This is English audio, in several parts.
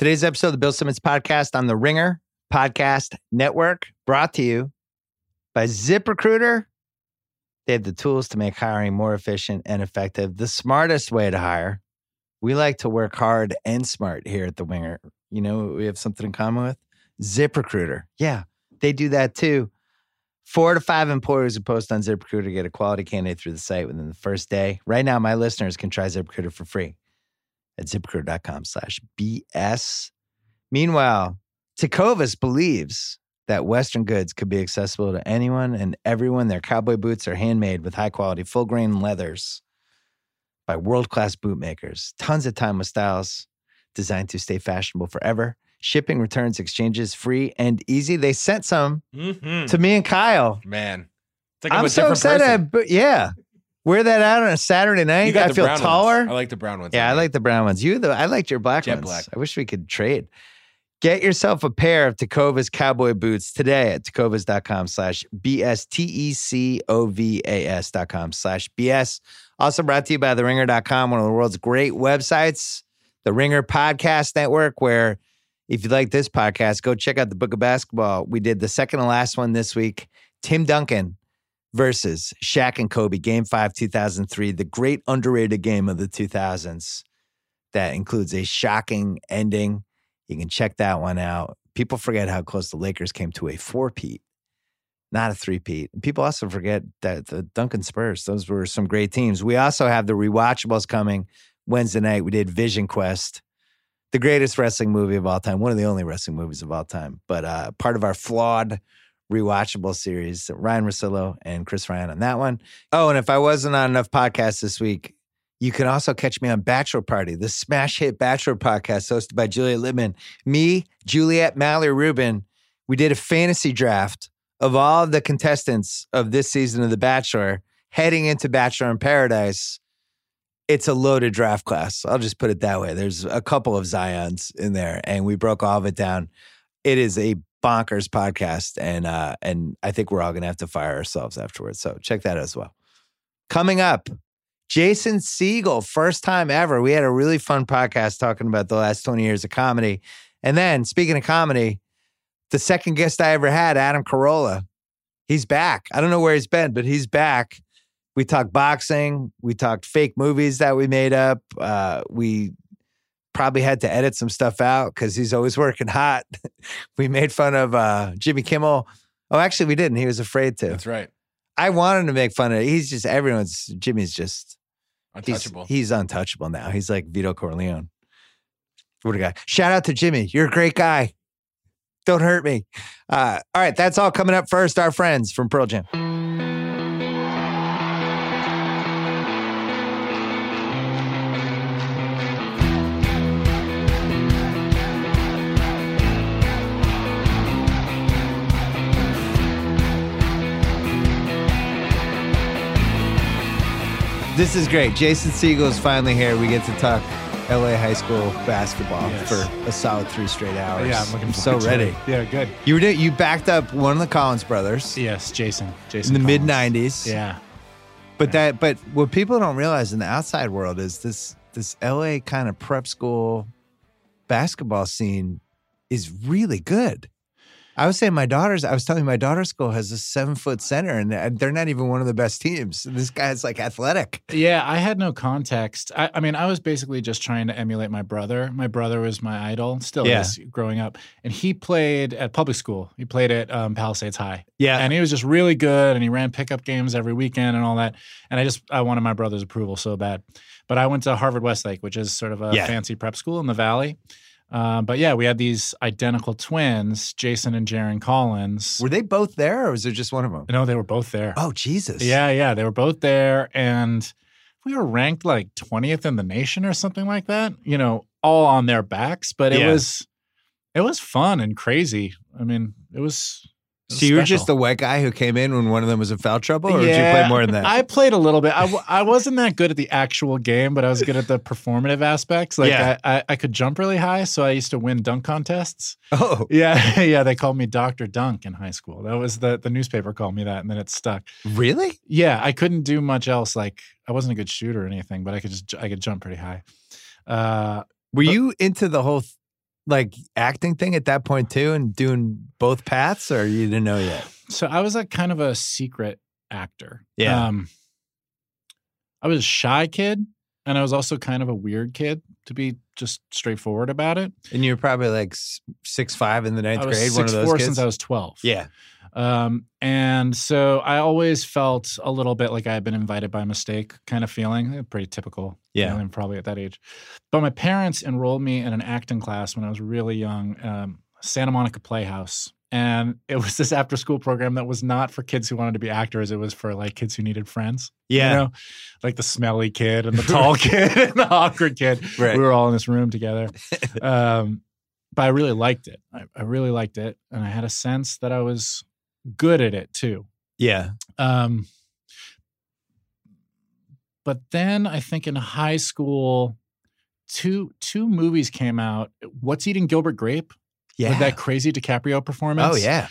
Today's episode of the Bill Simmons Podcast on the Ringer Podcast Network, brought to you by ZipRecruiter. They have the tools to make hiring more efficient and effective, the smartest way to hire. We like to work hard and smart here at the Ringer. You know what we have something in common with? ZipRecruiter. Yeah, they do that too. 4 to 5 employers who post on ZipRecruiter get a quality candidate through the site within the first day. Right now, my listeners can try ZipRecruiter for free at ZipRecruiter.com/BS. Meanwhile, Tacovas believes that Western goods could be accessible to anyone and everyone. Their cowboy boots are handmade with high-quality, full-grain leathers by world-class bootmakers. Tons of timeless styles designed to stay fashionable forever. Shipping, returns, exchanges, free and easy. They sent some to me and Kyle. Man. Like I'm so excited. Yeah. Wear that out on a Saturday night. I feel taller. Ones. I like the brown ones. Yeah, I like the brown ones. You though, I liked your black ones. Black. I wish we could trade. Get yourself a pair of Tecovas cowboy boots today at Tecovas.com/BS, Tecovas.com/BS. Also brought to you by TheRinger.com, one of the world's great websites, The Ringer Podcast Network, where if you like this podcast, go check out the Book of Basketball. We did the second to last one this week, Tim Duncan versus Shaq and Kobe, Game 5, 2003, the great underrated game of the 2000s that includes a shocking ending. You can check that one out. People forget how close the Lakers came to a four-peat, not a three-peat. People also forget that the Duncan Spurs, those were some great teams. We also have the Rewatchables coming Wednesday night. We did Vision Quest, the greatest wrestling movie of all time. One of the only wrestling movies of all time. But part of our flawed rewatchable series, Ryan Russillo and Chris Ryan on that one. Oh, and if I wasn't on enough podcasts this week, you can also catch me on Bachelor Party, the smash hit Bachelor podcast hosted by Juliet Littman. Me, Juliet, Mallory Rubin, we did a fantasy draft of all of the contestants of this season of The Bachelor heading into Bachelor in Paradise. It's a loaded draft class. I'll just put it that way. There's a couple of Zions in there, and we broke all of it down. It is a bonkers podcast, and I think we're all going to have to fire ourselves afterwards. So check that out as well. Coming up, Jason Segel, first time ever. We had a really fun podcast talking about the last 20 years of comedy. And then, speaking of comedy, the second guest I ever had, Adam Carolla, he's back. I don't know where he's been, but he's back. We talked boxing. We talked fake movies that we made up. We probably had to edit some stuff out because he's always working hot. We made fun of Jimmy Kimmel. Oh, actually, we didn't. He was afraid to. That's right. I wanted to make fun of it. He's just, everyone's, Jimmy's just. Untouchable. He's untouchable now. He's like Vito Corleone. What a guy. Shout out to Jimmy. You're a great guy. Don't hurt me. All right. That's all coming up first. Our friends from Pearl Jam. This is great. Jason Segel is finally here. We get to talk LA high school basketball for a solid 3 straight hours. Yeah, I'm looking so ready. Yeah, good. You backed up one of the Collins brothers. Yes, Jason. In the mid '90s. Yeah, but what people don't realize in the outside world is this LA kind of prep school basketball scene is really good. I was saying my daughter's school has a 7-foot center, and they're not even one of the best teams. This guy's like athletic. Yeah, I had no context. I mean, I was basically just trying to emulate my brother. My brother was my idol, still is growing up. And he played at public school. He played at Palisades High. Yeah. And he was just really good, and he ran pickup games every weekend and all that. And I wanted my brother's approval so bad. But I went to Harvard-Westlake, which is sort of a fancy prep school in the Valley. But yeah, we had these identical twins, Jason and Jaren Collins. Were they both there, or was there just one of them? No, they were both there. Oh, Jesus. Yeah, they were both there, and we were ranked like 20th in the nation or something like that, you know, all on their backs, but it was fun and crazy. I mean, it was so you were just the white guy who came in when one of them was in foul trouble, or did you play more than that? I played a little bit. I wasn't that good at the actual game, but I was good at the performative aspects. I could jump really high, so I used to win dunk contests. Oh. Yeah, they called me Dr. Dunk in high school. That was the newspaper called me that, and then it stuck. Really? Yeah, I couldn't do much else. Like, I wasn't a good shooter or anything, but I could jump pretty high. Were you into the whole like acting thing at that point too and doing both paths, or you didn't know yet? So I was like kind of a secret actor. Yeah. I was a shy kid and I was also kind of a weird kid, to be just straightforward about it. And you were probably like 6'5" in the ninth grade, 6'4", one of those kids? Since I was 12. Yeah. And so I always felt a little bit like I had been invited by mistake kind of feeling, pretty typical. Yeah. You know, probably at that age. But my parents enrolled me in an acting class when I was really young, Santa Monica Playhouse. And it was this after school program that was not for kids who wanted to be actors. It was for like kids who needed friends. Yeah. You know, like the smelly kid and the tall kid and the awkward kid. Right. We were all in this room together. But I really liked it. I really liked it. And I had a sense that I was good at it too. Yeah. But then I think in high school, two movies came out. What's Eating Gilbert Grape? Yeah. With that crazy DiCaprio performance. Oh, yeah.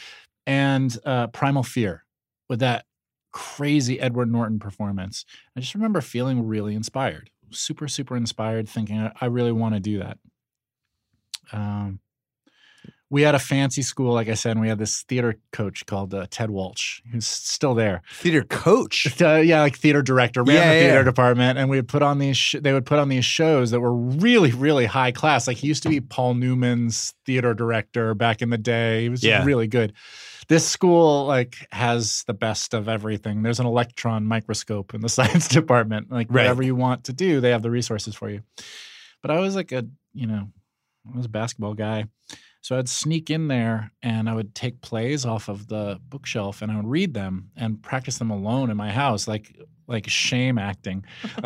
And Primal Fear with that crazy Edward Norton performance. I just remember feeling really inspired, super, super inspired, thinking I really want to do that. We had a fancy school, like I said, and we had this theater coach called Ted Walsh, who's still there. Theater coach? Yeah, like theater director, ran the theater department, and we would put on these. They would put on these shows that were really, really high class. Like he used to be Paul Newman's theater director back in the day. He was really good. This school like has the best of everything. There's an electron microscope in the science department. Like whatever you want to do, they have the resources for you. But I was like I was a basketball guy. So I'd sneak in there and I would take plays off of the bookshelf and I would read them and practice them alone in my house, like shame acting in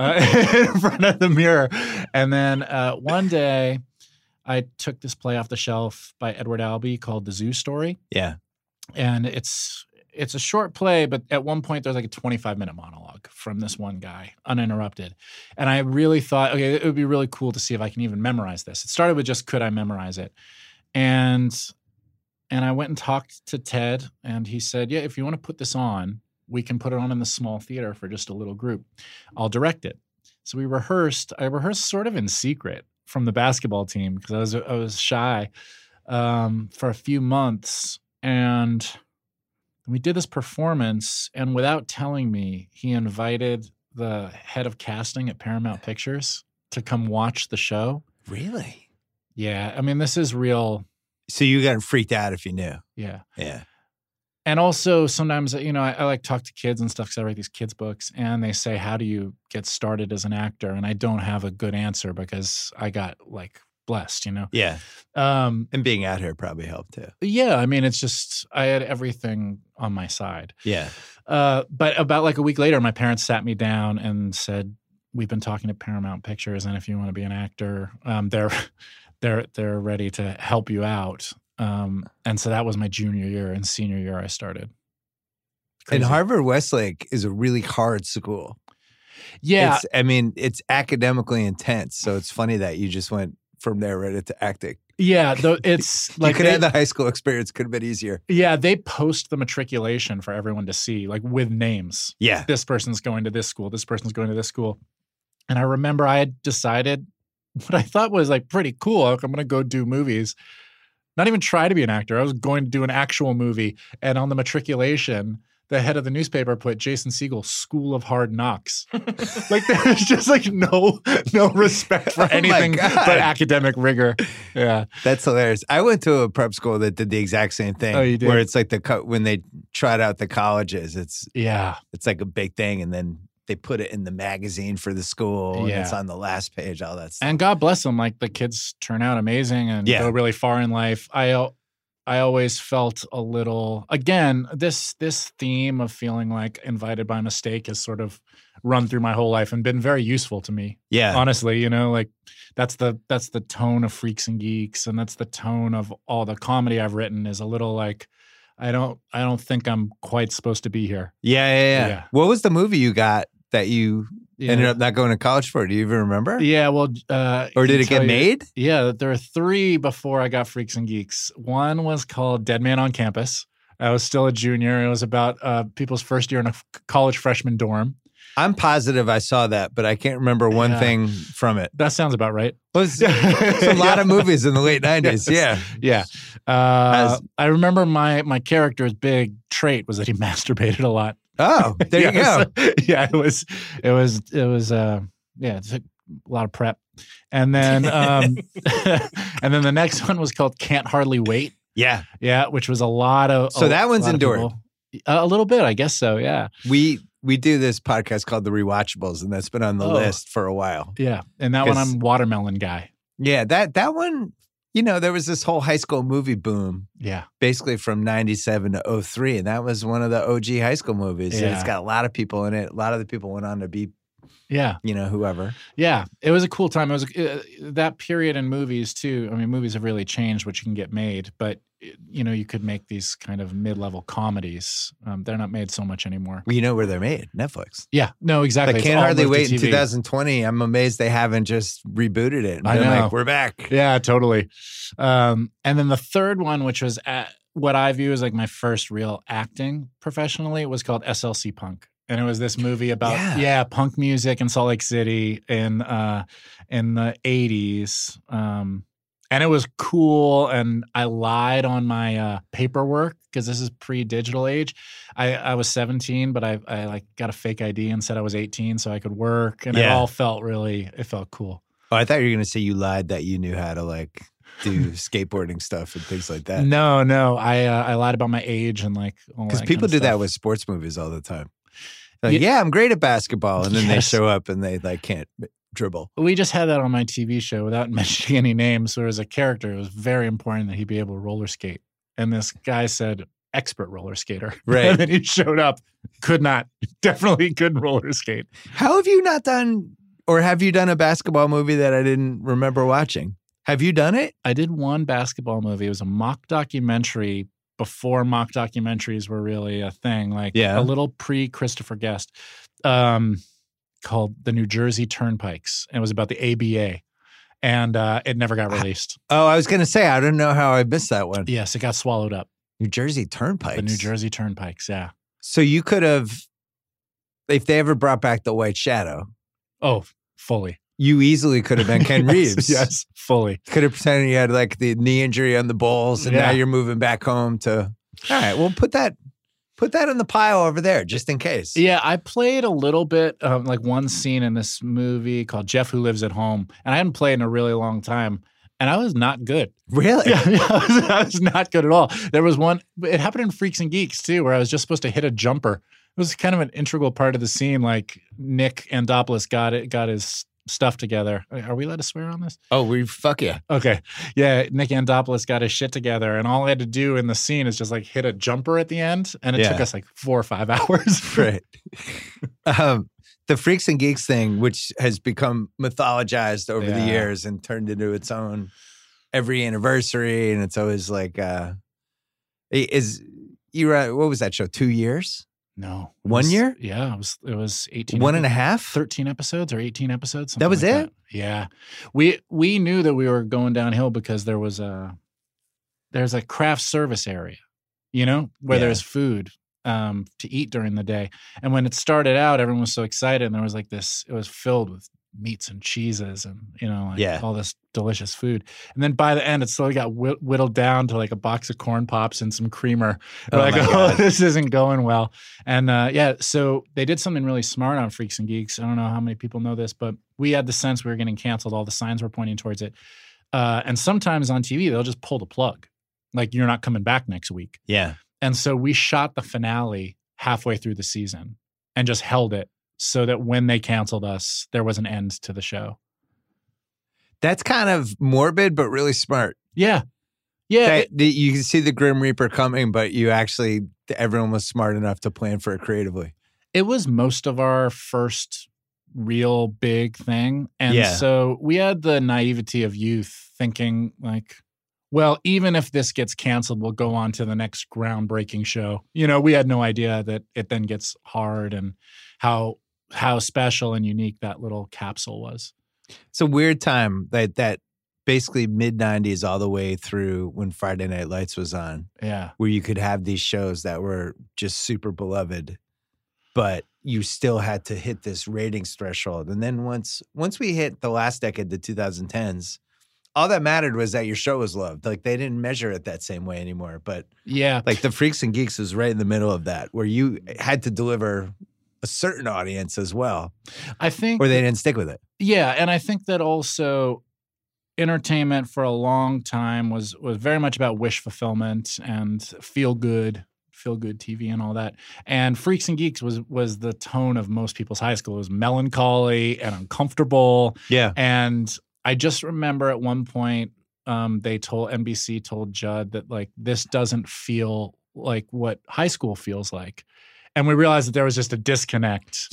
front of the mirror. And then one day I took this play off the shelf by Edward Albee called The Zoo Story. Yeah. And it's a short play, but at one point there's like a 25-minute monologue from this one guy, uninterrupted. And I really thought, okay, it would be really cool to see if I can even memorize this. It started with just, could I memorize it? And I went and talked to Ted, and he said, yeah, if you want to put this on, we can put it on in the small theater for just a little group. I'll direct it. So we rehearsed. I rehearsed sort of in secret from the basketball team because I was shy for a few months. And we did this performance, and without telling me, he invited the head of casting at Paramount Pictures to come watch the show. Really? Yeah. I mean, this is real. So you got freaked out if you knew. Yeah. Yeah. And also sometimes, you know, I like talk to kids and stuff because I write these kids books and they say, how do you get started as an actor? And I don't have a good answer because I got like blessed, you know? Yeah. And being out here probably helped too. Yeah. I mean, it's just, I had everything on my side. Yeah. But about like a week later, my parents sat me down and said, we've been talking to Paramount Pictures and if you want to be an actor, they're ready to help you out. And so that was my junior year and senior year I started. Crazy. And Harvard-Westlake is a really hard school. Yeah. It's academically intense. So it's funny that you just went from there right into acting. Yeah. Though it's like you could have the high school experience, could have been easier. Yeah. They post the matriculation for everyone to see, like with names. Yeah. This person's going to this school. This person's going to this school. And I remember I had decided what I thought was like pretty cool. Like, I'm going to go do movies, not even try to be an actor. I was going to do an actual movie. And on the matriculation, the head of the newspaper put Jason Segel, School of Hard Knocks. Like there's just like no respect for anything but academic rigor. Yeah. That's hilarious. I went to a prep school that did the exact same thing. Oh, you did? Where it's like when they tried out the colleges, it's like a big thing. And then they put it in the magazine for the school and it's on the last page, all that stuff. And God bless them. Like the kids turn out amazing and go really far in life. I always felt a little, again, this theme of feeling like invited by mistake has sort of run through my whole life and been very useful to me. Yeah. Honestly, you know, like that's the tone of Freaks and Geeks. And that's the tone of all the comedy I've written is a little like, I don't think I'm quite supposed to be here. Yeah. What was the movie you got that you ended up not going to college for? Do you even remember? Yeah, well... or did it get made? Yeah, there were three before I got Freaks and Geeks. One was called Dead Man on Campus. I was still a junior. It was about people's first year in a college freshman dorm. I'm positive I saw that, but I can't remember one thing from it. That sounds about right. It's a lot of movies in the late 90s. Yeah. I remember my character's big trait was that he masturbated a lot. Oh, there you go. Yeah, it took a lot of prep. And then and then the next one was called Can't Hardly Wait. Yeah. Yeah, which was a lot of So that one's endured. A little bit, I guess so, yeah. We do this podcast called The Rewatchables, and that's been on the list for a while. Yeah, and that one I'm watermelon guy. Yeah, that one, there was this whole high school movie boom. Yeah. Basically from 97 to 03, and that was one of the OG high school movies. Yeah. And it's got a lot of people in it. A lot of the people went on to be, whoever. Yeah, it was a cool time. It was that period in movies, too. I mean, movies have really changed what you can get made, but you could make these kind of mid-level comedies. They're not made so much anymore. Well, you know where they're made, Netflix. Yeah, no, exactly. I Can't Hardly Wait in 2020. I'm amazed they haven't just rebooted it. I know. Like, we're back. Yeah, totally. And then the third one, which was what I view as like my first real acting professionally, was called SLC Punk. And it was this movie about, punk music in Salt Lake City in the 80s. And it was cool, and I lied on my paperwork because this is pre-digital age. I was 17, but I like got a fake ID and said I was 18 so I could work, and it felt cool. Oh, I thought you were going to say you lied that you knew how to like do skateboarding stuff and things like that. No, I lied about my age and like all that because people do that with sports movies all the time. Like, I'm great at basketball, and then they show up and they like can't dribble. We just had that on my TV show without mentioning any names. There was a character. It was very important that he be able to roller skate. And this guy said, expert roller skater. Right. And then he showed up, definitely couldn't roller skate. How have you not done, or have you done a basketball movie that I didn't remember watching? Have you done it? I did one basketball movie. It was a mock documentary before mock documentaries were really a thing. A little pre-Christopher Guest. Called The New Jersey Turnpikes, and it was about the ABA, and it never got released. Oh, I was going to say, I don't know how I missed that one. Yes, it got swallowed up. New Jersey Turnpikes? The New Jersey Turnpikes, yeah. So you could have, if they ever brought back The White Shadow. Oh, fully. You easily could have been Ken Reeves. Yes, fully. Could have pretended you had like the knee injury on the balls, and now you're moving back home to, all right, well, put that in the pile over there, just in case. Yeah, I played a little bit, like one scene in this movie called Jeff Who Lives at Home, and I hadn't played in a really long time, and I was not good. Really? Yeah, I was not good at all. There was one, it happened in Freaks and Geeks, too, where I was just supposed to hit a jumper. It was kind of an integral part of the scene, like Nick Andopoulos got his stuff together. Are we allowed to swear on this? Oh, fuck yeah. Okay. Yeah, Nick Andopoulos got his shit together, and all I had to do in the scene is just like hit a jumper at the end, and it took us like 4 or 5 hours. Right. The Freaks and Geeks thing, which has become mythologized over the years and turned into its own every anniversary, and it's always like, what was that show, 2 years? No. 1 year? Yeah, it was 18. One and a half? 13 episodes or 18 episodes. That was it? Yeah. We knew that we were going downhill because there's a craft service area, where there's food to eat during the day. And when it started out, everyone was so excited, and there was like this, it was filled with meats and cheeses and, all this delicious food. And then by the end, it slowly got whittled down to like a box of corn pops and some creamer. We're this isn't going well. And so they did something really smart on Freaks and Geeks. I don't know how many people know this, but we had the sense we were getting canceled. All the signs were pointing towards it. And sometimes on TV, they'll just pull the plug. Like, you're not coming back next week. Yeah. And so we shot the finale halfway through the season and just held it, so that when they canceled us, there was an end to the show. That's kind of morbid, but really smart. Yeah. Yeah. You can see the Grim Reaper coming, but everyone was smart enough to plan for it creatively. It was most of our first real big thing. And so we had the naivety of youth thinking like, well, even if this gets canceled, we'll go on to the next groundbreaking show. We had no idea that it then gets hard, and how special and unique that little capsule was. It's a weird time, that basically mid-90s all the way through when Friday Night Lights was on. Yeah. Where you could have these shows that were just super beloved, but you still had to hit this ratings threshold. And then once we hit the last decade, the 2010s, all that mattered was that your show was loved. Like, they didn't measure it that same way anymore. But yeah, like the Freaks and Geeks was right in the middle of that, where you had to deliver a certain audience as well. I think, or they didn't stick with it. Yeah, and I think that also entertainment for a long time was very much about wish fulfillment and feel good TV and all that. And Freaks and Geeks was the tone of most people's high school. It was melancholy and uncomfortable. Yeah, and I just remember at one point NBC told Judd that, like, this doesn't feel like what high school feels like. And we realized that there was just a disconnect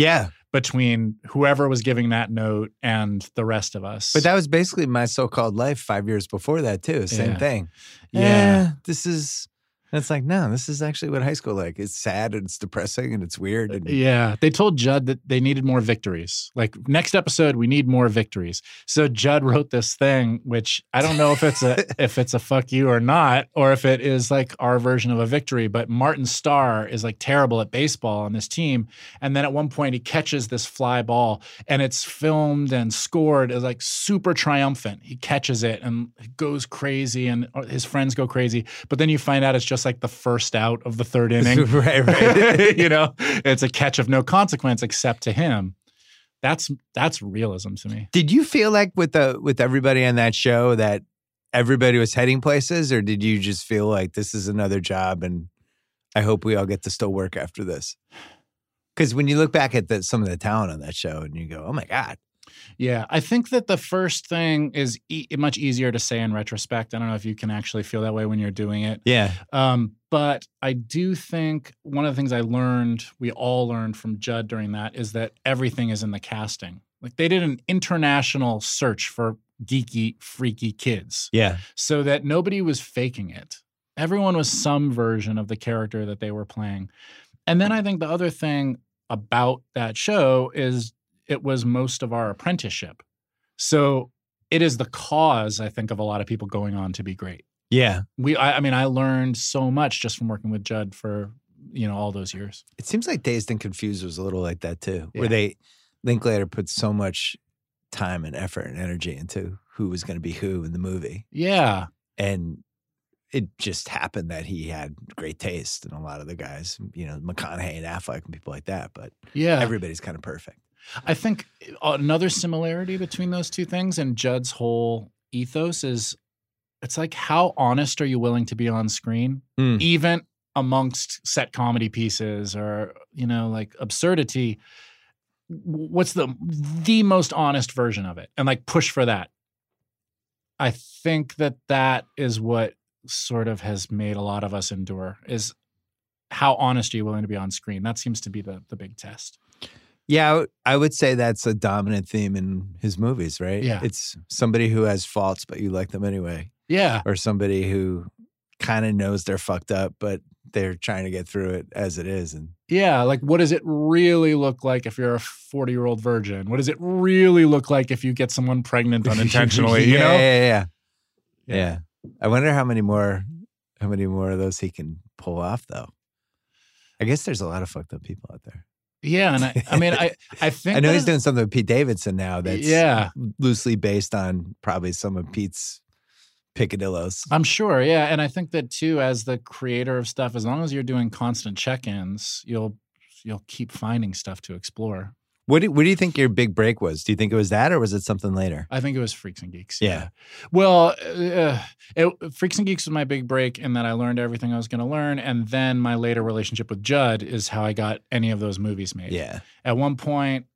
between whoever was giving that note and the rest of us. But that was basically my so-called life 5 years before that, too. Same thing. Yeah. It's like, no, this is actually what high school like. It's sad and it's depressing and it's weird. And yeah. They told Judd that they needed more victories. Like, next episode, we need more victories. So Judd wrote this thing, which I don't know if it's a fuck you or not, or if it is like our version of a victory. But Martin Starr is like terrible at baseball on this team. And then at one point he catches this fly ball and it's filmed and scored as like super triumphant. He catches it and goes crazy and his friends go crazy. But then you find out it's just like the first out of the third inning. right. You know, it's a catch of no consequence except to him. That's realism to me. Did you feel like with everybody on that show that everybody was heading places, or did you just feel like this is another job and I hope we all get to still work after this? Because when you look back at some of the talent on that show and you go, oh my God. Yeah, I think that the first thing is much easier to say in retrospect. I don't know if you can actually feel that way when you're doing it. Yeah. But I do think one of the things I learned, we all learned from Judd during that, is that everything is in the casting. Like, they did an international search for geeky, freaky kids. Yeah. So that nobody was faking it. Everyone was some version of the character that they were playing. And then I think the other thing about that show is it was most of our apprenticeship. So it is the cause, I think, of a lot of people going on to be great. Yeah. I learned so much just from working with Judd for, you know, all those years. It seems like Dazed and Confused was a little like that too, where they, Linklater put so much time and effort and energy into who was going to be who in the movie. Yeah. And it just happened that he had great taste in a lot of the guys, you know, McConaughey and Affleck and people like that, but everybody's kind of perfect. I think another similarity between those two things and Judd's whole ethos is it's like, how honest are you willing to be on screen, even amongst set comedy pieces or, you know, like absurdity? What's the most honest version of it? And like, push for that. I think that is what sort of has made a lot of us endure, is how honest are you willing to be on screen? That seems to be the big test. Yeah, I would say that's a dominant theme in his movies, right? Yeah. It's somebody who has faults, but you like them anyway. Yeah. Or somebody who kind of knows they're fucked up, but they're trying to get through it as it is. And yeah, like, what does it really look like if you're a 40-year-old virgin? What does it really look like if you get someone pregnant unintentionally, you know? Yeah. I wonder how many more of those he can pull off, though. I guess there's a lot of fucked up people out there. Yeah, and I think I know he's doing something with Pete Davidson now that's loosely based on probably some of Pete's picadillos. I'm sure, yeah. And I think that, too, as the creator of stuff, as long as you're doing constant check-ins, you'll keep finding stuff to explore. What do you think your big break was? Do you think it was that, or was it something later? I think it was Freaks and Geeks. Yeah. Well, Freaks and Geeks was my big break in that I learned everything I was going to learn, and then my later relationship with Judd is how I got any of those movies made. Yeah. At one point,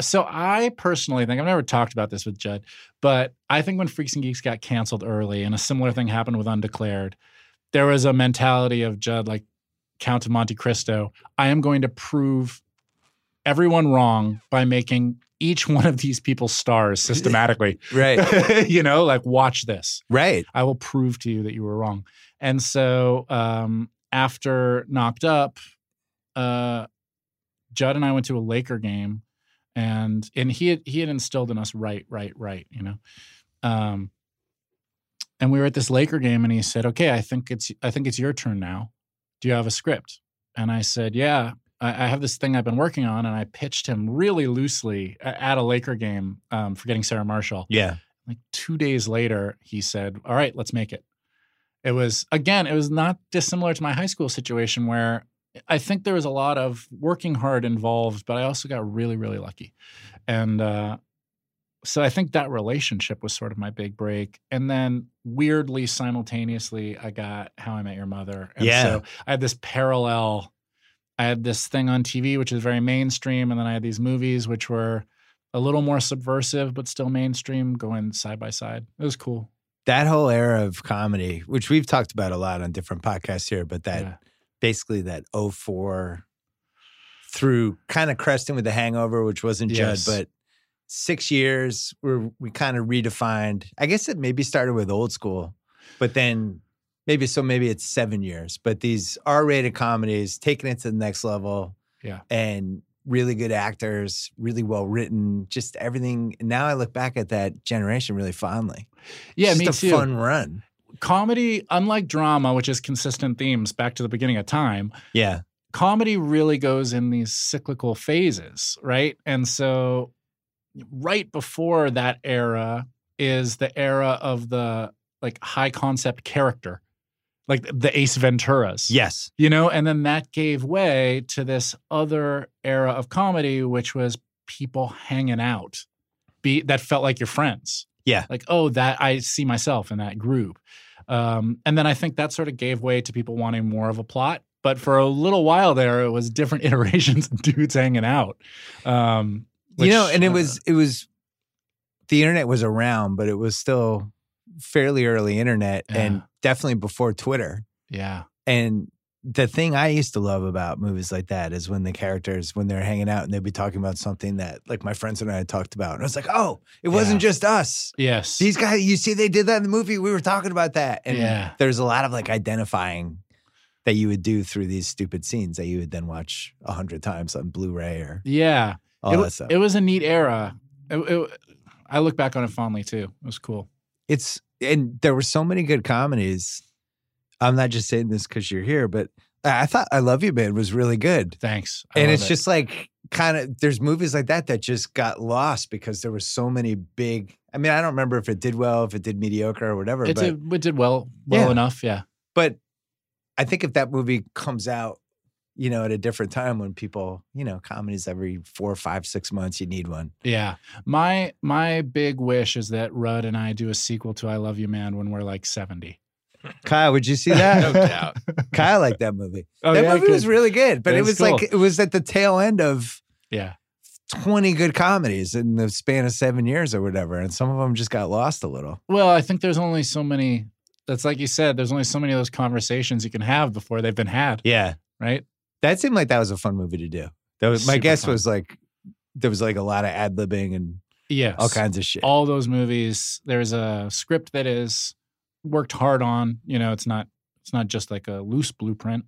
so I personally think, I've never talked about this with Judd, but I think when Freaks and Geeks got canceled early, and a similar thing happened with Undeclared, there was a mentality of Judd, like Count of Monte Cristo, I am going to prove everyone wrong by making each one of these people stars systematically. Right. You know, like, watch this. Right. I will prove to you that you were wrong. And so after Knocked Up, Judd and I went to a Laker game, and he had instilled in us right, you know. And we were at this Laker game, and he said, okay, I think it's your turn now. Do you have a script? And I said, yeah. I have this thing I've been working on, and I pitched him really loosely at a Laker game, Forgetting Sarah Marshall. Yeah. Like 2 days later, he said, all right, let's make it. It was, again, it was not dissimilar to my high school situation where I think there was a lot of working hard involved, but I also got really, really lucky. And so I think that relationship was sort of my big break. And then weirdly, simultaneously, I got How I Met Your Mother. And so I had this parallel. I had this thing on TV, which is very mainstream. And then I had these movies, which were a little more subversive, but still mainstream, going side by side. It was cool. That whole era of comedy, which we've talked about a lot on different podcasts here, but that basically that 2004 through kind of cresting with The Hangover, which wasn't Judd, but 6 years where we kind of redefined. I guess it maybe started with Old School, but then maybe it's 7 years. But these R-rated comedies, taking it to the next level, and really good actors, really well written, just everything. Now I look back at that generation really fondly. Yeah, me too. Just a fun run. Comedy, unlike drama, which is consistent themes back to the beginning of time. Yeah, comedy really goes in these cyclical phases, right? And so right before that era is the era of the like high concept character, like the Ace Venturas. Yes. You know, and then that gave way to this other era of comedy, which was people hanging out that felt like your friends. Yeah. Like, oh, that I see myself in that group. And then I think that sort of gave way to people wanting more of a plot. But for a little while there, it was different iterations of dudes hanging out. Which, you know, and it was the internet was around, but it was still fairly early internet and definitely before Twitter. Yeah. And the thing I used to love about movies like that is when the characters, when they're hanging out and they'd be talking about something that like my friends and I had talked about. And I was like, oh, it wasn't just us. Yes. These guys, you see, they did that in the movie. We were talking about that. And there's a lot of like identifying that you would do through these stupid scenes that you would then watch 100 times on Blu-ray or all that stuff. It was a neat era. I look back on it fondly too. It was cool. And there were so many good comedies. I'm not just saying this because you're here, but I thought I Love You, Man was really good. Thanks. And it's just like kind of, there's movies like that that just got lost because there were so many big, I mean, I don't remember if it did well, if it did mediocre or whatever. It did well enough, But I think if that movie comes out, you know, at a different time when people, you know, comedies every 4, 5, 6 months, you need one. Yeah. My big wish is that Rudd and I do a sequel to I Love You, Man when we're like 70. Kyle, would you see that? No doubt. Kyle liked that movie. That movie was really good, but it was cool. Like, it was at the tail end of 20 good comedies in the span of 7 years or whatever. And some of them just got lost a little. Well, I think there's only so many. That's like you said, there's only so many of those conversations you can have before they've been had. Yeah. Right? That seemed like that was a fun movie to do. That was my guess was like, there was like a lot of ad-libbing and all kinds of shit. All those movies, there's a script that is worked hard on, you know, it's not just like a loose blueprint.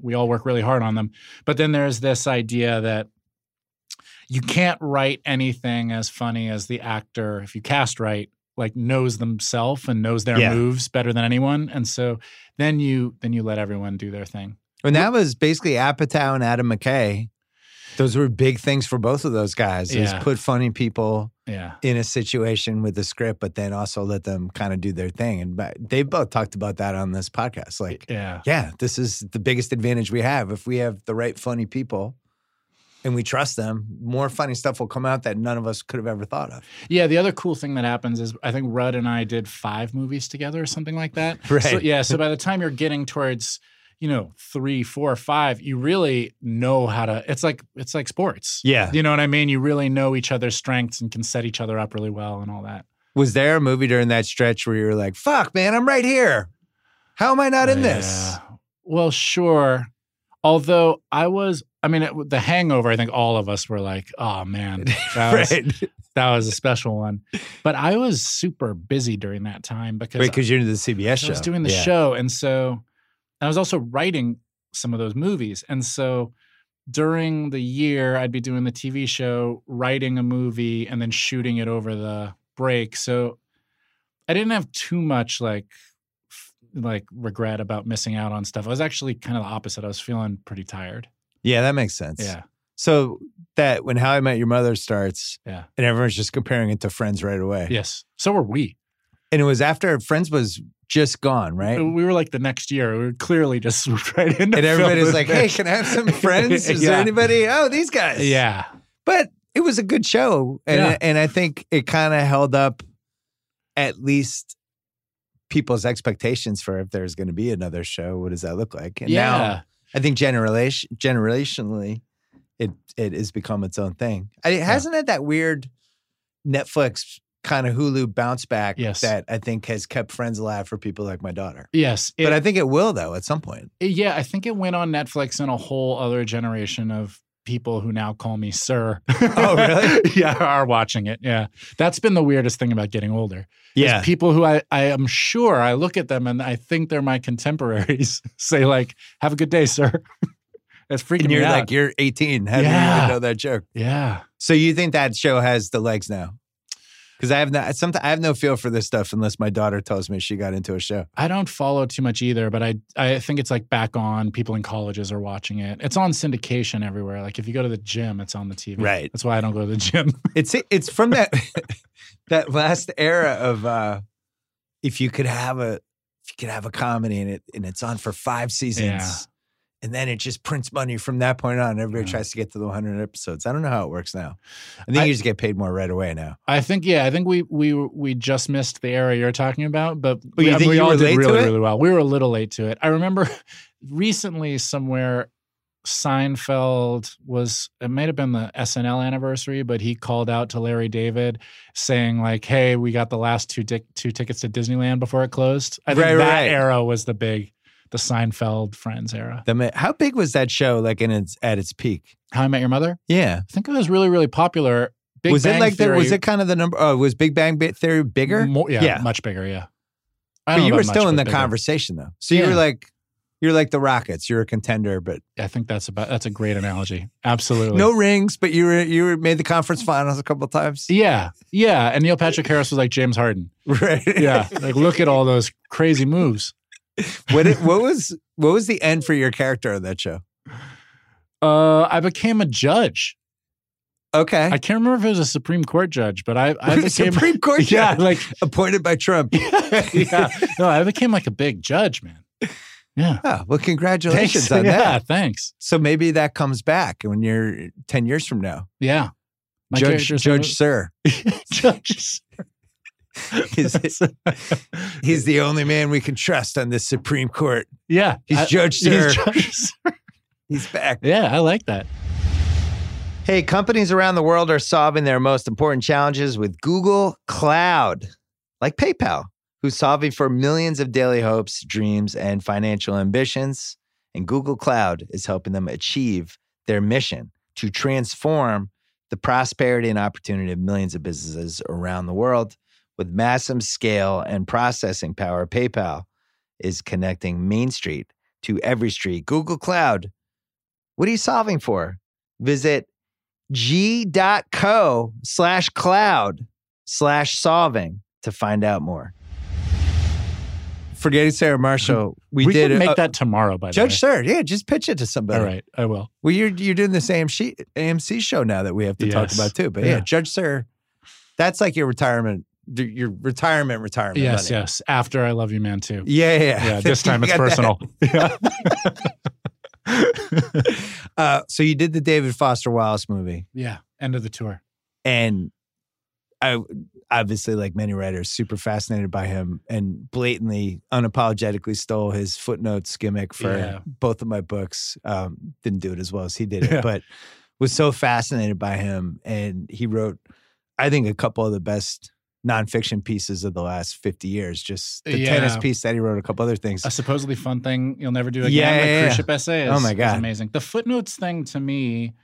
We all work really hard on them. But then there's this idea that you can't write anything as funny as the actor, if you cast right, like knows themselves and knows their moves better than anyone. And so then you let everyone do their thing. And that was basically Apatow and Adam McKay. Those were big things for both of those guys. It was put funny people in a situation with the script, but then also let them kind of do their thing. And they both talked about that on this podcast. Like, this is the biggest advantage we have. If we have the right funny people and we trust them, more funny stuff will come out that none of us could have ever thought of. Yeah, the other cool thing that happens is I think Rudd and I did 5 movies together or something like that. Right. So, so by the time you're getting towards, you know, 3, 4, 5, you really know how to, it's like sports. Yeah. You know what I mean? You really know each other's strengths and can set each other up really well and all that. Was there a movie during that stretch where you were like, fuck, man, I'm right here. How am I not in this? Well, sure. Although The Hangover, I think all of us were like, oh man, that was a special one. But I was super busy during that time because you're into the CBS show. I was doing the show. And so, I was also writing some of those movies. And so during the year, I'd be doing the TV show, writing a movie, and then shooting it over the break. So I didn't have too much like regret about missing out on stuff. I was actually kind of the opposite. I was feeling pretty tired. Yeah, that makes sense. Yeah. So that when How I Met Your Mother starts, yeah, and everyone's just comparing it to Friends right away. Yes. So were we. And it was after Friends was just gone, right? We were like the next year. We were clearly just right into it. And everybody's like, hey, can I have some Friends? Is there anybody? Oh, these guys. Yeah. But it was a good show. And, and I think it kind of held up at least people's expectations for if there's going to be another show. What does that look like? And now I think generationally, it has become its own thing. It hasn't had that weird Netflix kind of Hulu bounce back that I think has kept Friends alive for people like my daughter. Yes. But I think it will, though, at some point. Yeah, I think it went on Netflix and a whole other generation of people who now call me sir. Oh, really? Yeah, are watching it. Yeah. That's been the weirdest thing about getting older. Yeah. People who I am sure I look at them and I think they're my contemporaries say, like, have a good day, sir. That's freaking and you're me out. Like, you're 18. How do you even know that joke? Yeah. So you think that show has the legs now? Because I have no feel for this stuff unless my daughter tells me she got into a show. I don't follow too much either, but I think it's like back on. People in colleges are watching it. It's on syndication everywhere. Like if you go to the gym, it's on the TV. Right. That's why I don't go to the gym. It's from that that last era of if you could have a comedy and it's on for 5 seasons. Yeah. And then it just prints money from that point on. Everybody tries to get to the 100 episodes. I don't know how it works now. I think you just get paid more right away now. I think, I think we just missed the era you're talking about, but we all did really well. We were a little late to it. I remember recently somewhere Seinfeld it might have been the SNL anniversary, but he called out to Larry David saying like, hey, we got the last two tickets to Disneyland before it closed. I think that era was the Seinfeld Friends era. How big was that show like at its peak? How I Met Your Mother? Yeah. I think it was really, really popular. Was it kind of the number? Oh, was Big Bang Theory bigger? Much bigger, yeah. But you were still in the conversation though. So you were like, you're like the Rockets. You're a contender, but I think that's a great analogy. Absolutely. No rings, but you made the conference finals a couple of times. Yeah. Yeah. And Neil Patrick Harris was like James Harden. Right. Yeah. Like look at all those crazy moves. What was the end for your character on that show? I became a judge. Okay. I can't remember if it was a Supreme Court judge, but I became Supreme Court judge, like appointed by Trump. Yeah. No, I became like a big judge, man. Yeah. Oh, well, congratulations on that. Yeah, thanks. So maybe that comes back when you're 10 years from now. Yeah. My Judge Sir. Judge Sir. He's the only man we can trust on this Supreme Court. Yeah. He's Judge Sir. He's back. Yeah, I like that. Hey, companies around the world are solving their most important challenges with Google Cloud, like PayPal, who's solving for millions of daily hopes, dreams, and financial ambitions. And Google Cloud is helping them achieve their mission to transform the prosperity and opportunity of millions of businesses around the world. With massive scale and processing power, PayPal is connecting Main Street to every street. Google Cloud, what are you solving for? Visit g.co/cloud/solving to find out more. Forgetting Sarah Marshall, we did can make that tomorrow, by the way. Judge Sir, yeah, just pitch it to somebody. All right, I will. Well, you're doing this AMC show now that we have to talk about too. But yeah, Judge Sir, that's like your retirement. Your retirement. Yes, money. Yes. After I Love You, Man, too. Yeah. This time it's personal. Yeah. So you did the David Foster Wallace movie. Yeah. End of the tour. And I obviously, like many writers, super fascinated by him and blatantly, unapologetically stole his footnotes gimmick for both of my books. Didn't do it as well as he did it, but was so fascinated by him. And he wrote, I think, a couple of the best nonfiction pieces of the last 50 years. Just the tennis piece that he wrote, a couple other things. A supposedly fun thing you'll never do again. Cruise ship essay is, is amazing. The footnotes thing to me,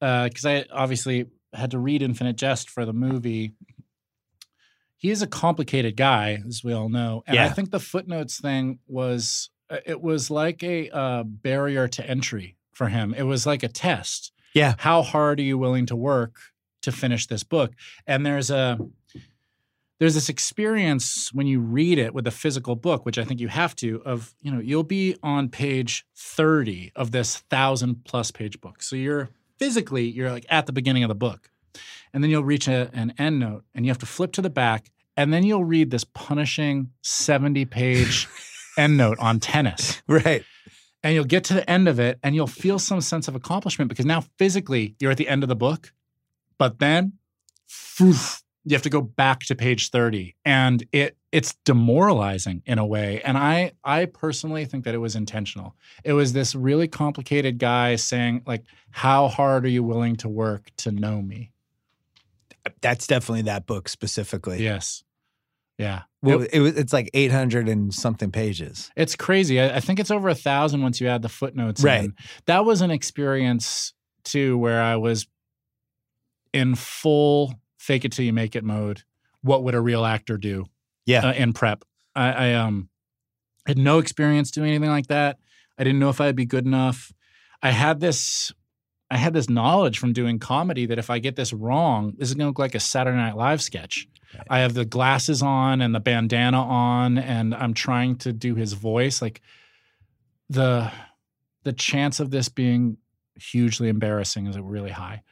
because I obviously had to read Infinite Jest for the movie. He is a complicated guy, as we all know. And I think the footnotes thing was, it was like a barrier to entry for him. It was like a test. Yeah. How hard are you willing to work to finish this book? And there's there's this experience when you read it with a physical book, which I think you have to, of, you know, you'll be on page 30 of this 1,000-plus page book. So you're physically, you're like at the beginning of the book. And then you'll reach an end note, and you have to flip to the back, and then you'll read this punishing 70-page end note on tennis. Right. And you'll get to the end of it, and you'll feel some sense of accomplishment because now physically you're at the end of the book, but then you have to go back to page 30, and it's demoralizing in a way. And I personally think that it was intentional. It was this really complicated guy saying, like, how hard are you willing to work to know me? That's definitely that book specifically. Yes. Yeah. Well, it's like 800 and something pages. It's crazy. I think it's over 1,000 once you add the footnotes right. in. That was an experience, too, where I was in full fake it till you make it mode. What would a real actor do? Yeah. In prep. I had no experience doing anything like that. I didn't know if I'd be good enough. I had this knowledge from doing comedy that if I get this wrong, this is going to look like a Saturday Night Live sketch. Right. I have the glasses on and the bandana on, and I'm trying to do his voice. Like the chance of this being hugely embarrassing is really high.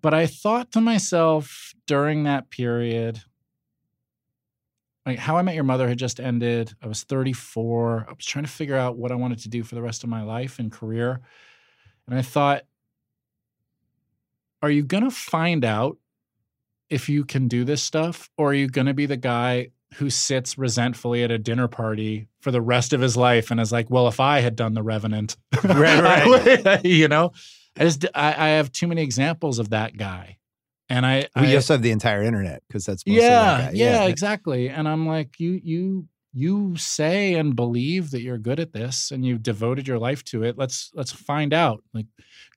But I thought to myself during that period, like How I Met Your Mother had just ended. I was 34. I was trying to figure out what I wanted to do for the rest of my life and career. And I thought, are you going to find out if you can do this stuff? Or are you going to be the guy who sits resentfully at a dinner party for the rest of his life and is like, well, if I had done The Revenant, right. you know, I have too many examples of that guy. And we just have the entire internet because that's mostly that guy. Yeah, exactly. And I'm like, you say and believe that you're good at this, and you've devoted your life to it. Let's find out. Like,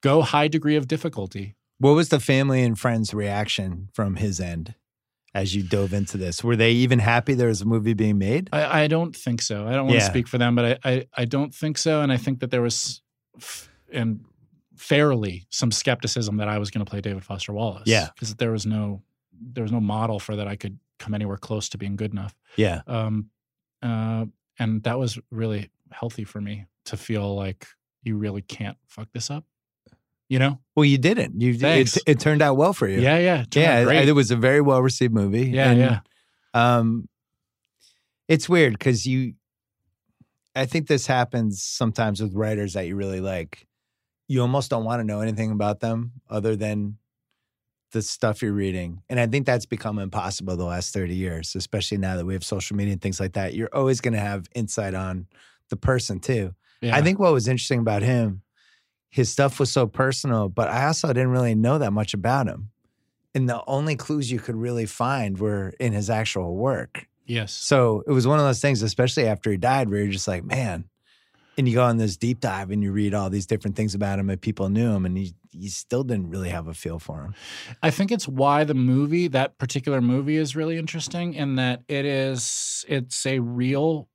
go high degree of difficulty. What was the family and friends' reaction from his end as you dove into this? Were they even happy there was a movie being made? I don't think so. I don't want to speak for them, but I don't think so. And I think that there was fairly some skepticism that I was going to play David Foster Wallace. Yeah. Because there was no model for that I could come anywhere close to being good enough. Yeah. And that was really healthy for me to feel like you really can't fuck this up, you know? Well, you didn't. It turned out well for you. Yeah. It was a very well-received movie. Yeah. It's weird because I think this happens sometimes with writers that you really like. You almost don't want to know anything about them other than the stuff you're reading. And I think that's become impossible the last 30 years, especially now that we have social media and things like that. You're always going to have insight on the person too. Yeah. I think what was interesting about him, his stuff was so personal, but I also didn't really know that much about him. And the only clues you could really find were in his actual work. Yes. So it was one of those things, especially after he died, where you're just like, man. And you go on this deep dive and you read all these different things about him and people knew him and you still didn't really have a feel for him. I think it's why that particular movie is really interesting in that it's a real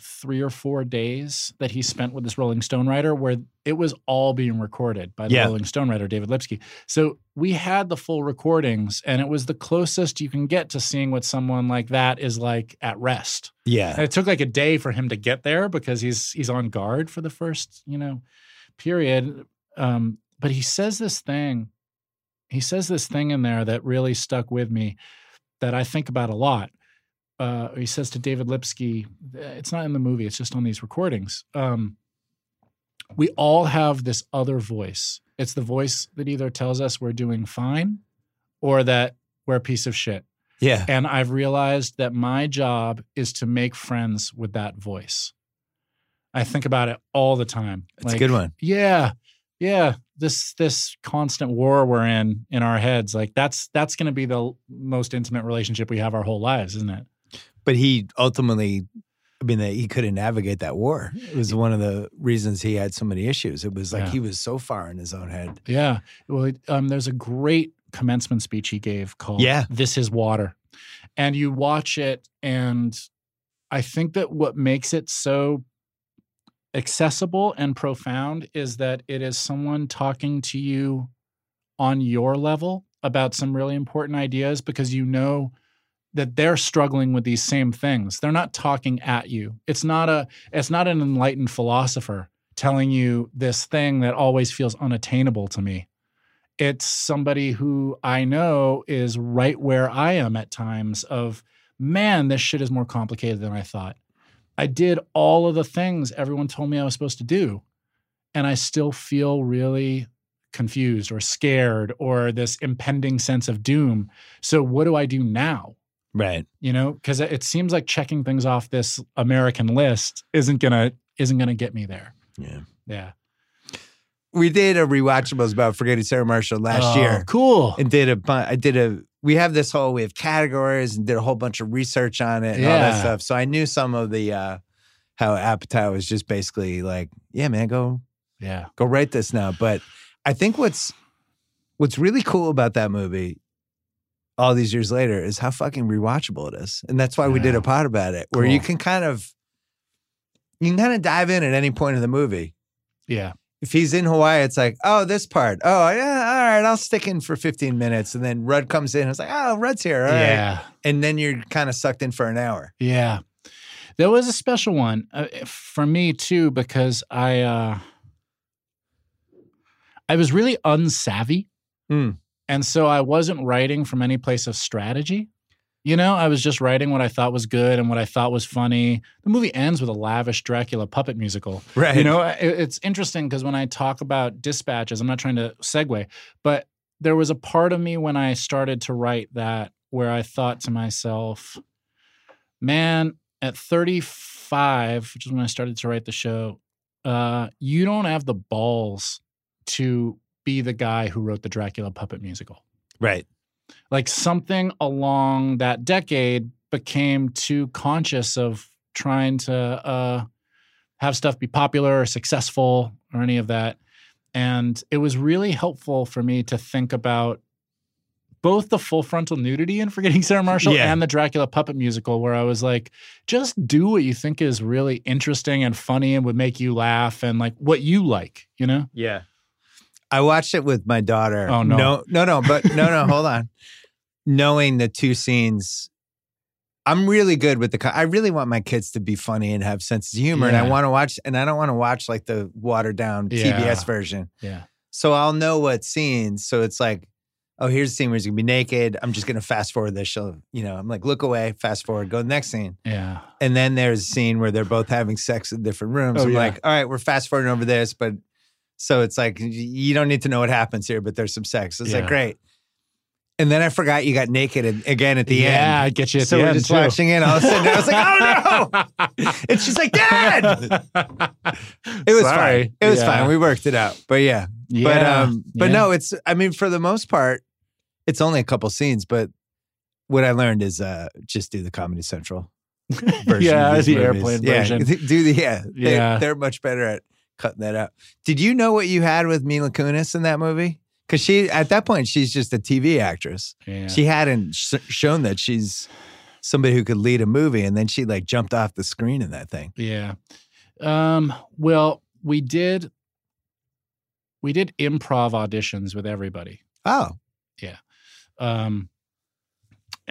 3 or 4 days that he spent with this Rolling Stone writer where it was all being recorded by the Rolling Stone writer, David Lipsky. So we had the full recordings and it was the closest you can get to seeing what someone like that is like at rest. Yeah. And it took like a day for him to get there because he's on guard for the first, period. But he says this thing in there that really stuck with me that I think about a lot. He says to David Lipsky, it's not in the movie, it's just on these recordings. We all have this other voice. It's the voice that either tells us we're doing fine or that we're a piece of shit. Yeah. And I've realized that my job is to make friends with that voice. I think about it all the time. It's like, a good one. Yeah. This constant war we're in our heads, like that's going to be the most intimate relationship we have our whole lives, isn't it? But he ultimately, he couldn't navigate that war. It was one of the reasons he had so many issues. It was like he was so far in his own head. Yeah. Well, there's a great commencement speech he gave called This Is Water. And you watch it, and I think that what makes it so accessible and profound is that it is someone talking to you on your level about some really important ideas because you know that they're struggling with these same things. They're not talking at you. It's not an enlightened philosopher telling you this thing that always feels unattainable to me. It's somebody who I know is right where I am at times of, man, this shit is more complicated than I thought. I did all of the things everyone told me I was supposed to do, and I still feel really confused or scared or this impending sense of doom. So what do I do now? Right. You know, because it seems like checking things off this American list isn't gonna get me there. Yeah. Yeah. We did a Rewatchables about Forgetting Sarah Marshall last year. Cool. And we have categories and did a whole bunch of research on it and all that stuff. So I knew some of the, how Apatow was just basically like, yeah, man, go write this now. But I think what's really cool about that movie all these years later is how fucking rewatchable it is. And that's why we did a pod about it where you can kind of dive in at any point in the movie. Yeah. If he's in Hawaii, it's like, oh, this part. Oh, yeah, all right, I'll stick in for 15 minutes. And then Rudd comes in. And it's like, oh, Rudd's here. All right. Yeah. And then you're kind of sucked in for an hour. Yeah. There was a special one for me, too, because I was really unsavvy. Mm. And so I wasn't writing from any place of strategy. You know, I was just writing what I thought was good and what I thought was funny. The movie ends with a lavish Dracula puppet musical. Right. You know, it's interesting because when I talk about dispatches, I'm not trying to segue, but there was a part of me when I started to write that where I thought to myself, man, at 35, which is when I started to write the show, you don't have the balls to be the guy who wrote the Dracula puppet musical. Right. Like something along that decade became too conscious of trying to have stuff be popular or successful or any of that. And it was really helpful for me to think about both the full frontal nudity in Forgetting Sarah Marshall and the Dracula puppet musical, where I was like, just do what you think is really interesting and funny and would make you laugh and like what you like, you know? Yeah. I watched it with my daughter. Oh, no. No, hold on. Knowing the two scenes, I'm really good with the... I really want my kids to be funny and have sense of humor, and I want to watch... And I don't want to watch, like, the watered-down TBS version. Yeah. So I'll know what scenes. So it's like, oh, here's the scene where he's going to be naked. I'm just going to fast-forward this. She'll, you know, I'm like, look away, fast-forward, go to the next scene. Yeah. And then there's a scene where they're both having sex in different rooms. Oh, I'm like, all right, we're fast-forwarding over this, but... So it's like, you don't need to know what happens here, but there's some sex. It's like, great. And then I forgot you got naked again at the end. Yeah, I get you at the end, just watching it. All of a sudden, I was like, oh, no. And she's like, Dad! It was fine. It was fine. We worked it out. But yeah. But no, it's, I mean, for the most part, it's only a couple scenes. But what I learned is just do the Comedy Central version of the movies. Airplane version. They're much better at cutting that out. Did you know what you had with Mila Kunis in that movie? Because she, at that point, she's just a TV actress. Yeah. She hadn't shown that she's somebody who could lead a movie, and then she like jumped off the screen in that thing. Yeah. Well, we did improv auditions with everybody. Oh, yeah.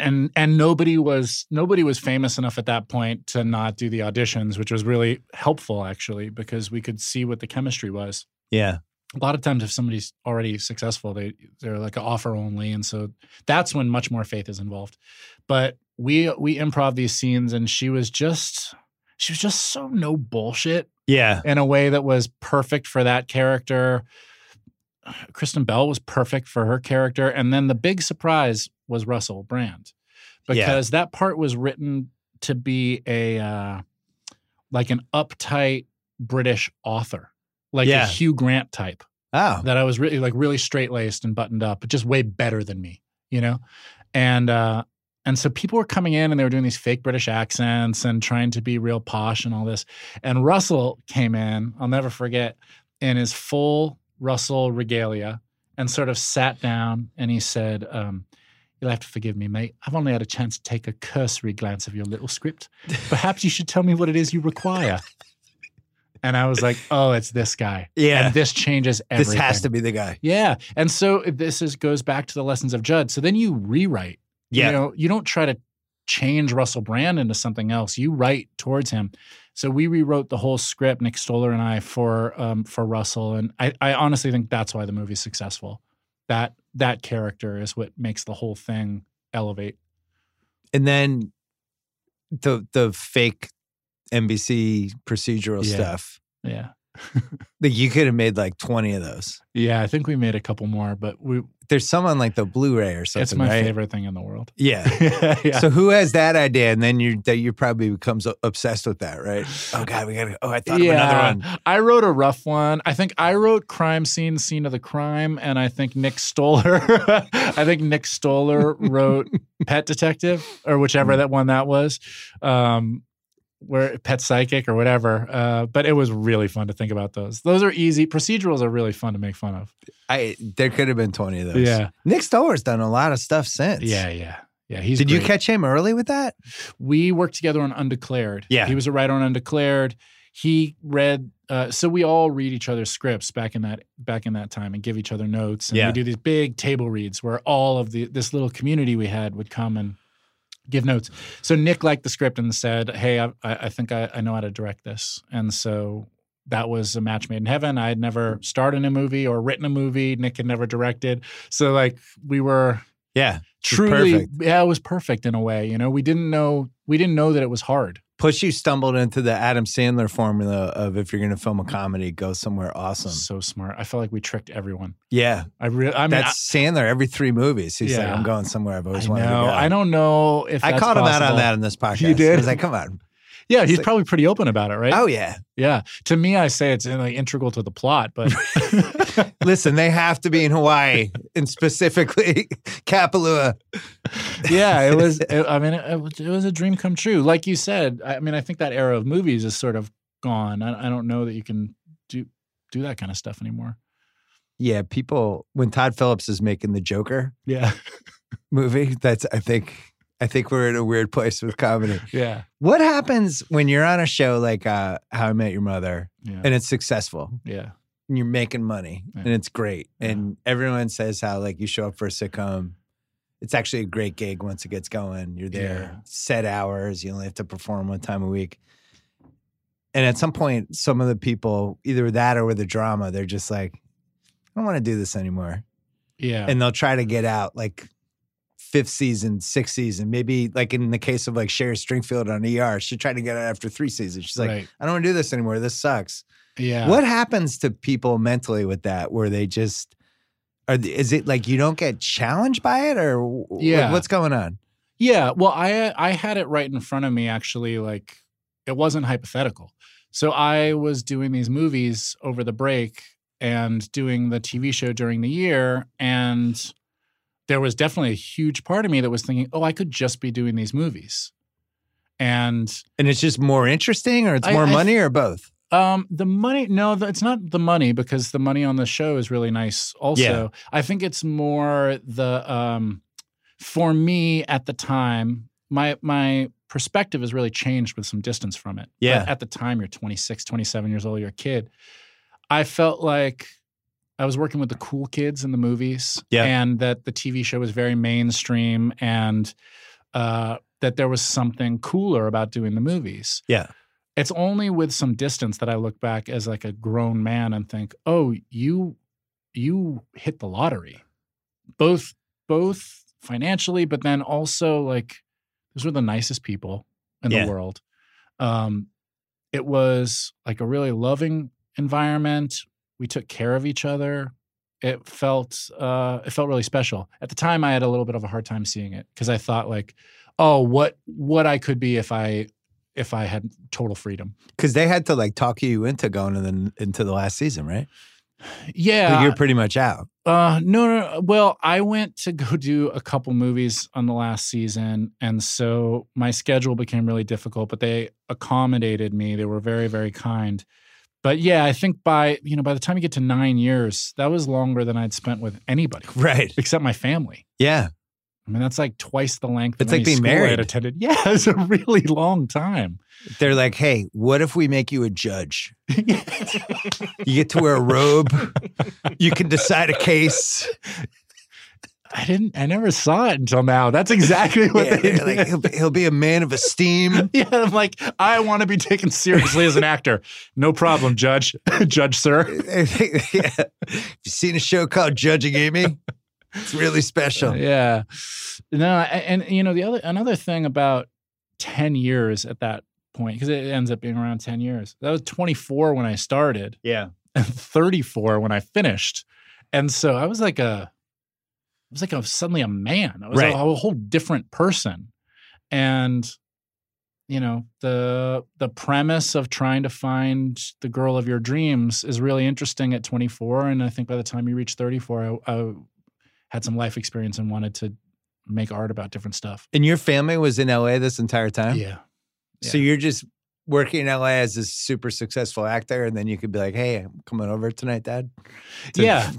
And nobody was famous enough at that point to not do the auditions, which was really helpful, actually, because we could see what the chemistry was. Yeah. A lot of times if somebody's already successful, they're like an offer only. And so that's when much more faith is involved. But we improv these scenes, and she was just so no bullshit. Yeah. In a way that was perfect for that character. Kristen Bell was perfect for her character. And then the big surprise was Russell Brand, because that part was written to be a like an uptight British author, like a Hugh Grant type. Oh, that I was really like really straight laced and buttoned up, but just way better than me, you know. And so people were coming in and they were doing these fake British accents and trying to be real posh and all this. And Russell came in. I'll never forget, in his full Russell regalia, and sort of sat down and he said, "You'll have to forgive me, mate. I've only had a chance to take a cursory glance of your little script. Perhaps you should tell me what it is you require." And I was like, oh, it's this guy. Yeah. And this changes everything. This has to be the guy. Yeah. And so this goes back to the lessons of Judd. So then you rewrite. Yeah. You know, you don't try to change Russell Brand into something else. You write towards him. So we rewrote the whole script, Nick Stoller and I, for Russell. And I honestly think that's why the movie's successful. That character is what makes the whole thing elevate. And then the fake NBC procedural stuff. Yeah. Like you could have made like 20 of those. Yeah, I think we made a couple more, but there's some on like the Blu-ray or something. It's my favorite thing in the world. Yeah. Yeah. So who has that idea? And then you probably becomes obsessed with that, right? Oh God, we gotta. Oh, I thought of another one. I wrote a rough one. I think I wrote crime scene, scene of the crime, and I think Nick Stoller. I think Nick Stoller wrote Pet Detective or whichever that one that was. Where Pet Psychic or whatever. But it was really fun to think about those. Those are easy. Procedurals are really fun to make fun of. There could have been 20 of those. Yeah. Nick Stoller's done a lot of stuff since. Yeah. He's Did you catch him early with that? We worked together on Undeclared. Yeah. He was a writer on Undeclared. He read, so we all read each other's scripts back in that time and give each other notes. And we do these big table reads where all of this little community we had would come and give notes. So Nick liked the script and said, hey, I think I know how to direct this. And so that was a match made in heaven. I had never starred in a movie or written a movie. Nick had never directed. So like we were truly perfect. Yeah, it was perfect in a way. You know, we didn't know that it was hard. Plus you stumbled into the Adam Sandler formula of if you're going to film a comedy, go somewhere awesome. So smart. I felt like we tricked everyone. Yeah. I mean, that's Sandler every 3 movies. He's like, I'm going somewhere I've always wanted to go. I don't know if that's I called him out on that in this podcast. You did? I was like, come on. Yeah, he's probably pretty open about it, right? Oh, yeah. Yeah. To me, I say it's like integral to the plot, but. Listen, they have to be in Hawaii and specifically Kapalua. Yeah, it was a dream come true. Like you said, I mean, I think that era of movies is sort of gone. I don't know that you can do that kind of stuff anymore. Yeah, people, when Todd Phillips is making the Joker movie, that's, I think we're in a weird place with comedy. Yeah. What happens when you're on a show like How I Met Your Mother and it's successful? Yeah. And you're making money and it's great. Yeah. And everyone says how like you show up for a sitcom. It's actually a great gig once it gets going. You're there set hours. You only have to perform one time a week. And at some point, some of the people, either with that or with the drama, they're just like, I don't want to do this anymore. Yeah. And they'll try to get out like 5th season, 6th season, maybe like in the case of like Sherry Stringfield on ER, she tried to get out after 3 seasons. She's like, I don't want to do this anymore. This sucks. Yeah. What happens to people mentally with that where they just is it like you don't get challenged by it or what's going on? Yeah. Well, I had it right in front of me actually, like it wasn't hypothetical. So I was doing these movies over the break and doing the TV show during the year, and there was definitely a huge part of me that was thinking, oh, I could just be doing these movies. And it's just more interesting or it's more money or both? The money, no, it's not the money because the money on the show is really nice also. Yeah. I think it's more the, for me at the time, my perspective has really changed with some distance from it. Yeah. But at the time, you're 26, 27 years old, you're a kid. I felt like I was working with the cool kids in the movies and that the TV show was very mainstream and that there was something cooler about doing the movies. Yeah. It's only with some distance that I look back as like a grown man and think, oh, you hit the lottery, both financially, but then also like those were the nicest people in the world. It was like a really loving environment. We took care of each other. It felt really special. At the time, I had a little bit of a hard time seeing it because I thought like, oh, what I could be if I had total freedom. Because they had to like talk you into going into the last season, right? Yeah. Like you're pretty much out. No. Well, I went to go do a couple movies on the last season. And so my schedule became really difficult, but they accommodated me. They were very, very kind. But yeah, I think by the time you get to 9 years, that was longer than I'd spent with anybody. Right. Except my family. Yeah. I mean, that's like twice the length of any school I had attended. Yeah, it's a really long time. They're like, hey, what if we make you a judge? You get to wear a robe. You can decide a case. I never saw it until now. That's exactly what they did. Like, he'll be a man of esteem. Yeah, I'm like, I want to be taken seriously as an actor. No problem, Judge. Judge, sir. Yeah. Have you seen a show called Judging Amy? It's really special. Yeah. No, and you know, another thing about 10 years at that point, because it ends up being around 10 years. That was 24 when I started. Yeah. And 34 when I finished. And so I was like suddenly a man. I was a whole different person. And, you know, the premise of trying to find the girl of your dreams is really interesting at 24. And I think by the time you reach 34, I had some life experience and wanted to make art about different stuff. And your family was in LA this entire time? Yeah. So you're just working in LA as a super successful actor, and then you could be like, hey, I'm coming over tonight, Dad.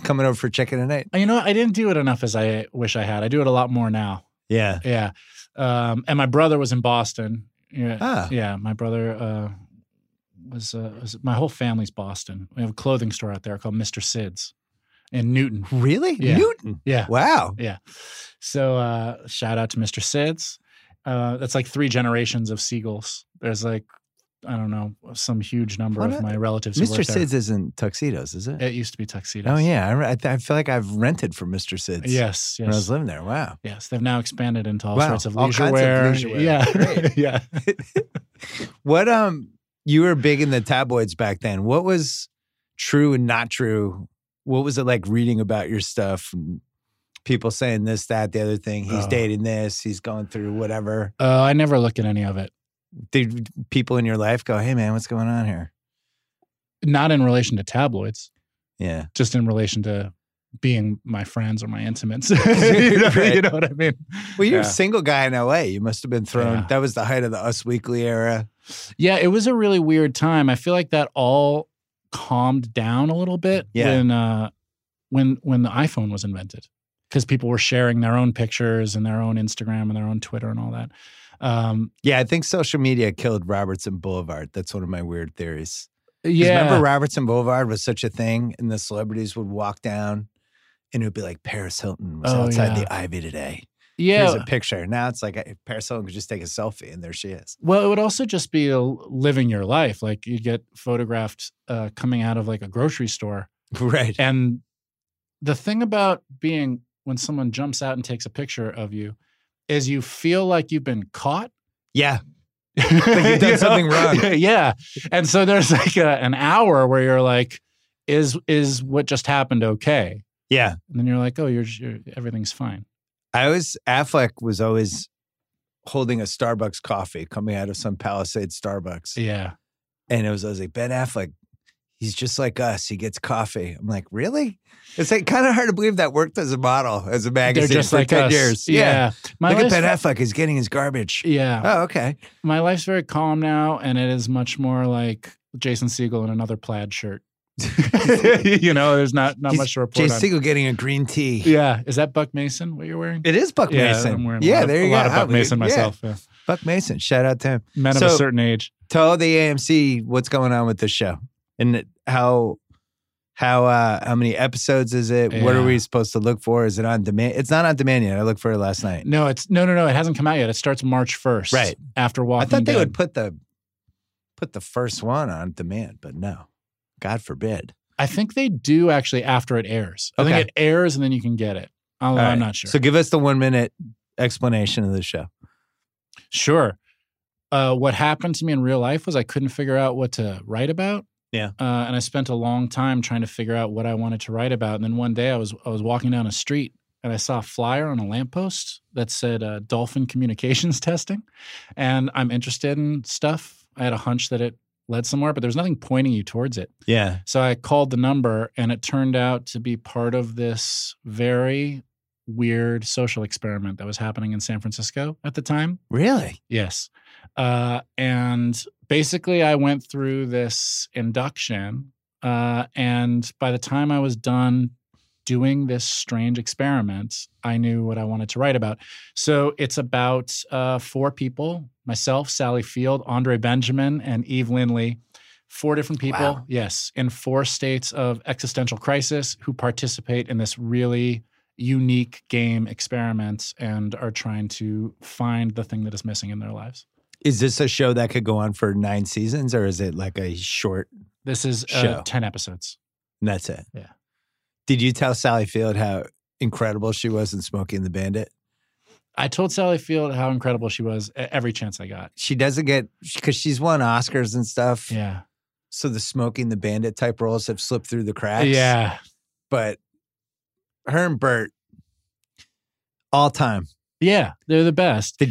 Coming over for chicken tonight. You know, I didn't do it enough as I wish I had. I do it a lot more now. Yeah. Yeah. And my brother was in Boston. Yeah. Ah. Yeah. My brother was my whole family's Boston. We have a clothing store out there called Mr. Sid's in Newton. Really? Yeah. Newton? Yeah. Wow. Yeah. So shout out to Mr. Sid's. That's like three generations of Segels. There's like, I don't know, some huge number of my relatives. Mr. Sid's isn't Tuxedos, is it? It used to be Tuxedos. Oh, yeah. I feel like I've rented from Mr. Sid's. Yes. When I was living there. Wow. Yes. They've now expanded into all sorts of leisure wear. Yeah. Great. Yeah. What, you were big in the tabloids back then. What was true and not true? What was it like reading about your stuff? And people saying this, that, the other thing. He's dating this. He's going through whatever. Oh, I never look at any of it. Did people in your life go, hey, man, what's going on here? Not in relation to tabloids. Yeah. Just in relation to being my friends or my intimates. You know what I mean? Well, you're a single guy in L.A. You must have been thrown. Yeah. That was the height of the Us Weekly era. Yeah, it was a really weird time. I feel like that all calmed down a little bit when the iPhone was invented. Because people were sharing their own pictures and their own Instagram and their own Twitter and all that. Yeah, I think social media killed Robertson Boulevard. That's one of my weird theories. Yeah. Remember Robertson Boulevard was such a thing, and the celebrities would walk down and it would be like Paris Hilton was outside the Ivy today. Yeah. Here's a picture. Now it's like Paris Hilton could just take a selfie and there she is. Well, it would also just be living your life. Like you get photographed coming out of like a grocery store. Right. And the thing about being, when someone jumps out and takes a picture of you, is you feel like you've been caught. Yeah. Like you've done something wrong. Yeah. And so there's like an hour where you're like, is what just happened okay? Yeah. And then you're like, oh, you're everything's fine. Affleck was always holding a Starbucks coffee coming out of some Palisades Starbucks. Yeah. And I was like, Ben Affleck, he's just like us. He gets coffee. I'm like, really? It's like kind of hard to believe that worked as a model, as a magazine for like 10 years. Yeah. Look at Ben Affleck. He's getting his garbage. Yeah. Oh, okay. My life's very calm now, and it is much more like Jason Segel in another plaid shirt. You know, there's not much to report on. Jason Segel getting a green tea. Yeah. Is that Buck Mason, what you're wearing? It is Buck Mason. I'm wearing a lot of Buck Mason myself. Yeah. Buck Mason. Shout out to him. Men of a certain age. Tell the AMC what's going on with this show. And how many episodes is it? Yeah. What are we supposed to look for? Is it on demand? It's not on demand yet. I looked for it last night. No, no. It hasn't come out yet. It starts March 1st. Right. After Walking Dead. I thought they would put the first one on demand, but no. God forbid. I think they do actually after it airs. I think it airs and then you can get it. I'm not sure. So give us the 1 minute explanation of the show. Sure. What happened to me in real life was I couldn't figure out what to write about. Yeah. And I spent a long time trying to figure out what I wanted to write about. And then one day I was walking down a street and I saw a flyer on a lamppost that said dolphin communications testing. And I'm interested in stuff. I had a hunch that it led somewhere, but there was nothing pointing you towards it. Yeah. So I called the number and it turned out to be part of this very weird social experiment that was happening in San Francisco at the time. Really? Yes. And basically, I went through this induction, and by the time I was done doing this strange experiment, I knew what I wanted to write about. So it's about four people, myself, Sally Field, Andre Benjamin, and Eve Lindley. Four different people, wow. Yes, in four states of existential crisis who participate in this really unique game experiment and are trying to find the thing that is missing in their lives. Is this a show that could go on for 9 seasons, or is it like a short show? This is 10 episodes. And that's it? Yeah. Did you tell Sally Field how incredible she was in Smokey and the Bandit? I told Sally Field how incredible she was every chance I got. She doesn't get, because she's won Oscars and stuff. Yeah. So the Smokey and the Bandit type roles have slipped through the cracks. Yeah. But her and Bert, all time. Yeah, they're the best.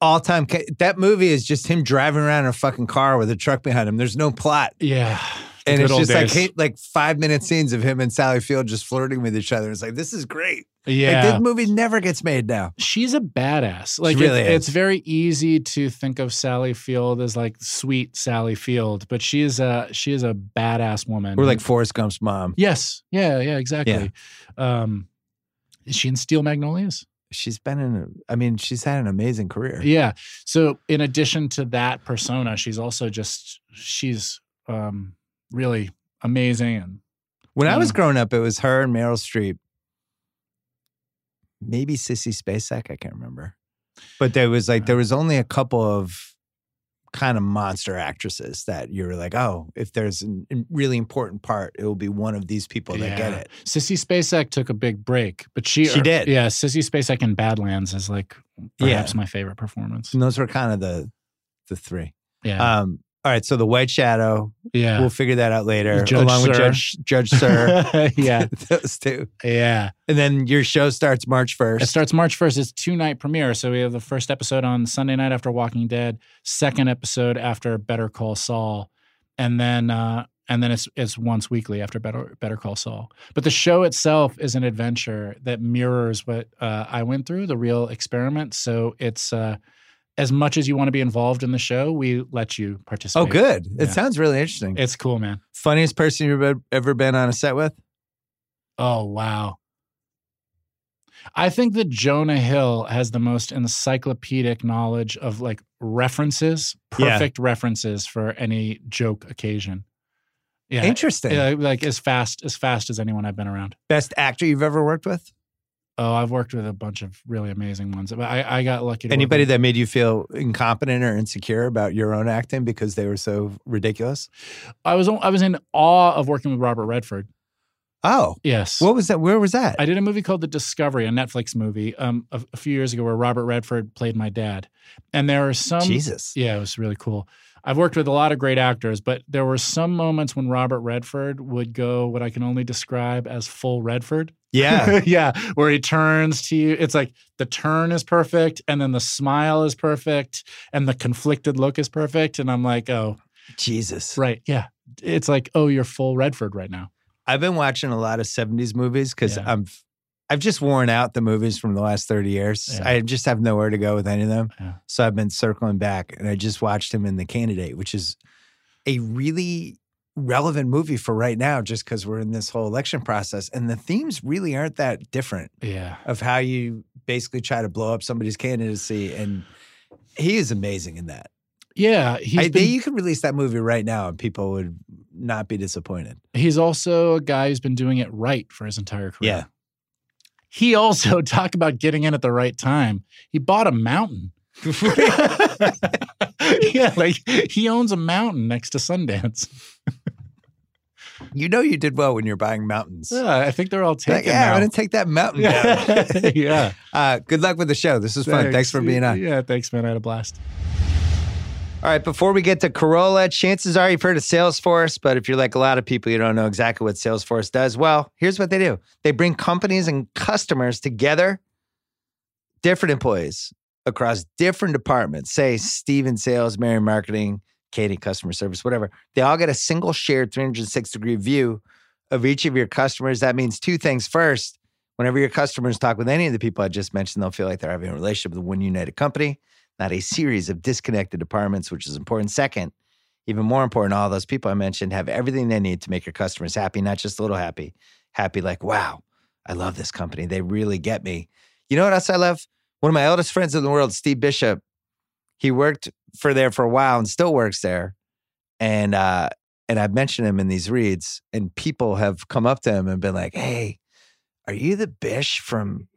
All time. That movie is just him driving around in a fucking car with a truck behind him. There's no plot. Yeah. And it's just like 5-minute scenes of him and Sally Field just flirting with each other. It's like, this is great. Yeah. Like, this movie never gets made now. She's a badass. Like, she really is. It's very easy to think of Sally Field as like sweet Sally Field, but she is a badass woman. We're like Forrest Gump's mom. Yes. Yeah. Yeah, exactly. Yeah. Is she in Steel Magnolias? She's been she's had an amazing career. Yeah. So in addition to that persona, she's also just, she's really amazing. And when I was growing up, it was her and Meryl Streep. Maybe Sissy Spacek, I can't remember. But there was only a couple of kind of monster actresses that you were like, oh, if there's a really important part, it will be one of these people that get it. Sissy Spacek took a big break, but she did. Yeah, Sissy Spacek in Badlands is like perhaps my favorite performance. And those were kind of the three. Yeah. All right, so The White Shadow. Yeah. We'll figure that out later. Along with Judge Sir. Yeah. Those two. Yeah. And then your show starts March 1st. It starts March 1st. It's 2-night premiere. So we have the first episode on Sunday night after Walking Dead, second episode after Better Call Saul, and then it's once weekly after Better Call Saul. But the show itself is an adventure that mirrors what I went through, the real experiment. So it's... as much as you want to be involved in the show, we let you participate. Oh, good. Yeah. It sounds really interesting. It's cool, man. Funniest person you've ever been on a set with? Oh, wow. I think that Jonah Hill has the most encyclopedic knowledge of like references, perfect references for any joke occasion. Yeah. Interesting. Like as fast as anyone I've been around. Best actor you've ever worked with? Oh, I've worked with a bunch of really amazing ones. But I got lucky. Anybody that made you feel incompetent or insecure about your own acting because they were so ridiculous? I was in awe of working with Robert Redford. Oh. Yes. What was that? Where was that? I did a movie called The Discovery, a Netflix movie a few years ago where Robert Redford played my dad. And there are some... Jesus. Yeah, it was really cool. I've worked with a lot of great actors, but there were some moments when Robert Redford would go what I can only describe as full Redford. Yeah. Yeah, where he turns to you. It's like the turn is perfect, and then the smile is perfect, and the conflicted look is perfect. And I'm like, oh. Jesus. Right, yeah. It's like, oh, you're full Redford right now. I've been watching a lot of 70s movies because I've just worn out the movies from the last 30 years. Yeah. I just have nowhere to go with any of them. Yeah. So I've been circling back, and I just watched him in The Candidate, which is a really relevant movie for right now just because we're in this whole election process. And the themes really aren't that different of how you basically try to blow up somebody's candidacy. And he is amazing in that. Yeah. You could release that movie right now and people would not be disappointed. He's also a guy who's been doing it right for his entire career. Yeah. He also, talk about getting in at the right time, he bought a mountain. Yeah, like he owns a mountain next to Sundance. You know you did well when you're buying mountains. Yeah, I think they're all taken now. I'm going to take that mountain down. Yeah. Good luck with the show. This was fun. Thanks for being on. Yeah, thanks, man. I had a blast. All right, before we get to Carolla, chances are you've heard of Salesforce, but if you're like a lot of people, you don't know exactly what Salesforce does. Well, here's what they do. They bring companies and customers together, different employees across different departments, say Steve in sales, Mary in marketing, Kate in customer service, whatever. They all get a single shared 360-degree view of each of your customers. That means two things. First, whenever your customers talk with any of the people I just mentioned, they'll feel like they're having a relationship with one united company, not a series of disconnected departments, which is important. Second, even more important, all those people I mentioned have everything they need to make your customers happy, not just a little happy. Happy like, wow, I love this company. They really get me. You know what else I love? One of my oldest friends in the world, Steve Bishop, he worked there for a while and still works there. And I've mentioned him in these reads, and people have come up to him and been like, hey, are you the Bish from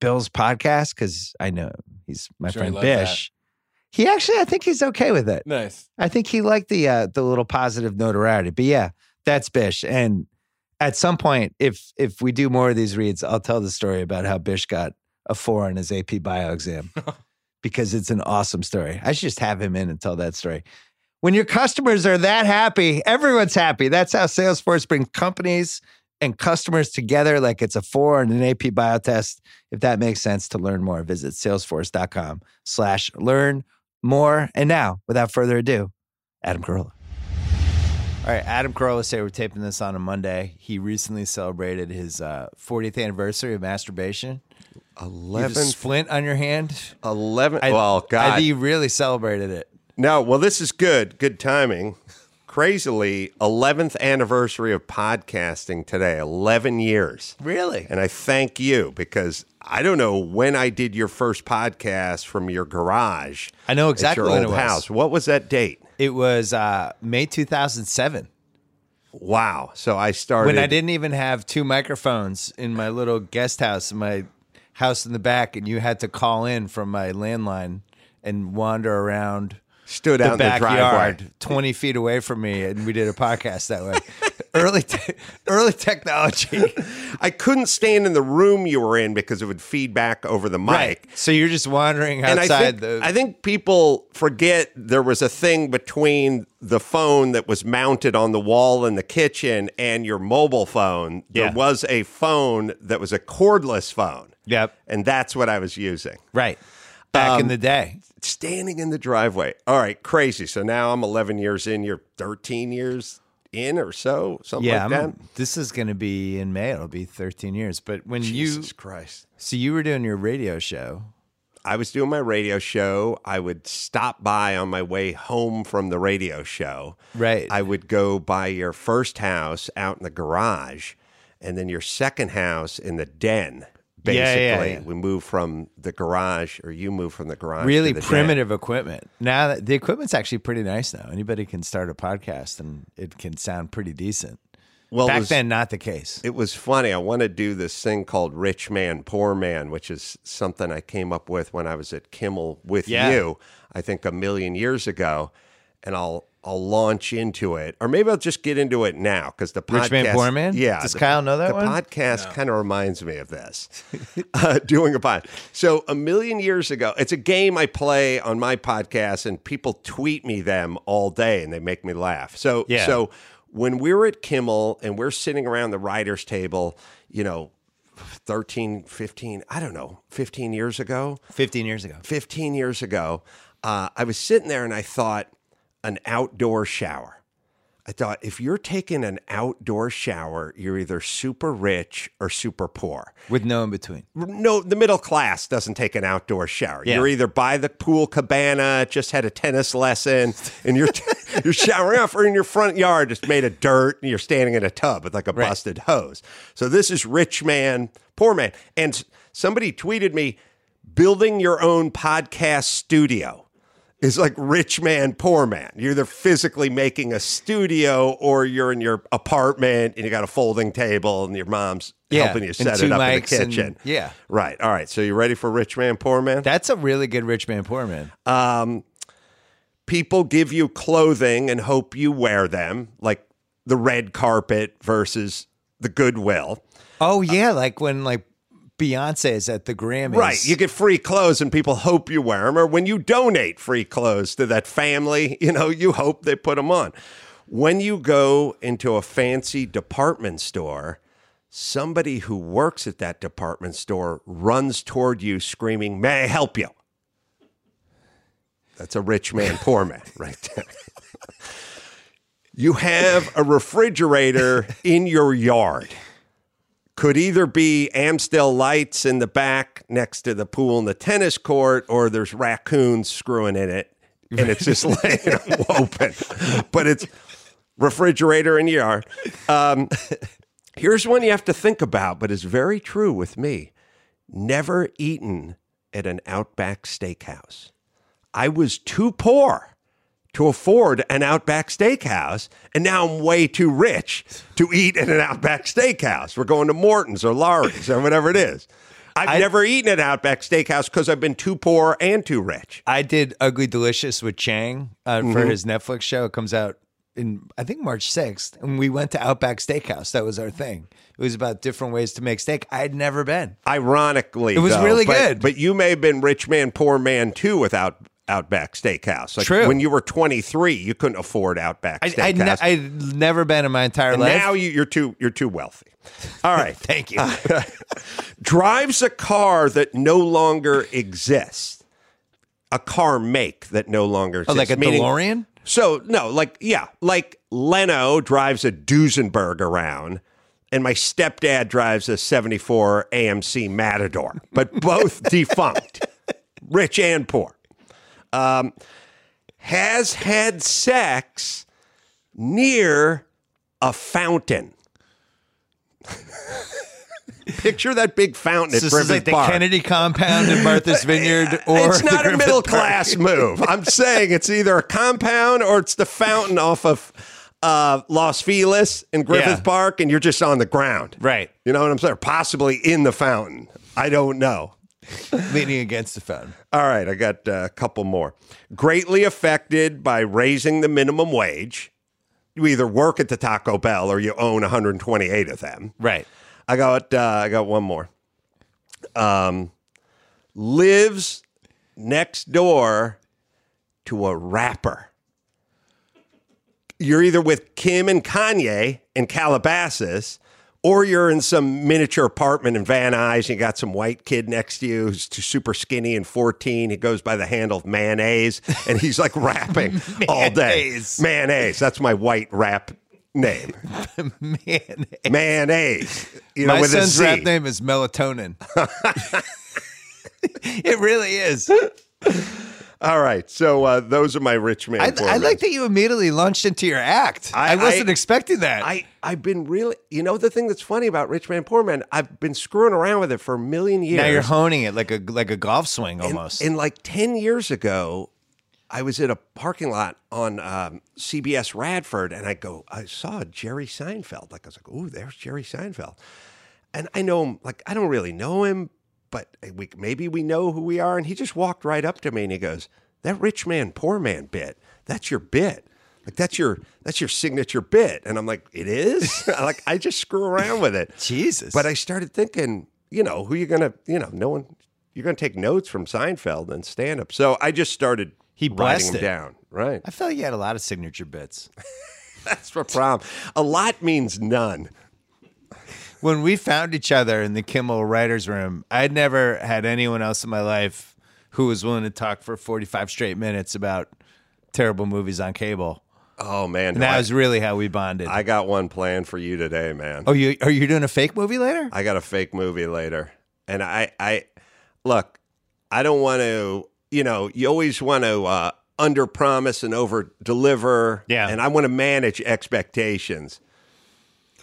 Bill's podcast? Because I know he's my friend Bish. He actually, I think he's okay with it. Nice. I think he liked the little positive notoriety. But yeah, that's Bish. And at some point, if we do more of these reads, I'll tell the story about how Bish got a 4 on his AP bio exam because it's an awesome story. I should just have him in and tell that story. When your customers are that happy, everyone's happy. That's how Salesforce brings companies and customers together like it's a 4 and an AP bio test. If that makes sense, to learn more, visit salesforce.com/learn more. And now, without further ado, Adam Carolla. All right, Adam Carolla, say we're taping this on a Monday. He recently celebrated his 40th anniversary of masturbation. 11. You have a splint on your hand? 11. Well, God. I think you really celebrated it. No, well, this is good. Good timing. Crazily, 11th anniversary of podcasting today, 11 years. Really? And I thank you because I don't know when I did your first podcast from your garage. I know exactly when it was. At your old house. What was that date? It was May 2007. Wow. So I started... when I didn't even have two microphones in my little guest house, in my house in the back, and you had to call in from my landline and wander around... stood out in the driveway, 20 feet away from me, and we did a podcast that way. early technology. I couldn't stand in the room you were in because it would feed back over the mic. Right. So you're just wandering outside. I think people forget there was a thing between the phone that was mounted on the wall in the kitchen and your mobile phone. Yeah. There was a phone that was a cordless phone. Yep. And that's what I was using. Right. Back in the day. Standing in the driveway. All right, crazy. So now I'm 11 years in. You're 13 years in or so, something like that. This is going to be in May. It'll be 13 years. But when Jesus Christ. So you were doing your radio show. I was doing my radio show. I would stop by on my way home from the radio show. Right. I would go by your first house out in the garage and then your second house in the den. Basically, we moved from the garage, or you moved from the garage. Really to the primitive equipment. Now, the equipment's actually pretty nice now. Anybody can start a podcast, and it can sound pretty decent. Well, back then, not the case. It was funny. I want to do this thing called Rich Man, Poor Man, which is something I came up with when I was at Kimmel with you, I think a million years ago, and I'll launch into it, or maybe I'll just get into it now because the podcast. Rich Man, Poor Man? Yeah. Does Kyle know that one? The podcast kind of reminds me of this. Doing a pod. So a million years ago, it's a game I play on my podcast, and people tweet me them all day, and they make me laugh. So when we were at Kimmel, and we're sitting around the writer's table, 13, 15, I don't know, 15 years ago? 15 years ago. 15 years ago, I was sitting there, and I thought, an outdoor shower. I thought, if you're taking an outdoor shower, you're either super rich or super poor. With no in between. No, the middle class doesn't take an outdoor shower. Yeah. You're either by the pool cabana, just had a tennis lesson, and you're showering off, or in your front yard, just made of dirt, and you're standing in a tub with like a busted hose. So this is Rich Man, Poor Man. And somebody tweeted me, building your own podcast studio. It's like Rich Man, Poor Man. You're either physically making a studio or you're in your apartment and you got a folding table and your mom's helping you set it up in the kitchen. Right. All right. So you ready for Rich Man, Poor Man? That's a really good Rich Man, Poor Man. People give you clothing and hope you wear them, like the red carpet versus the Goodwill. Oh, yeah. Like when Beyonce's at the Grammys. Right. You get free clothes and people hope you wear them. Or when you donate free clothes to that family, you hope they put them on. When you go into a fancy department store, somebody who works at that department store runs toward you screaming, "May I help you?" That's a Rich Man, Poor Man right there. You have a refrigerator in your yard. Could either be Amstel lights in the back next to the pool and the tennis court, or there's raccoons screwing in it, and it's just laying open. But it's refrigerator in your yard. Here's one you have to think about, but it's very true with me. Never eaten at an Outback Steakhouse. I was too poor to afford an Outback Steakhouse, and now I'm way too rich to eat at an Outback Steakhouse. We're going to Morton's or Lawry's or whatever it is. I've never eaten at Outback Steakhouse because I've been too poor and too rich. I did Ugly Delicious with Chang for his Netflix show. It comes out in, I think, March 6th. And we went to Outback Steakhouse. That was our thing. It was about different ways to make steak. I'd never been. Ironically, it was really good. But you may have been rich man, poor man, too, without Outback Steakhouse. Like, true. When you were 23, you couldn't afford Outback Steakhouse. I'd never been in my entire life. Now you're too wealthy. All right. Thank you. Drives a car that no longer exists. A car make that no longer exists. Oh, like a DeLorean? So, no, like Leno drives a Duesenberg around, and my stepdad drives a 74 AMC Matador, but both defunct, rich and poor. Has had sex near a fountain. Picture that big fountain at Griffith like Park. The Kennedy compound in Martha's Vineyard. Or it's not a middle-class move. I'm saying it's either a compound or it's the fountain off of Los Feliz in Griffith Park, and you're just on the ground. Right. You know what I'm saying? Possibly in the fountain. I don't know. Leaning against the fountain. All right, I got a couple more. Greatly affected by raising the minimum wage. You either work at the Taco Bell or you own 128 of them. Right. I got one more. Lives next door to a rapper. You're either with Kim and Kanye in Calabasas, or you're in some miniature apartment in Van Nuys, and you got some white kid next to you who's super skinny and 14. He goes by the handle of Mayonnaise, and he's like rapping all day. Mayonnaise. That's my white rap name. Mayonnaise. Mayonnaise. You know, my son's rap name is Melatonin. It really is. All right, so those are my rich man. I like that you immediately launched into your act. I wasn't expecting that. I've been really, you know, the thing that's funny about rich man, poor man, I've been screwing around with it for a million years. Now you're honing it like a golf swing almost. And like 10 years ago, I was in a parking lot on CBS Radford, and I saw Jerry Seinfeld. Like I was like, ooh, there's Jerry Seinfeld. And I know him, like I don't really know him, but maybe we know who we are. And he just walked right up to me and he goes, that rich man, poor man bit, that's your bit. Like that's your signature bit. And I'm like, it is? Like I just screw around with it. Jesus. But I started thinking, you know, who you're going to, you know, no one, you're going to take notes from Seinfeld and stand up. So I just started writing them down. Right. I felt like you had a lot of signature bits. That's the problem. A lot means none. When we found each other in the Kimmel writer's room, I'd never had anyone else in my life who was willing to talk for 45 straight minutes about terrible movies on cable. Oh, man. And that was really how we bonded. I got one planned for you today, man. Oh, are you doing a fake movie later? I got a fake movie later. And I don't want to, you know, you always want to under-promise and over-deliver. Yeah. And I want to manage expectations.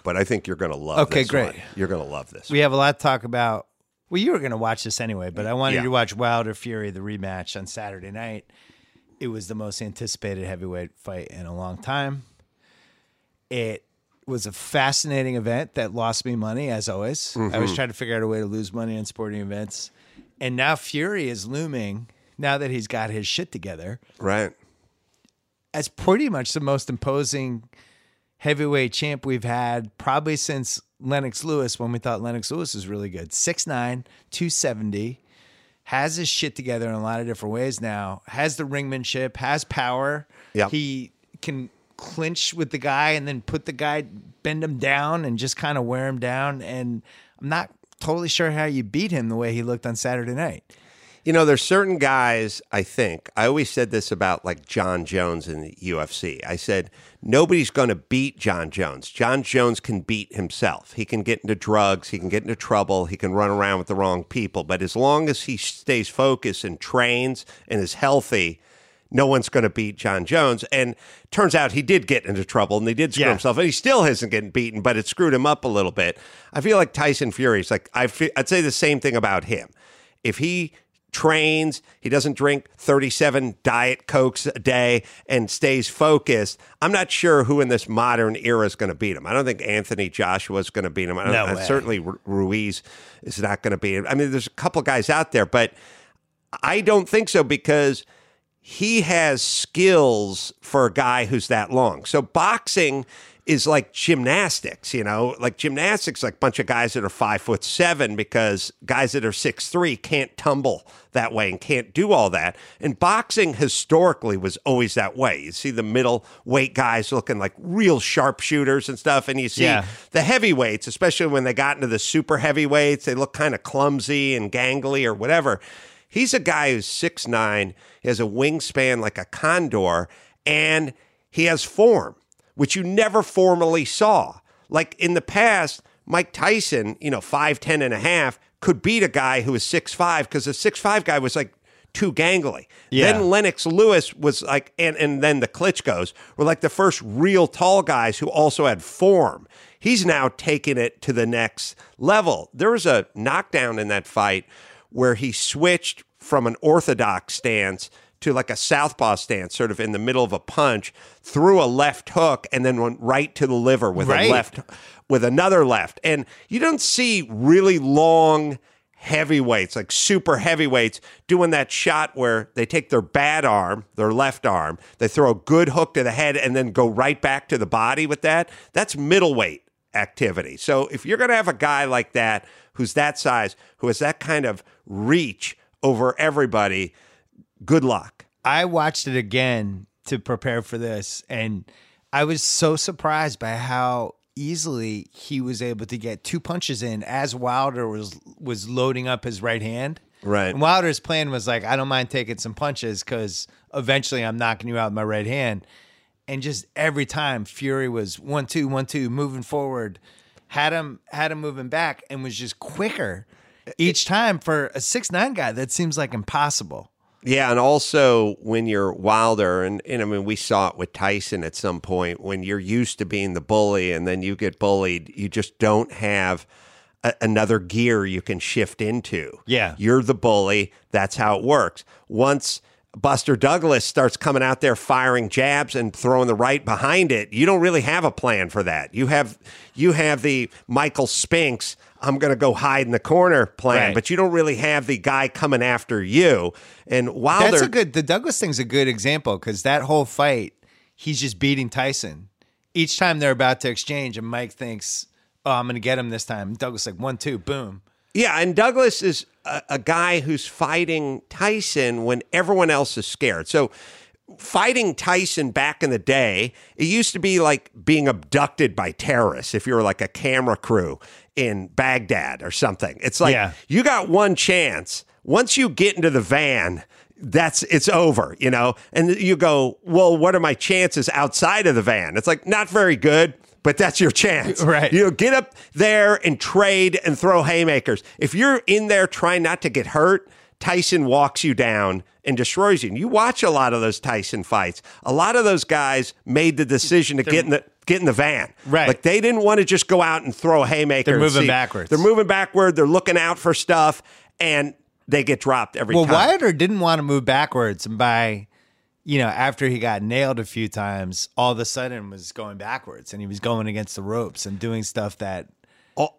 But I think you're going to love this one. Okay, great. You're going to love this. We have a lot to talk about. Well, you were going to watch this anyway, but I wanted you to watch Wilder Fury, the rematch on Saturday night. It was the most anticipated heavyweight fight in a long time. It was a fascinating event that lost me money, as always. Mm-hmm. I was trying to figure out a way to lose money on sporting events. And now Fury is looming, now that he's got his shit together. Right. As pretty much the most imposing heavyweight champ we've had probably since Lennox Lewis, when we thought Lennox Lewis was really good. 6'9", 270, has his shit together in a lot of different ways now, has the ringmanship, has power. Yep. He can clinch with the guy and then put the guy, bend him down and just kind of wear him down. And I'm not totally sure how you beat him the way he looked on Saturday night. You know, there's certain guys, I think, I always said this about like Jon Jones in the UFC. I said, nobody's going to beat Jon Jones. Jon Jones can beat himself. He can get into drugs. He can get into trouble. He can run around with the wrong people. But as long as he stays focused and trains and is healthy, no one's going to beat Jon Jones. And turns out he did get into trouble and he did screw himself. And he still isn't getting beaten, but it screwed him up a little bit. I feel like Tyson Fury is like, I'd say the same thing about him. If he trains, he doesn't drink 37 Diet Cokes a day and stays focused, I'm not sure who in this modern era is going to beat him. I don't think Anthony Joshua is going to beat him. No way. Certainly Ruiz is not going to beat him. I mean, there's a couple guys out there, but I don't think so because he has skills for a guy who's that long. So boxing is like gymnastics, you know, like gymnastics, like a bunch of guys that are 5'7" because guys that are 6'3" can't tumble that way and can't do all that. And boxing historically was always that way. You see the middleweight guys looking like real sharpshooters and stuff. And you see the heavyweights, especially when they got into the super heavyweights, they look kind of clumsy and gangly or whatever. He's a guy who's 6'9", has a wingspan like a condor, and he has form, which you never formally saw. Like in the past, Mike Tyson, you know, 5'10 and a half, could beat a guy who was 6'5", because the 6'5 guy was like too gangly. Yeah. Then Lennox Lewis was like, and then the Klitschko's were like the first real tall guys who also had form. He's now taking it to the next level. There was a knockdown in that fight where he switched from an orthodox stance to like a southpaw stance, sort of in the middle of a punch, threw a left hook, and then went right to the liver with a left, with another left. And you don't see really long heavyweights, like super heavyweights, doing that shot where they take their bad arm, their left arm, they throw a good hook to the head, and then go right back to the body with that. That's middleweight activity. So if you're going to have a guy like that, who's that size, who has that kind of reach over everybody, good luck. I watched it again to prepare for this, and I was so surprised by how easily he was able to get two punches in as Wilder was loading up his right hand. Right. And Wilder's plan was like, I don't mind taking some punches because eventually I'm knocking you out with my right hand. And just every time Fury was 1-2, 1-2, moving forward, had him moving back, and was just quicker each time for a 6'9" guy. That seems like impossible. Yeah, and also when you're Wilder, and I mean, we saw it with Tyson at some point, when you're used to being the bully and then you get bullied, you just don't have another gear you can shift into. Yeah. You're the bully. That's how it works. Once Buster Douglas starts coming out there firing jabs and throwing the right behind it, you don't really have a plan for that. You have the Michael Spinks, I'm going to go hide in the corner plan, but you don't really have the guy coming after you. And Wilder, that's the Douglas thing's a good example, because that whole fight, he's just beating Tyson. Each time they're about to exchange and Mike thinks, oh, I'm going to get him this time. And Douglas like 1-2, boom. Yeah, and Douglas is a guy who's fighting Tyson when everyone else is scared. So fighting Tyson back in the day, it used to be like being abducted by terrorists if you were like a camera crew in Baghdad or something. It's like you got one chance. Once you get into the van, it's over, you know? And you go, well, what are my chances outside of the van? It's like, not very good. But that's your chance. Right. You know, get up there and trade and throw haymakers. If you're in there trying not to get hurt, Tyson walks you down and destroys you. And you watch a lot of those Tyson fights. A lot of those guys made the decision to get in the van. Right. Like they didn't want to just go out and throw a haymaker. They're moving backwards. They're moving backward. They're looking out for stuff. And they get dropped every time. Well, Wilder didn't want to move backwards, and by... you know, after he got nailed a few times, all of a sudden was going backwards, and he was going against the ropes and doing stuff that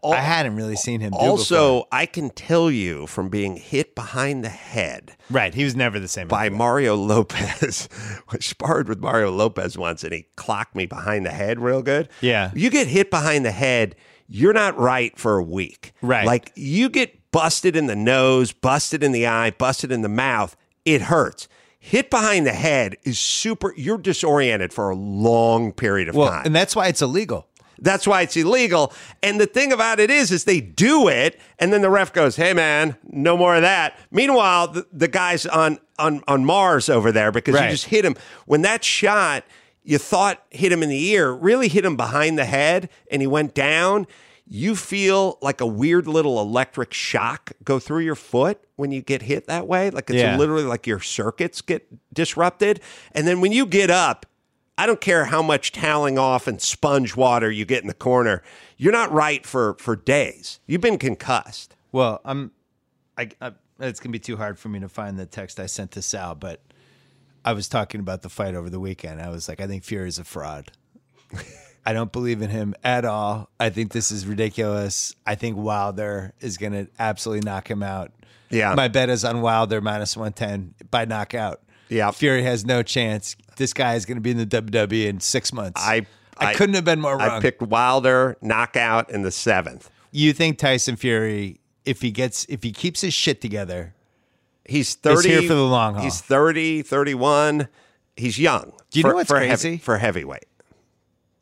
I hadn't really seen him do before. I can tell you from being hit behind the head. Right. He was never the same. By Mario Lopez. I sparred with Mario Lopez once, and he clocked me behind the head real good. Yeah. You get hit behind the head, you're not right for a week. Right. Like, you get busted in the nose, busted in the eye, busted in the mouth. It hurts. Hit behind the head is super, you're disoriented for a long period of time. And that's why it's illegal. That's why it's illegal. And the thing about it is they do it, and then the ref goes, hey, man, no more of that. Meanwhile, the guy's on Mars over there because you just hit him. When that shot you thought hit him in the ear really hit him behind the head, and he went down, you feel like a weird little electric shock go through your foot when you get hit that way. Like it's literally like your circuits get disrupted. And then when you get up, I don't care how much toweling off and sponge water you get in the corner, you're not right for days. You've been concussed. Well, I it's going to be too hard for me to find the text I sent to Sal, but I was talking about the fight over the weekend. I was like, I think Fury's a fraud. I don't believe in him at all. I think this is ridiculous. I think Wilder is going to absolutely knock him out. Yeah. My bet is on Wilder minus 110 by knockout. Yeah. Fury has no chance. This guy is going to be in the WWE in 6 months. I couldn't have been more wrong. I picked Wilder knockout in the 7th. You think Tyson Fury, if he keeps his shit together, he's 30. He's here for the long haul. He's 30, 31. He's young. Do you know what's crazy? For heavyweight.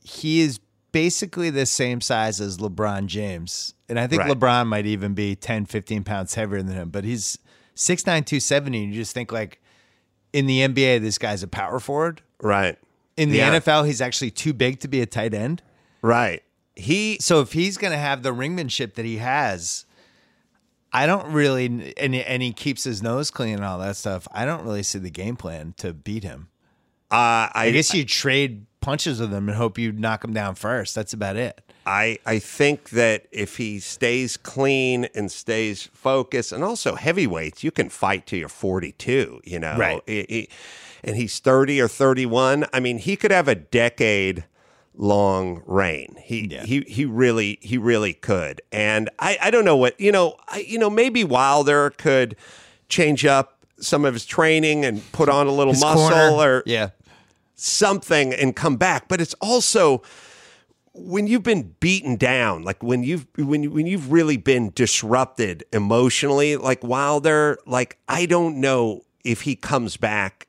He is basically the same size as LeBron James. And I think LeBron might even be 10, 15 pounds heavier than him. But he's 6'9", 270. And you just think, like, in the NBA, this guy's a power forward. Right. In the NFL, he's actually too big to be a tight end. Right. So if he's going to have the ringmanship that he has... I don't really, and he keeps his nose clean and all that stuff. I don't really see the game plan to beat him. I guess you trade punches with him and hope you knock him down first. That's about it. I think that if he stays clean and stays focused, and also heavyweights, you can fight till you're 42, you know. Right. And he's 30 or 31. I mean, he could have a decade long reign. He really could. And I don't know what, maybe Wilder could change up some of his training and put on a little his muscle corner. Or something and come back. But it's also when you've been beaten down, like when you've really been disrupted emotionally, like Wilder, like I don't know if he comes back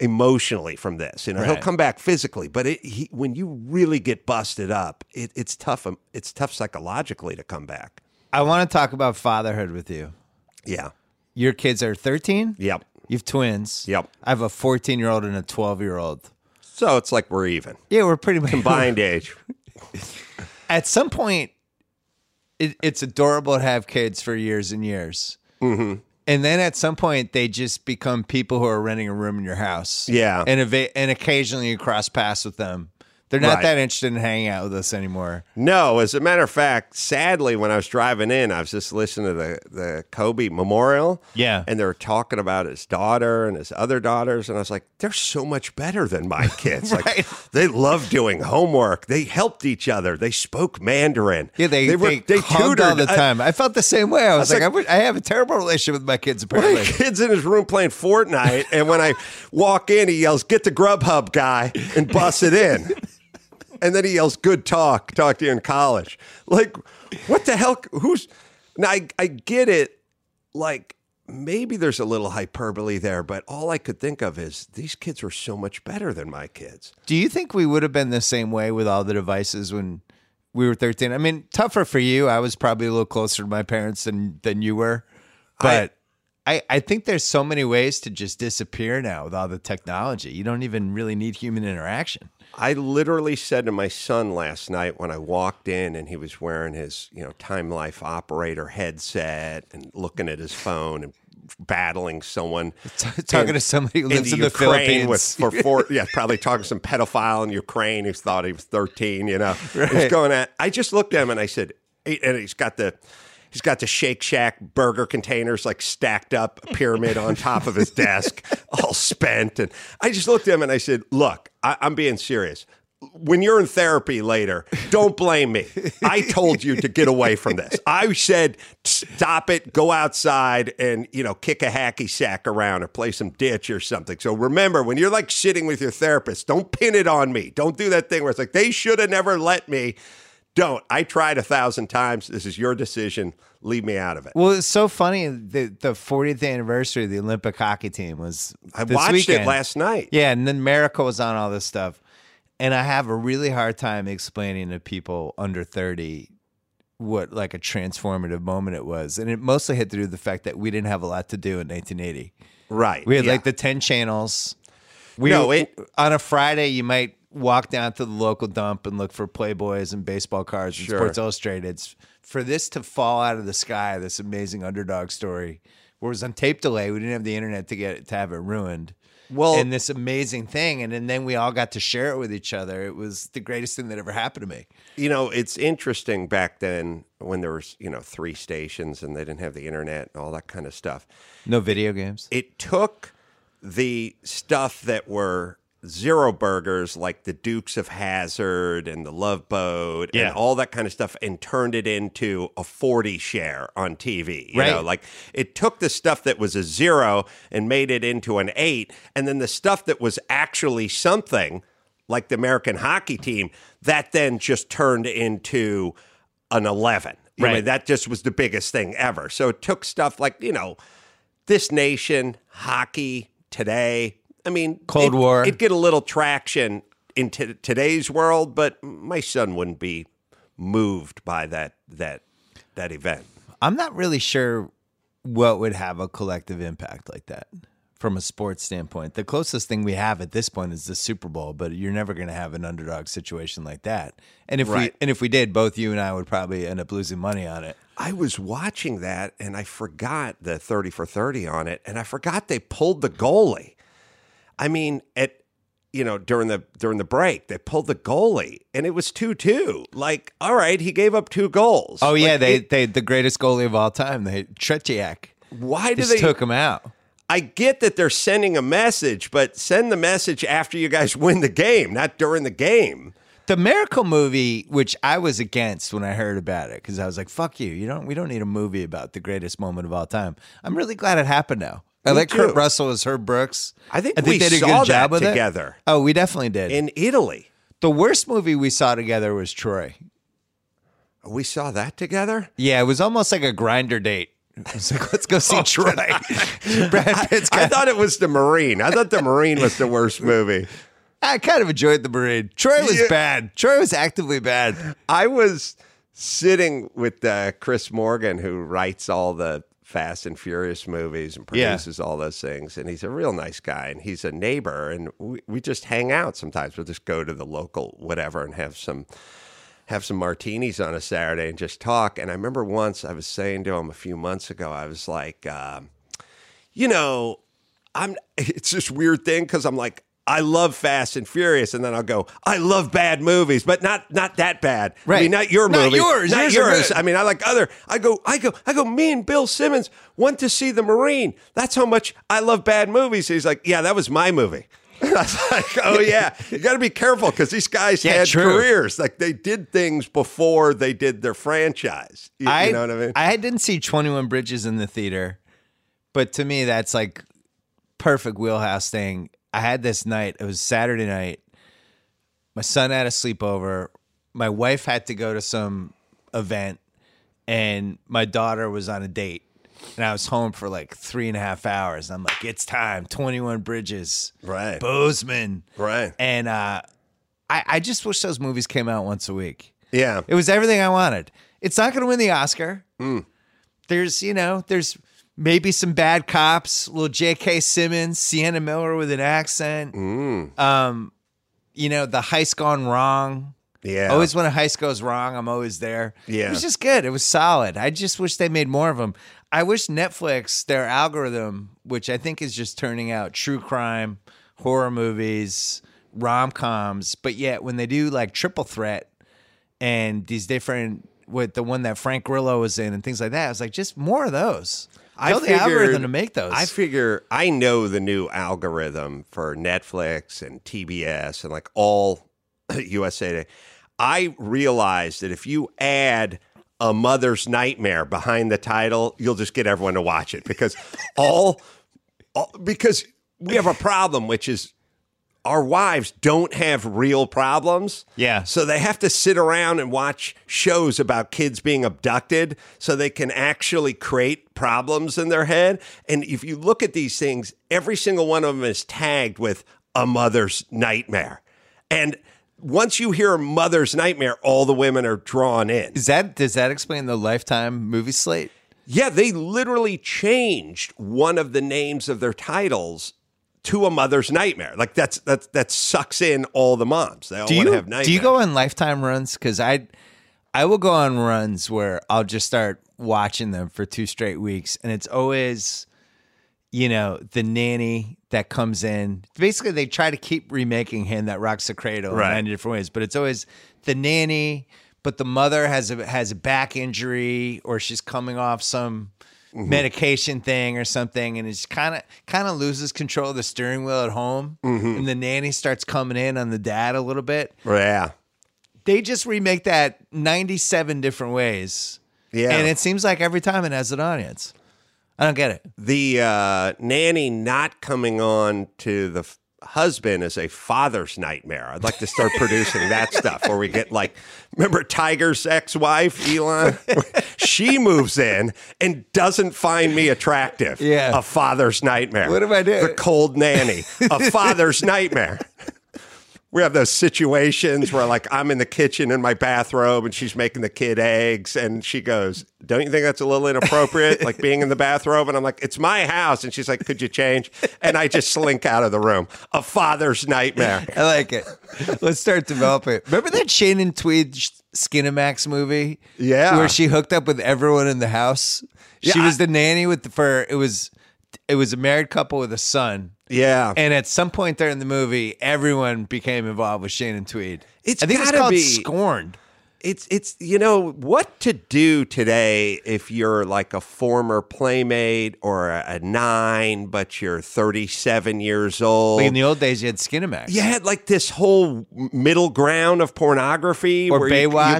emotionally from this, he'll come back physically, but when you really get busted up, it's tough. It's tough psychologically to come back. I want to talk about fatherhood with you. Yeah. Your kids are 13. Yep. You've twins. Yep. I have a 14-year-old and a 12-year-old. So it's like, we're even. Yeah. We're pretty much combined age. At some point it's adorable to have kids for years and years. Mm-hmm. And then at some point, they just become people who are renting a room in your house. Yeah. And occasionally you cross paths with them. They're not that interested in hanging out with us anymore. No. As a matter of fact, sadly, when I was driving in, I was just listening to the Kobe Memorial. Yeah. And they were talking about his daughter and his other daughters. And I was like, they're so much better than my kids. Right. Like, they love doing homework. They helped each other. They spoke Mandarin. Yeah, they tutored all the time. I felt the same way. I was like I have a terrible relationship with my kids, apparently. My kid's in his room playing Fortnite. And when I walk in, he yells, "Get the Grubhub guy," and busts it in. And then he yells, "Good talk to you in college." Like, what the hell? Now, I get it. Like, maybe there's a little hyperbole there, but all I could think of is these kids were so much better than my kids. Do you think we would have been the same way with all the devices when we were 13? I mean, tougher for you. I was probably a little closer to my parents than you were. But I think there's so many ways to just disappear now with all the technology. You don't even really need human interaction. I literally said to my son last night when I walked in and he was wearing his, Time Life operator headset and looking at his phone and battling someone. Talking to somebody who lives in the Philippines. Probably talking to some pedophile in Ukraine who thought he was 13, Right. He's going at, I just looked at him and I said, and he's got the Shake Shack burger containers like stacked up, a pyramid on top of his desk, all spent. And I just looked at him and I said, "Look, I'm being serious. When you're in therapy later, don't blame me. I told you to get away from this. I said, stop it, go outside and, kick a hacky sack around or play some ditch or something. So remember, when you're like sitting with your therapist, don't pin it on me. Don't do that thing where it's like, they should have never let me. Don't. I tried 1,000 times. This is your decision. Leave me out of it." Well, it's so funny. The 40th anniversary of the Olympic hockey team was I watched it last night. Yeah, and then Miracle was on all this stuff. And I have a really hard time explaining to people under 30 what like a transformative moment it was. And it mostly had to do with the fact that we didn't have a lot to do in 1980. Right. We had like the 10 channels. On a Friday, you might walk down to the local dump and look for Playboys and baseball cards and Sports Illustrated. For this to fall out of the sky, this amazing underdog story, where it was on tape delay, we didn't have the internet to have it ruined. Well, and this amazing thing, and then we all got to share it with each other. It was the greatest thing that ever happened to me. You know, it's interesting back then when there was, you know, 3 stations and they didn't have the internet and all that kind of stuff. No video games. It took the stuff that were zero burgers, like the Dukes of Hazzard and the Love Boat and all that kind of stuff, and turned it into a 40 share on TV. You know, like it took the stuff that was a 0 and made it into an 8. And then the stuff that was actually something, like the American hockey team, that then just turned into an 11. You know, that just was the biggest thing ever. So it took stuff like, you know, This Nation, Hockey Today, I mean, Cold War. It'd get a little traction in today's world, but my son wouldn't be moved by that event. I'm not really sure what would have a collective impact like that from a sports standpoint. The closest thing we have at this point is the Super Bowl, but you're never going to have an underdog situation like that. And if we did, both you and I would probably end up losing money on it. I was watching that, and I forgot the 30 for 30 on it, and I forgot they pulled the goalie. I mean, during the break, they pulled the goalie, and it was 2-2. Like, all right, he gave up 2 goals. Oh yeah, like, they the greatest goalie of all time, Tretiak. Why did they took him out? I get that they're sending a message, but send the message after you guys win the game, not during the game. The Miracle movie, which I was against when I heard about it, because I was like, "Fuck you! We don't need a movie about the greatest moment of all time." I'm really glad it happened now. I like Kurt Russell as Herb Brooks. I think we saw that together. Oh, we definitely did. In Italy. The worst movie we saw together was Troy. We saw that together? Yeah, it was almost like a grinder date. It was like, let's go see Troy. Brad Pitt's I thought it was The Marine. I thought The Marine was the worst movie. I kind of enjoyed The Marine. Troy was bad. Troy was actively bad. I was sitting with Chris Morgan, who writes all the Fast and Furious movies and produces all those things. And he's a real nice guy, and he's a neighbor, and we just hang out sometimes. We'll just go to the local whatever and have some martinis on a Saturday and just talk. And I remember once I was saying to him a few months ago, I was like, you know, it's this weird thing because I'm like, I love Fast and Furious, and then I'll go, I love bad movies, but not that bad. Right. I mean, not your movie. Not yours. I mean, I like other. I go, me and Bill Simmons went to see The Marine. That's how much I love bad movies. And he's like, yeah, that was my movie. And I was like, oh yeah, you got to be careful because these guys had careers. Like they did things before they did their franchise. You know what I mean? I didn't see 21 Bridges in the theater, but to me, that's like perfect wheelhouse thing. I had this night, it was Saturday night, my son had a sleepover, my wife had to go to some event, and my daughter was on a date, and I was home for like 3.5 hours, and I'm like, it's time, 21 Bridges, Bozeman. Right. And I just wish those movies came out once a week. Yeah. It was everything I wanted. It's not going to win the Oscar. Mm. There's maybe some bad cops, little J.K. Simmons, Sienna Miller with an accent. Mm. The heist gone wrong. Yeah. Always when a heist goes wrong, I'm always there. Yeah. It was just good. It was solid. I just wish they made more of them. I wish Netflix, their algorithm, which I think is just turning out true crime, horror movies, rom-coms, but yet when they do like Triple Threat and these different, with the one that Frank Grillo was in and things like that, I was like, just more of those. Tell the algorithm to make those. I figure I know the new algorithm for Netflix and TBS and like all USA Today. I realized that if you add a mother's nightmare behind the title, you'll just get everyone to watch it because because we have a problem, which is our wives don't have real problems. Yeah. So they have to sit around and watch shows about kids being abducted so they can actually create problems in their head. And if you look at these things, every single one of them is tagged with a mother's nightmare. And once you hear a mother's nightmare, all the women are drawn in. Does that explain the Lifetime movie slate? Yeah, they literally changed one of the names of their titles to a mother's nightmare. Like that sucks in all the moms. They all want to have nightmares. Do you go on lifetime runs? Because I will go on runs where I'll just start watching them for 2 straight weeks, and it's always, you know, the nanny that comes in. Basically, they try to keep remaking Him That Rocks the Cradle in 90 different ways, but it's always the nanny, but the mother has a back injury, or she's coming off some medication thing or something, and it's kind of loses control of the steering wheel at home, and the nanny starts coming in on the dad a little bit. Yeah. They just remake that 97 different ways. Yeah. And it seems like every time it has an audience. I don't get it. The nanny not coming on to the husband is a father's nightmare. I'd like to start producing that stuff where we get like, remember Tiger's ex-wife, Elon? She moves in and doesn't find me attractive. Yeah. A father's nightmare. What do I do? The cold nanny. A father's nightmare. We have those situations where, like, I'm in the kitchen in my bathrobe and she's making the kid eggs, and she goes, "Don't you think that's a little inappropriate, like being in the bathrobe?" And I'm like, "It's my house." And she's like, "Could you change?" And I just slink out of the room. A father's nightmare. I like it. Let's start developing. Remember that Shannon Tweed Skinamax movie? Yeah. Where she hooked up with everyone in the house? She was the nanny it was a married couple with a son. Yeah. And at some point there in the movie, everyone became involved with Shannon Tweed. I think it's called Scorned. It's you know, what to do today if you're like a former Playmate or a 9, but you're 37 years old. Like in the old days, you had Skinamax. You had like this whole middle ground of pornography. Or where Baywatch,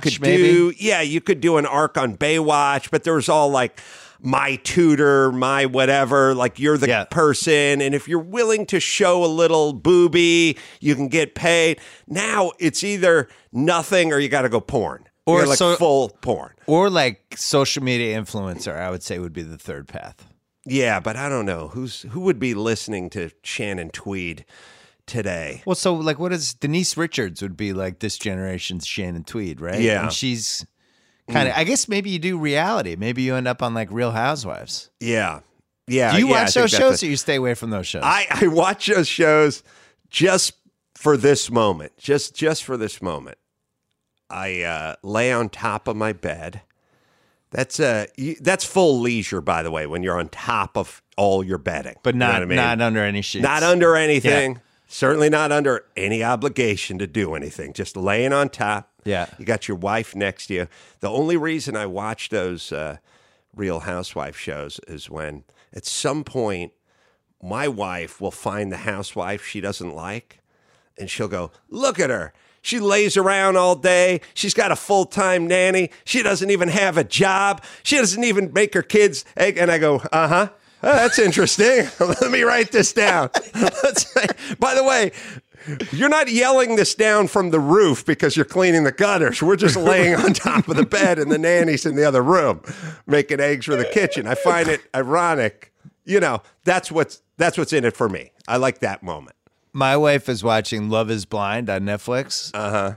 you could do an arc on Baywatch, but there was all like... my tutor, my whatever, like you're the person. And if you're willing to show a little boobie, you can get paid. Now it's either nothing or you got to go porn. Or you're like full porn. Or like social media influencer, I would say, would be the third path. Yeah, but I don't know. Who would be listening to Shannon Tweed today? Well, so like what is Denise Richards would be like this generation's Shannon Tweed, right? Yeah. And she's... kind of, I guess maybe you do reality. Maybe you end up on like Real Housewives. Yeah. Yeah. Do you watch those shows or you stay away from those shows? I watch those shows just for this moment. Just for this moment. I lay on top of my bed. That's full leisure, by the way, when you're on top of all your bedding. But not, you know what I mean? Not under any sheets. Not under anything. Yeah. Certainly not under any obligation to do anything. Just laying on top. Yeah. You got your wife next to you. The only reason I watch those Real Housewife shows is when at some point my wife will find the housewife she doesn't like and she'll go, "Look at her. She lays around all day. She's got a full-time nanny. She doesn't even have a job. She doesn't even make her kids egg." And I go, "Uh-huh. Oh, that's interesting. Let me write this down." By the way, you're not yelling this down from the roof because you're cleaning the gutters. We're just laying on top of the bed and the nanny's in the other room making eggs for the kitchen. I find it ironic. You know, that's what's in it for me. I like that moment. My wife is watching Love Is Blind on Netflix. Uh-huh.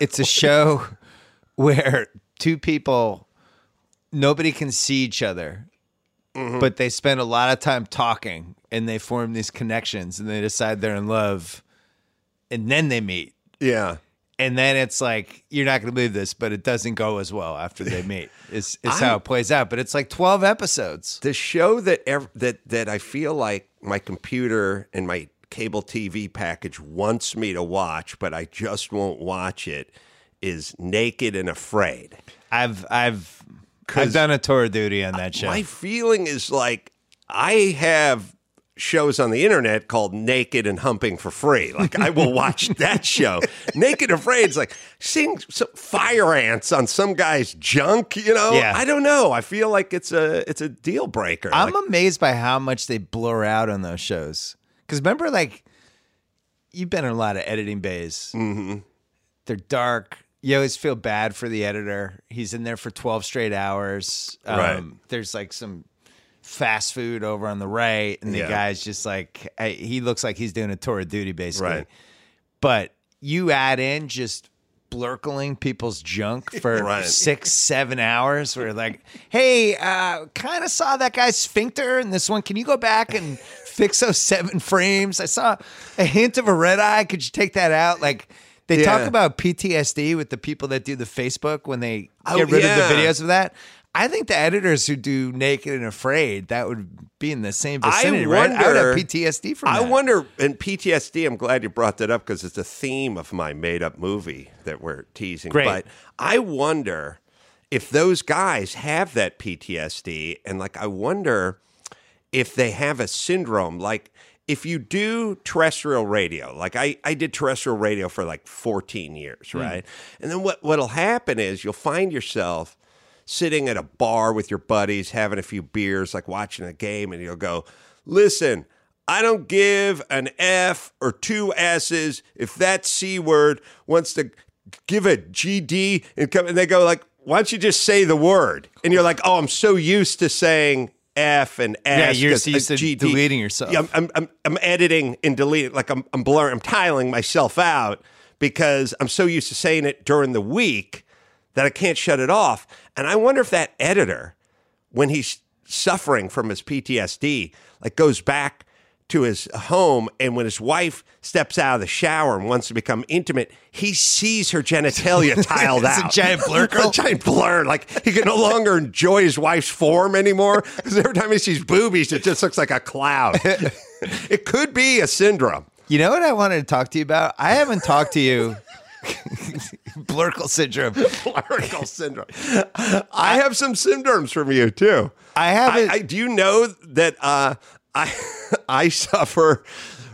It's a show where two people, nobody can see each other. Mm-hmm. But they spend a lot of time talking and they form these connections and they decide they're in love and then they meet. Yeah. And then it's like, you're not going to believe this, but it doesn't go as well after they meet. It's how it plays out. But it's like 12 episodes. The show that I feel like my computer and my cable TV package wants me to watch, but I just won't watch it, is Naked and Afraid. I've done a tour of duty on that show. My feeling is like I have shows on the internet called Naked and Humping for free. Like I will watch that show. Naked Afraid is like seeing some fire ants on some guy's junk, you know? Yeah. I don't know. I feel like it's a deal breaker. I'm amazed by how much they blur out on those shows. Because remember, like, you've been in a lot of editing bays. Mm-hmm. They're dark. You always feel bad for the editor. He's in there for 12 straight hours. Right. There's like some fast food over on the right, and the guy's just like, he looks like he's doing a tour of duty, basically. Right. But you add in just blurkling people's junk for 6-7 hours. Where like, "Hey, kind of saw that guy's sphincter in this one. Can you go back and fix those 7 frames? I saw a hint of a red eye. Could you take that out? Like, they talk about PTSD with the people that do the Facebook when they get rid of the videos of that. I think the editors who do Naked and Afraid, that would be in the same vicinity, right? I would have PTSD from that. I wonder, and PTSD, I'm glad you brought that up because it's a theme of my made-up movie that we're teasing. Great. But I wonder if those guys have that PTSD, and like, I wonder if they have a syndrome. Like, if you do terrestrial radio, like I did terrestrial radio for like 14 years, right? And then what'll happen is you'll find yourself sitting at a bar with your buddies, having a few beers, like watching a game, and you'll go, listen, I don't give an F or two S's if that C word wants to give a GD and come, and they go like, why don't you just say the word? And you're like, oh, I'm so used to saying F and S. Yeah, you're so used to GD. Deleting yourself. Yeah, I'm editing and deleting, like I'm blurring, I'm tiling myself out because I'm so used to saying it during the week that I can't shut it off. And I wonder if that editor, when he's suffering from his PTSD, like goes back to his home, and when his wife steps out of the shower and wants to become intimate, he sees her genitalia tiled out. It's a giant blur. A giant blur. Like, he can no longer enjoy his wife's form anymore because every time he sees boobies, it just looks like a cloud. It could be a syndrome. You know what I wanted to talk to you about? I haven't talked to you... Blurkle syndrome. Blurkle syndrome. I have some syndromes from you too. I haven't. I do you know that I suffer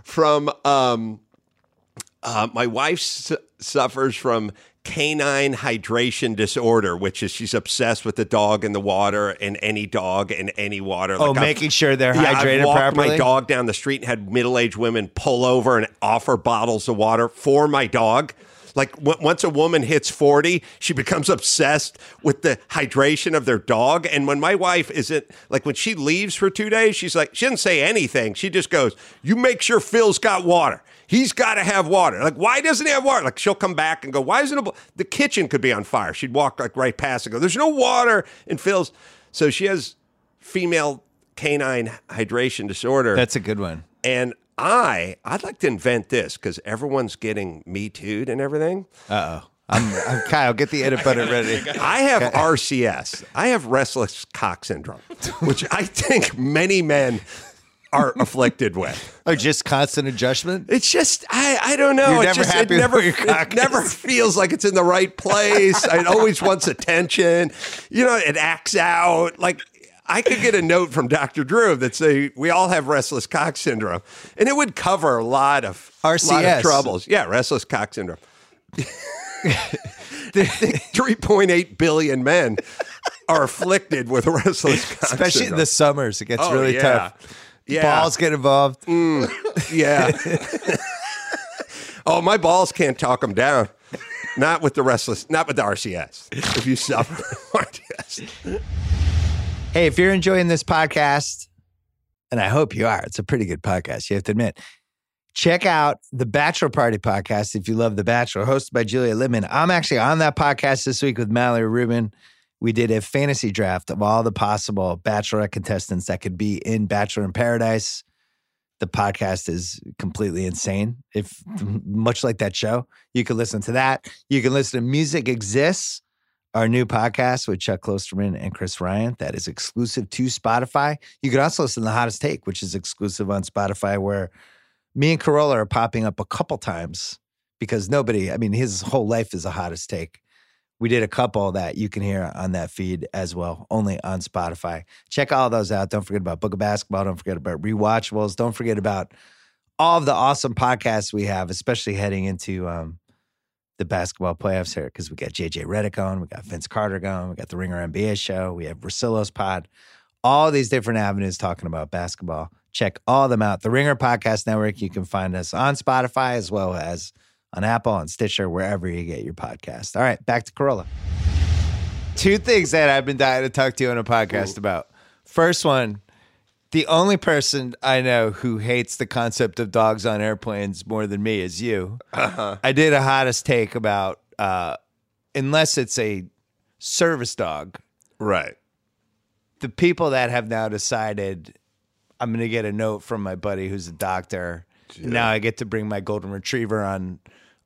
from my wife suffers from canine hydration disorder, which is she's obsessed with the dog in the water and any dog in any water. Like, oh, making sure they're hydrated I've walked properly. My dog down the street and had middle-aged women pull over and offer bottles of water for my dog. Like, once a woman hits 40, she becomes obsessed with the hydration of their dog. And when my wife isn't, like, when she leaves for 2 days, she's like, she doesn't say anything. She just goes, you make sure Phil's got water. He's got to have water. Like, why doesn't he have water? Like, she'll come back and go, why isn't it? The kitchen could be on fire. She'd walk, like, right past and go, there's no water in Phil's. So she has female canine hydration disorder. That's a good one. And I'd like to invent this because everyone's getting Me Too'd and everything. Uh-oh. I'm Kyle, get the edit button ready. I have RCS. I have restless cock syndrome, which I think many men are afflicted with. Oh, just constant adjustment? It's just, I don't know. You're never just, happy it never, with your cock it is. Never feels like it's in the right place. It always wants attention. You know, it acts out. Like, I could get a note from Dr. Drew that say we all have restless cock syndrome, and it would cover a lot of RCS troubles. Yeah, restless cock syndrome. 3.8 billion men are afflicted with restless cock syndrome. Especially in the summers, it gets really tough. Yeah. Balls get involved. Yeah. Oh, my balls can't talk them down. Not with the restless, not with the RCS. If you suffer from RCS. Hey, if you're enjoying this podcast, and I hope you are, it's a pretty good podcast, you have to admit. Check out the Bachelor Party podcast if you love The Bachelor, hosted by Julia Littman. I'm actually on that podcast this week with Mallory Rubin. We did a fantasy draft of all the possible Bachelorette contestants that could be in Bachelor in Paradise. The podcast is completely insane. If much like that show, you can listen to that. You can listen to Music Exists, our new podcast with Chuck Klosterman and Chris Ryan, that is exclusive to Spotify. You can also listen to The Hottest Take, which is exclusive on Spotify, where me and Carolla are popping up a couple times because nobody, I mean, his whole life is a hottest take. We did a couple that you can hear on that feed as well, only on Spotify. Check all those out. Don't forget about Book of Basketball. Don't forget about Rewatchables. Don't forget about all of the awesome podcasts we have, especially heading into the basketball playoffs here, because we got JJ Redick on, we got Vince Carter going, we got the Ringer NBA show, we have Russillo's pod, all these different avenues talking about basketball. Check all of them out. The Ringer Podcast Network, you can find us on Spotify as well as on Apple, on Stitcher, wherever you get your podcast. All right, back to Carolla. Two things that I've been dying to talk to you on a podcast about. First one, the only person I know who hates the concept of dogs on airplanes more than me is you. Uh-huh. I did a hottest take about unless it's a service dog. Right. The people that have now decided I'm going to get a note from my buddy who's a doctor. Yeah. Now I get to bring my golden retriever on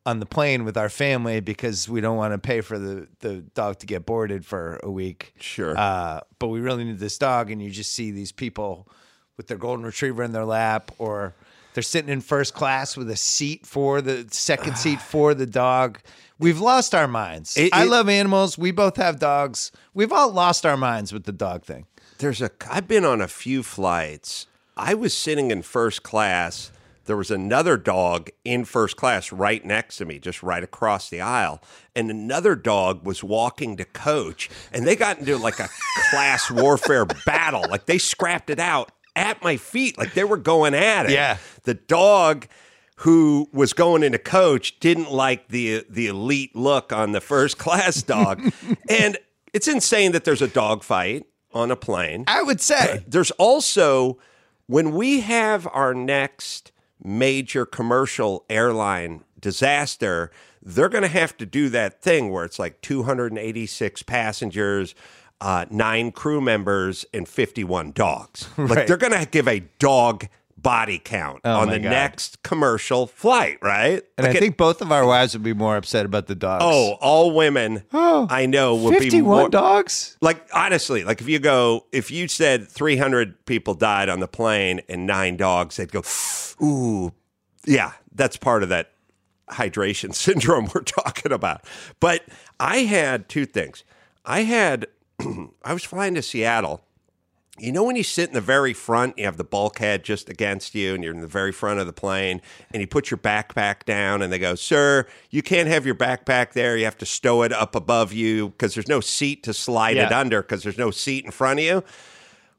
the plane with our family because we don't want to pay for the dog to get boarded for a week. Sure. But we really need this dog. And you just see these people with their golden retriever in their lap, or they're sitting in first class with a seat for the second seat for the dog. We've lost our minds. I love animals. We both have dogs. We've all lost our minds with the dog thing. I've been on a few flights. I was sitting in first class. There was another dog in first class right next to me, just right across the aisle. And another dog was walking to coach, and they got into like a class warfare battle. Like they scrapped it out at my feet. Like they were going at it. Yeah. The dog who was going into coach didn't like the elite look on the first class dog. And it's insane that there's a dog fight on a plane. I would say. There's also, when we have our next major commercial airline disaster, they're going to have to do that thing where it's like 286 passengers, 9 crew members, and 51 dogs. Right. Like they're going to give a dog body count on the next commercial flight, right? And like I think both of our wives would be more upset about the dogs. Oh, all women I know would 51 be more dogs? Like honestly, like if you said 300 people died on the plane and 9 dogs, they'd go, "Ooh, yeah, that's part of that hydration syndrome we're talking about." But I had two things. I was flying to Seattle. You know when you sit in the very front, you have the bulkhead just against you, and you're in the very front of the plane, and you put your backpack down, and they go, "Sir, you can't have your backpack there. You have to stow it up above you because there's no seat to slide it under because there's no seat in front of you."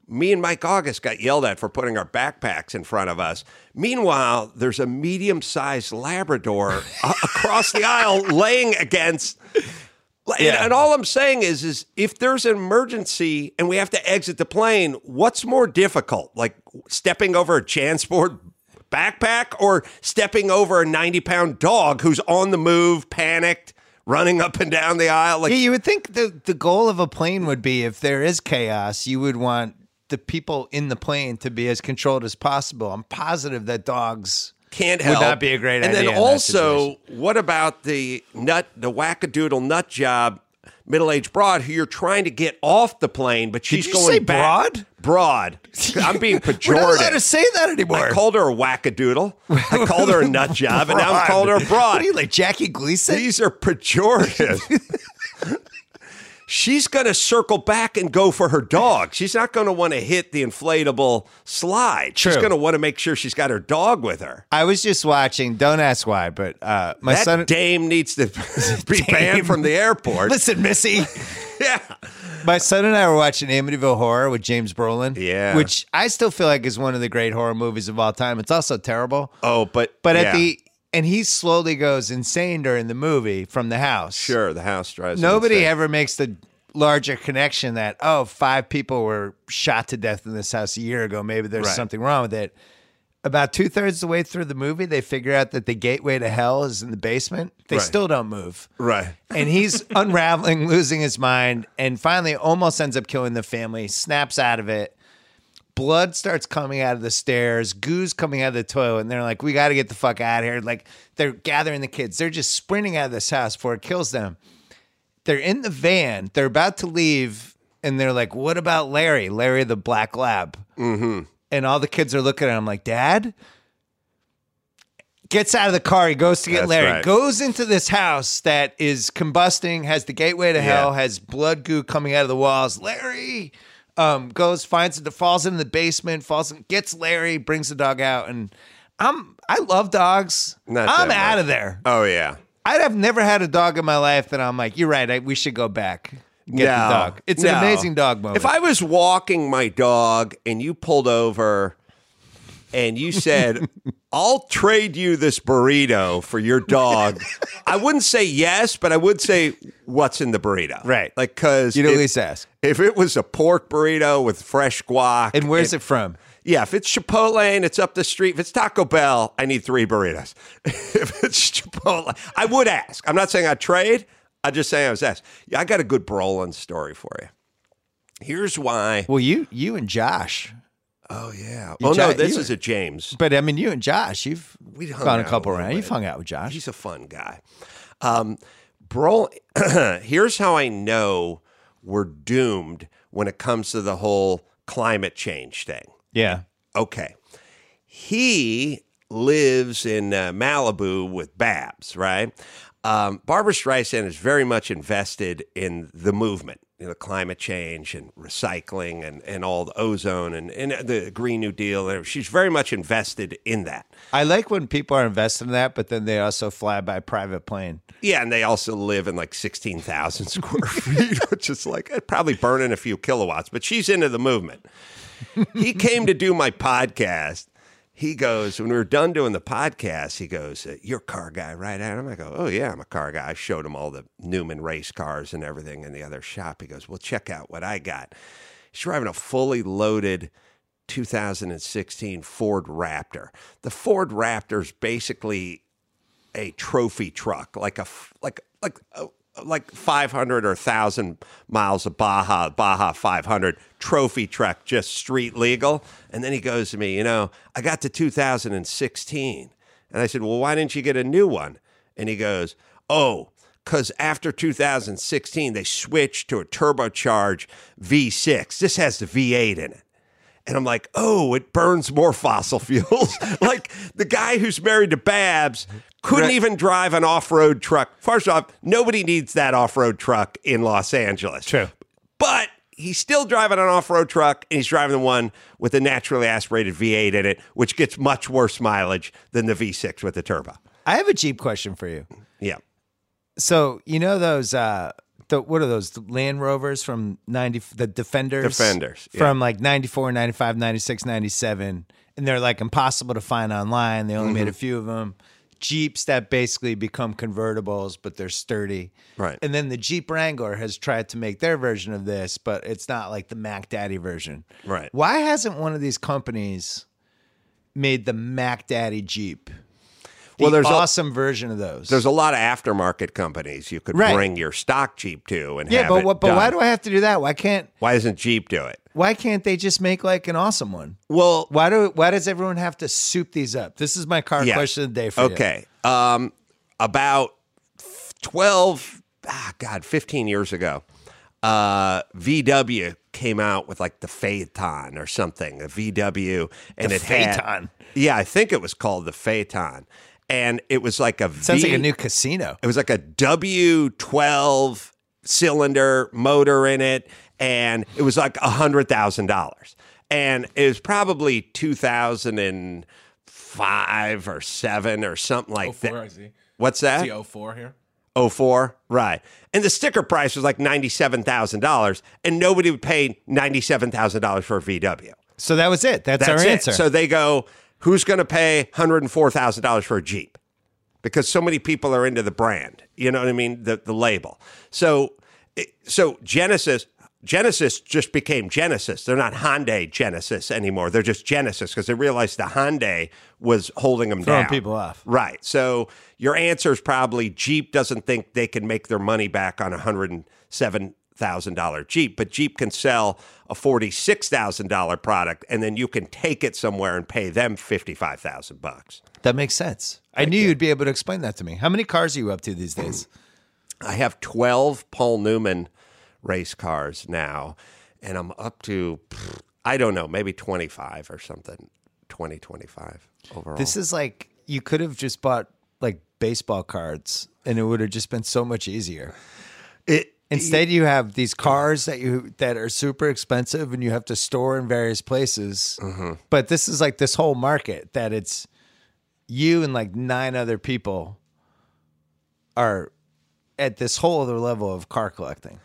Me and Mike August got yelled at for putting our backpacks in front of us. Meanwhile, there's a medium-sized Labrador across the aisle laying against... Yeah. And all I'm saying is if there's an emergency and we have to exit the plane, what's more difficult? Like stepping over a JanSport backpack or stepping over a 90-pound dog who's on the move, panicked, running up and down the aisle? Like, yeah, you would think the goal of a plane would be, if there is chaos, you would want the people in the plane to be as controlled as possible. I'm positive that dogs... Can't help. Would not be a great idea. And then also, what about the wackadoodle nut job middle-aged broad who you're trying to get off the plane, but she's going back. Did you say broad? Broad. I'm being pejorative. We're not allowed to say that anymore. I called her a wackadoodle. I called her a nut job, and now I'm calling her a broad. What are you, like Jackie Gleason? These are pejorative. She's going to circle back and go for her dog. She's not going to want to hit the inflatable slide. True. She's going to want to make sure she's got her dog with her. I was just watching, don't ask why, but my son... That dame needs to be banned from the airport. Listen, Missy. Yeah. My son and I were watching Amityville Horror with James Brolin. Yeah. Which I still feel like is one of the great horror movies of all time. It's also terrible. Oh, but yeah. And he slowly goes insane during the movie from the house. Sure, the house drives insane. Nobody ever makes the larger connection that, 5 people were shot to death in this house a year ago. Maybe there's something wrong with it. About 2/3 the way through the movie, they figure out that the gateway to hell is in the basement. They still don't move. Right. And he's unraveling, losing his mind, and finally almost ends up killing the family, snaps out of it. Blood starts coming out of the stairs, goo's coming out of the toilet, and they're like, "We got to get the fuck out of here." Like, they're gathering the kids. They're just sprinting out of this house before it kills them. They're in the van. They're about to leave, and they're like, "What about Larry? Larry the black lab." Mm-hmm. And all the kids are looking at him like, "Dad?" Gets out of the car. He goes to get That's Larry. Right. Goes into this house that is combusting, has the gateway to hell, has blood goo coming out of the walls. Larry! Goes, finds it, falls in the basement, gets Larry, brings the dog out, and I love dogs. I'm out of there. Oh yeah, I'd have never had a dog in my life that I'm like, "You're right, we should go back get the dog." It's an amazing dog moment. If I was walking my dog and you pulled over and you said, "I'll trade you this burrito for your dog," I wouldn't say yes, but I would say, "What's in the burrito?" Right. Like, because you'd at least ask. If it was a pork burrito with fresh guac. And where's it from? Yeah, if it's Chipotle and it's up the street, if it's Taco Bell, I need 3 burritos. If it's Chipotle, I would ask. I'm not saying I trade. I'm just saying I was asked. Yeah, I got a good Brolin story for you. Here's why. Well, you and Josh... Oh, yeah. Oh, no, this is a James. But, I mean, you and Josh, we've gone a couple around. You've hung out with Josh. He's a fun guy. Here's how I know we're doomed when it comes to the whole climate change thing. Yeah. Okay. He lives in Malibu with Babs, right? Barbra Streisand is very much invested in the movement, climate change and recycling and all the ozone and the Green New Deal. She's very much invested in that. I like when people are invested in that, but then they also fly by private plane. Yeah, and they also live in like 16,000 square feet, which is like probably burning a few kilowatts, but she's into the movement. He came to do my podcast. He goes, when we were done doing the podcast, he goes, you're a car guy, right, Adam? I go, oh, yeah, I'm a car guy. I showed him all the Newman race cars and everything in the other shop. He goes, well, check out what I got. He's driving a fully loaded 2016 Ford Raptor. The Ford Raptor's basically a trophy truck, like 500 or 1,000 miles of Baja 500 trophy truck, just street legal. And then he goes to me, I got the 2016. And I said, well, why didn't you get a new one? And he goes, oh, because after 2016, they switched to a turbocharged V6. This has the V8 in it. And I'm like, oh, it burns more fossil fuels. Like the guy who's married to Babs couldn't even drive an off-road truck. First off, nobody needs that off-road truck in Los Angeles. True. But he's still driving an off-road truck, and he's driving the one with a naturally aspirated V8 in it, which gets much worse mileage than the V6 with the turbo. I have a Jeep question for you. Yeah. So those... what are those Land Rovers from 90, the Defenders yeah. From like 94, 95, 96, 97. And they're like impossible to find online. They only made a few of them. Jeeps that basically become convertibles, but they're sturdy. Right. And then the Jeep Wrangler has tried to make their version of this, but it's not like the Mac Daddy version. Right. Why hasn't one of these companies made the Mac Daddy Jeep? There's awesome version of those. There's a lot of aftermarket companies you could bring your stock Jeep to and have it done. But why do I have to do that? Why doesn't Jeep do it? Why can't they just make like an awesome one? Well, why does everyone have to soup these up? This is my car question of the day for you. Okay. About 15 years ago, VW came out with like the Phaeton or something, a VW, and it had Phaeton. Yeah, I think it was called the Phaeton. And it was like a sounds like a new casino. It was like a W12 cylinder motor in it, and it was like $100,000. And it was probably 2005 or 7 or something like 04, that. I see. What's that? I see 04 here. 04, right. And the sticker price was like $97,000, and nobody would pay $97,000 for a VW. So that was it. That's our answer. So they go, who's going to pay $104,000 for a Jeep? Because so many people are into the brand. You know what I mean? The label. So Genesis just became Genesis. They're not Hyundai Genesis anymore. They're just Genesis because they realized the Hyundai was holding them down. Throwing people off. Right. So your answer is probably Jeep doesn't think they can make their money back on $107,000 Jeep, but Jeep can sell a $46,000 product, and then you can take it somewhere and pay them $55,000. That makes sense. I knew you'd be able to explain that to me. How many cars are you up to these days? I have 12 Paul Newman race cars now, and I'm up to, I don't know, maybe 25 or something, 20, 25 overall. This is like, you could have just bought like baseball cards, and it would have just been so much easier. Instead, you have these cars that are super expensive and you have to store in various places. Mm-hmm. But this is like this whole market that it's you and like 9 other people are at this whole other level of car collecting.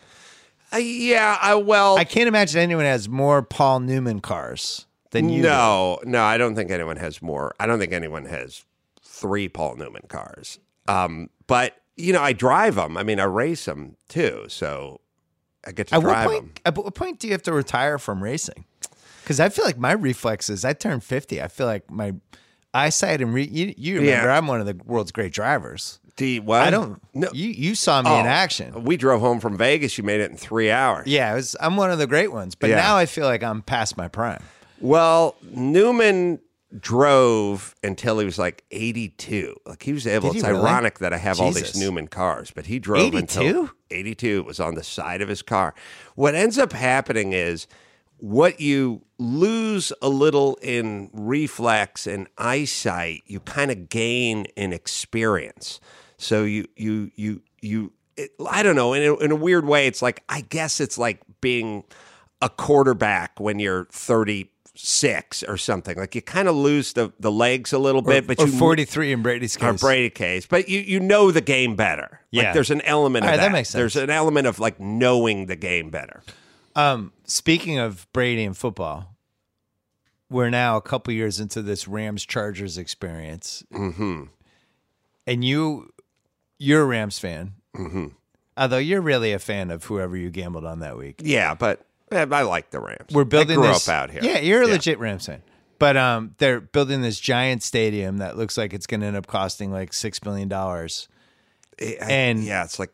I can't imagine anyone has more Paul Newman cars than you. No, I don't think anyone has more. I don't think anyone has 3 Paul Newman cars. But... I drive them. I mean, I race them too, so I get to drive them. At what point do you have to retire from racing? Because I feel like my reflexes, I turned 50. I feel like my eyesight and you remember, I'm one of the world's great drivers. What? I don't know. You saw me in action. We drove home from Vegas. You made it in 3 hours. Yeah, I'm one of the great ones. But now I feel like I'm past my prime. Well, Newman drove until he was like 82. Like he was able. It's really ironic that I have all these Newman cars, but he drove 82? Until 82. It was on the side of his car. What ends up happening is what you lose a little in reflex and eyesight, you kind of gain in experience. So I don't know. In a weird way, it's like, I guess it's like being a quarterback when you're 36 or something. Like you kind of lose the legs a little bit, but or you 43 in Brady's case. Or Brady case, but you know the game better. Yeah, like there's an element of that makes sense. There's an element of like knowing the game better. Speaking of Brady and football, we're now a couple years into this Rams-Chargers experience, mm-hmm. and you're a Rams fan, mm-hmm. although you're really a fan of whoever you gambled on that week. Yeah, but. I like the Rams. We're building up out here. Yeah, you're a legit Rams fan. But they're building this giant stadium that looks like it's going to end up costing like $6 million. It's like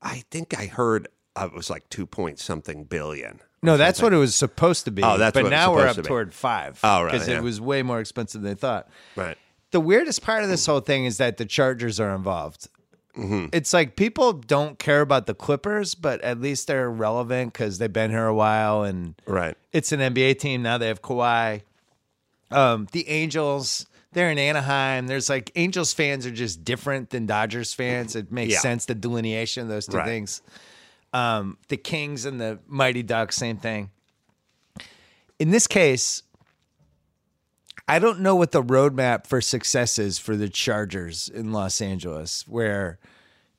I think I heard it was like 2 point something billion. No, that's what it was supposed to be. Oh, that's but what now it was supposed we're up to toward five. Oh, right. Because it was way more expensive than they thought. Right. The weirdest part of this whole thing is that the Chargers are involved. Mm-hmm. It's like people don't care about the Clippers, but at least they're relevant because they've been here a while, and it's an NBA team now. They have Kawhi. The Angels, they're in Anaheim. There's like Angels fans are just different than Dodgers fans. It makes sense, the delineation of those two things. The Kings and the Mighty Ducks, same thing. In this case, I don't know what the roadmap for success is for the Chargers in Los Angeles, where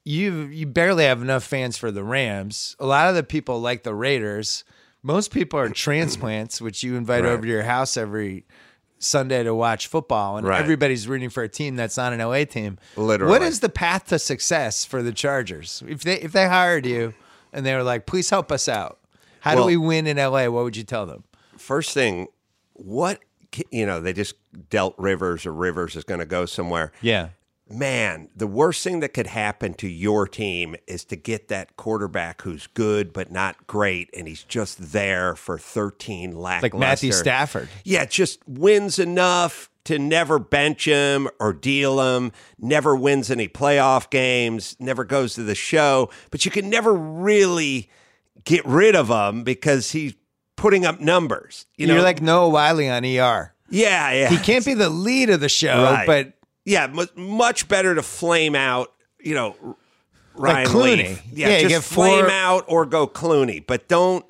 you barely have enough fans for the Rams. A lot of the people like the Raiders. Most people are transplants, which you invite over to your house every Sunday to watch football, and everybody's rooting for a team that's not an LA team. Literally. What is the path to success for the Chargers? If they hired you and they were like, please help us out. How do we win in LA? What would you tell them? First thing, they just dealt Rivers, or Rivers is going to go somewhere. Yeah. Man, the worst thing that could happen to your team is to get that quarterback who's good but not great, and he's just there for 13 lackluster. Like Matthew Stafford. Yeah, just wins enough to never bench him or deal him, never wins any playoff games, never goes to the show, but you can never really get rid of him because he's putting up numbers. You're like Noah Wiley on ER. Yeah, yeah. He can't be the lead of the show, but... Yeah, much better to flame out, Ryan like Clooney. Leaf. Yeah, just flame out or go Clooney, but don't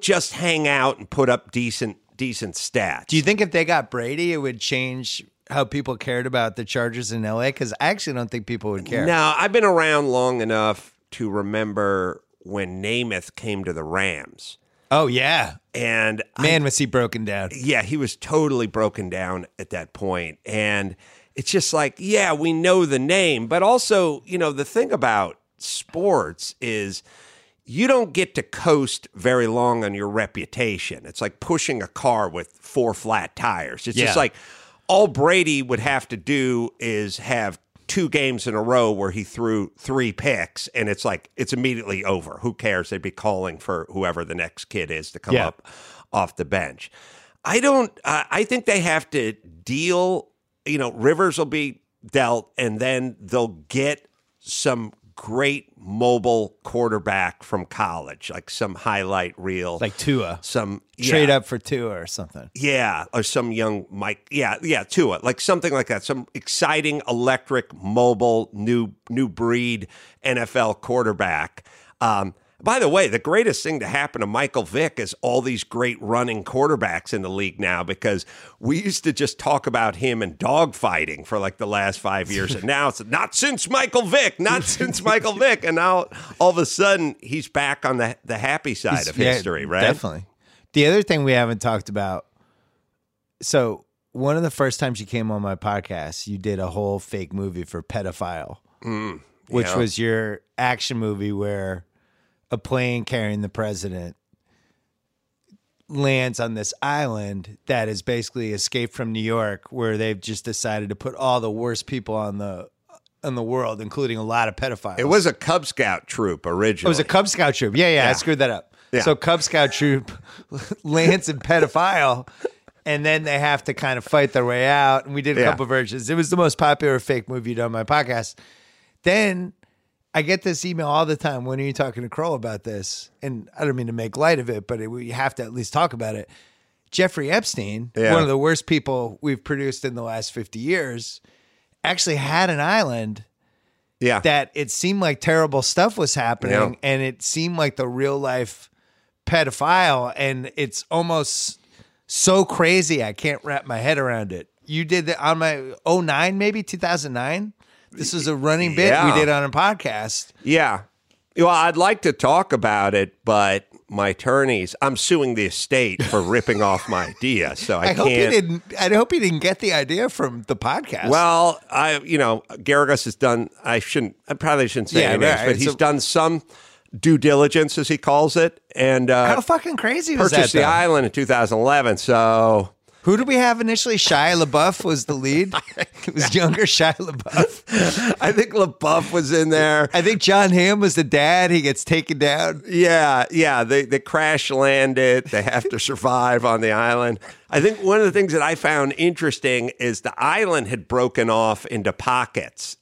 just hang out and put up decent stats. Do you think if they got Brady, it would change how people cared about the Chargers in LA? Because I actually don't think people would care. No, I've been around long enough to remember when Namath came to the Rams. Oh, yeah. And man, was he broken down. Yeah, he was totally broken down at that point. And it's just like, yeah, we know the name. But also, the thing about sports is you don't get to coast very long on your reputation. It's like pushing a car with four flat tires. It's just like all Brady would have to do is have two games in a row where he threw three picks, and it's like it's immediately over. Who cares? They'd be calling for whoever the next kid is to come up off the bench. I think they have to deal, Rivers will be dealt, and then they'll get some great mobile quarterback from college, like some highlight reel. Like Tua. Some trade up for Tua or something. Yeah. Or some young Mike. Yeah. Yeah. Tua. Like something like that. Some exciting, electric, mobile, new breed NFL quarterback. By the way, the greatest thing to happen to Michael Vick is all these great running quarterbacks in the league now, because we used to just talk about him and dogfighting for like the last 5 years. And now it's not since Michael Vick. And now all of a sudden he's back on the happy side of history, right? Definitely. The other thing we haven't talked about. So one of the first times you came on my podcast, you did a whole fake movie for Pedophile, which was your action movie where a plane carrying the president lands on this island that is basically Escape from New York, where they've just decided to put all the worst people on the world, including a lot of pedophiles. It was a Cub Scout troop originally. Yeah, yeah. I screwed that up. Yeah. So Cub Scout troop lands in pedophile, and then they have to kind of fight their way out. And we did a couple versions. It was the most popular fake movie done on my podcast. Then I get this email all the time. When are you talking to Carolla about this? And I don't mean to make light of it, but we have to at least talk about it. Jeffrey Epstein, one of the worst people we've produced in the last 50 years, actually had an island that it seemed like terrible stuff was happening, and it seemed like the real life pedophile, and it's almost so crazy I can't wrap my head around it. You did that on my 2009, maybe 2009. This was a running bit we did on a podcast. Yeah. Well, I'd like to talk about it, but my attorneys, I'm suing the estate for ripping off my idea, so I can't. I hope he didn't get the idea from the podcast. Well, Garagos has done. I probably shouldn't say any names, but he's done some due diligence, as he calls it, and how fucking crazy was that? Purchased the island in 2011. So. Who did we have initially? Shia LaBeouf was the lead. It was younger Shia LaBeouf. I think LaBeouf was in there. I think John Hamm was the dad. He gets taken down. Yeah. They crash land it. They have to survive on the island. I think one of the things that I found interesting is the island had broken off into pockets,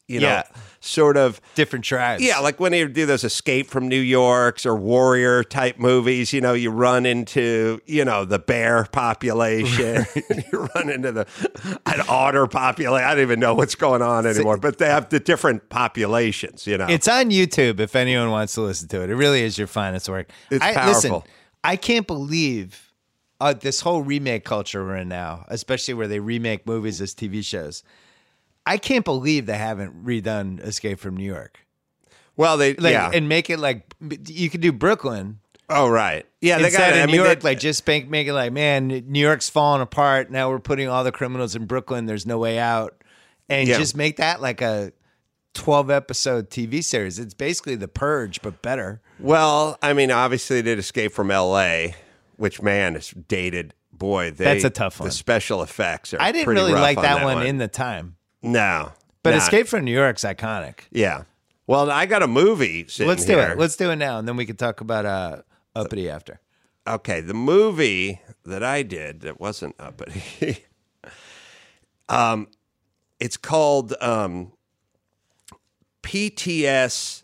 sort of different tribes. Yeah, like when you do those Escape from New Yorks or Warrior type movies, you run into, the bear population, you run into an otter population. I don't even know what's going on anymore, but they have the different populations, It's on YouTube if anyone wants to listen to it. It really is your finest work. It's powerful. Listen, I can't believe this whole remake culture we're in now, especially where they remake movies as TV shows. I can't believe they haven't redone Escape from New York. Well, they and make it like you could do Brooklyn. Oh right, yeah. They got in New York, just make it like, man, New York's falling apart. Now we're putting all the criminals in Brooklyn. There's no way out, and just make that like a 12-episode TV series. It's basically The Purge, but better. Well, I mean, obviously they did Escape from L.A., which man is dated. Boy, that's a tough one. The special effects are. I didn't really like that one in the time. No. But Escape from New York's iconic. Yeah. Well, I got a movie sitting here. Let's do it now, and then we can talk about Uppity after. Okay. The movie that I did that wasn't Uppity, it's called PTS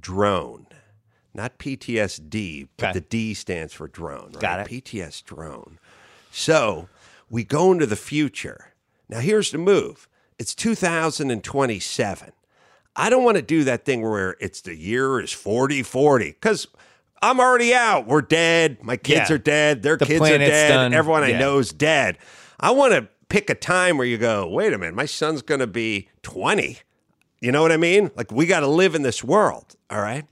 Drone. Not PTSD, but the D stands for drone. Right? Got it. PTS Drone. So we go into the future. Now, here's the move. It's 2027. I don't want to do that thing where it's the year is 4040 because I'm already out. We're dead. My kids are dead. Their kids are dead. Done. Everyone I know is dead. I want to pick a time where you go, wait a minute, my son's going to be 20. You know what I mean? Like, we got to live in this world. All right.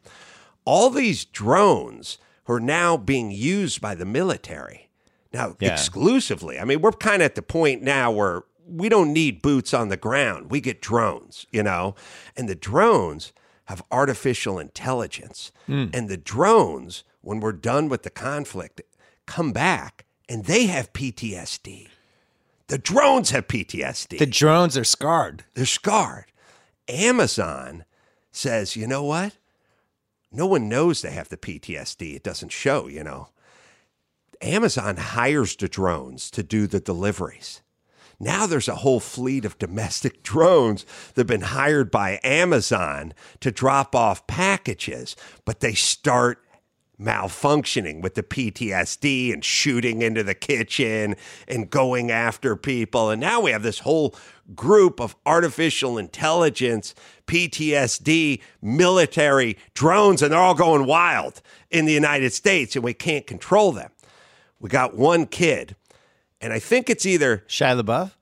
All these drones are now being used by the military now exclusively. I mean, we're kind of at the point now where we don't need boots on the ground. We get drones, and the drones have artificial intelligence. And the drones, when we're done with the conflict, come back and they have PTSD. The drones have PTSD. The drones are scarred. They're scarred. Amazon says, you know what? No one knows they have the PTSD. It doesn't show, Amazon hires the drones to do the deliveries. Now there's a whole fleet of domestic drones that have been hired by Amazon to drop off packages, but they start malfunctioning with the PTSD and shooting into the kitchen and going after people. And now we have this whole group of artificial intelligence, PTSD, military drones, and they're all going wild in the United States, and we can't control them. We got one kid. And I think it's either Shia LaBeouf.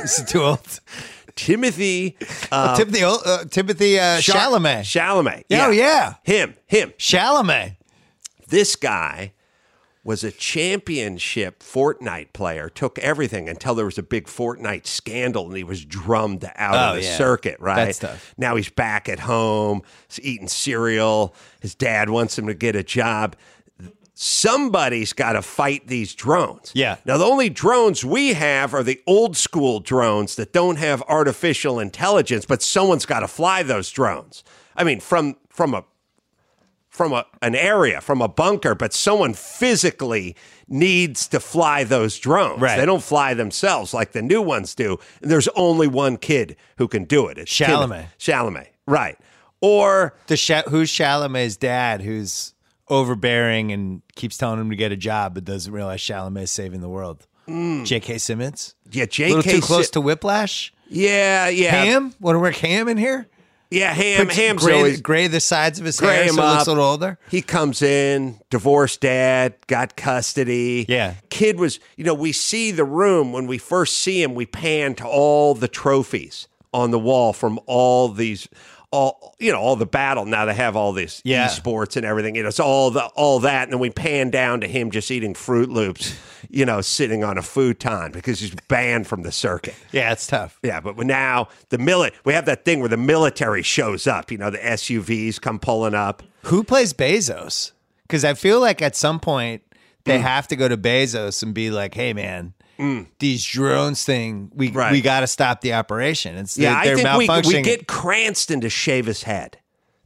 It's too old. Timothy Chalamet. Chalamet. Yeah. Oh yeah. Him. Chalamet. This guy was a championship Fortnite player. Took everything until there was a big Fortnite scandal, and he was drummed out of the circuit. Right. That's tough. Now he's back at home. He's eating cereal. His dad wants him to get a job. Somebody's got to fight these drones. Yeah. Now, the only drones we have are the old school drones that don't have artificial intelligence, but someone's got to fly those drones. I mean, from a from an area, from a bunker, but someone physically needs to fly those drones. Right. They don't fly themselves like the new ones do. And there's only one kid who can do it. It's Chalamet. Chalamet, right. Or... who's Chalamet's dad, who's overbearing and keeps telling him to get a job, but doesn't realize Chalamet is saving the world. Mm. J.K. Simmons? Yeah, J.K. A little too close to Whiplash? Yeah, yeah. Ham? Want to work Ham in here? Yeah, Ham. Ham's always gray the sides of his hair, so looks a little older. He comes in, divorced dad, got custody. Yeah. Kid was, you know, we see the room when we first see him, we pan to all the trophies on the wall from all these, all, you know, all the battle. Now they have all this esports and everything. You know, it's all that. And then we pan down to him just eating Fruit Loops, you know, sitting on a futon because he's banned from the circuit. Yeah, it's tough. Yeah, but now we have that thing where the military shows up. You know, the SUVs come pulling up. Who plays Bezos? Because I feel like at some point they have to go to Bezos and be like, hey, man. Mm. These drones thing, we got to stop the operation. They're malfunctioning. We get Cranston to shave his head.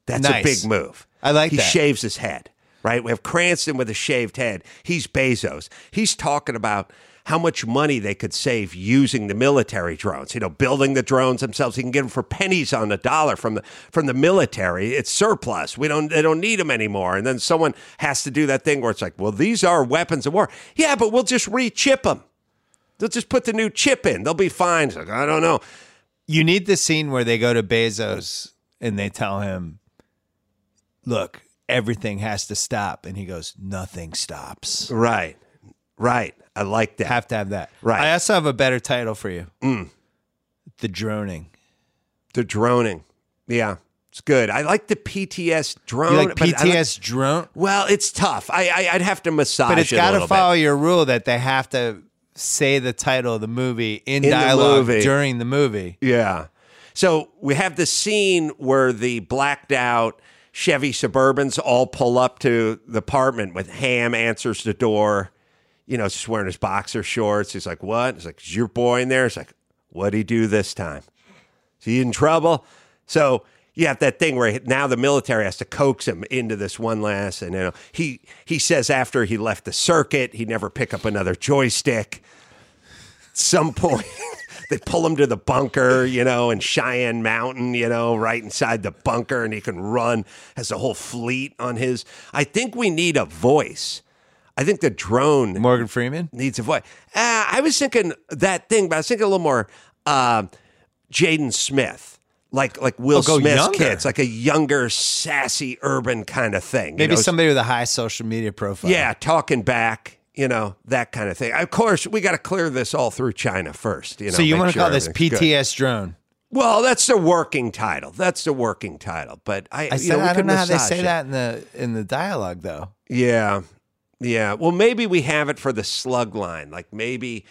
That's nice. A big move. I like that. He shaves his head, right? We have Cranston with a shaved head. He's Bezos. He's talking about how much money they could save using the military drones, you know, building the drones themselves. You can get them for pennies on the dollar from the military. It's surplus. They don't need them anymore. And then someone has to do that thing where it's like, well, these are weapons of war. Yeah, but we'll just re-chip them. They'll just put the new chip in. They'll be fine. Like, I don't know. You need the scene where they go to Bezos and they tell him, look, everything has to stop. And he goes, nothing stops. Right. Right. I like that. Have to have that. Right. I also have a better title for you. Mm. The Droning. The Droning. Yeah. It's good. I like the PTS drone. You like PTS drone? Well, it's tough. I'd have to massage it a little bit. But it's got to follow your rule that they have to... say the title of the movie in dialogue movie. During the movie. Yeah. So we have the scene where the blacked out Chevy Suburbans all pull up to the apartment with Ham answers the door. You know, just wearing his boxer shorts. He's like, what? It's like, is your boy in there? It's like, what'd he do this time? Is he in trouble? So you have that thing where now the military has to coax him into this one last, and you know, he says after he left the circuit, he'd never pick up another joystick. At some point, they pull him to the bunker, you know, in Cheyenne Mountain, you know, right inside the bunker, and he can run, has a whole fleet on his. I think we need a voice. I think the drone... Morgan Freeman? Needs a voice. I was thinking that thing, but I was thinking a little more Jaden Smith. Like Will Smith's younger. Kids, like a younger, sassy, urban kind of thing. Maybe somebody with a high social media profile. Yeah, talking back, you know, that kind of thing. Of course, we got to clear this all through China first. You know, so you want to call this PTS good. Drone? Well, that's the working title. That's the working title. But I don't know how they say that in the dialogue, though. Yeah, yeah. Well, maybe we have it for the slug line. Like maybe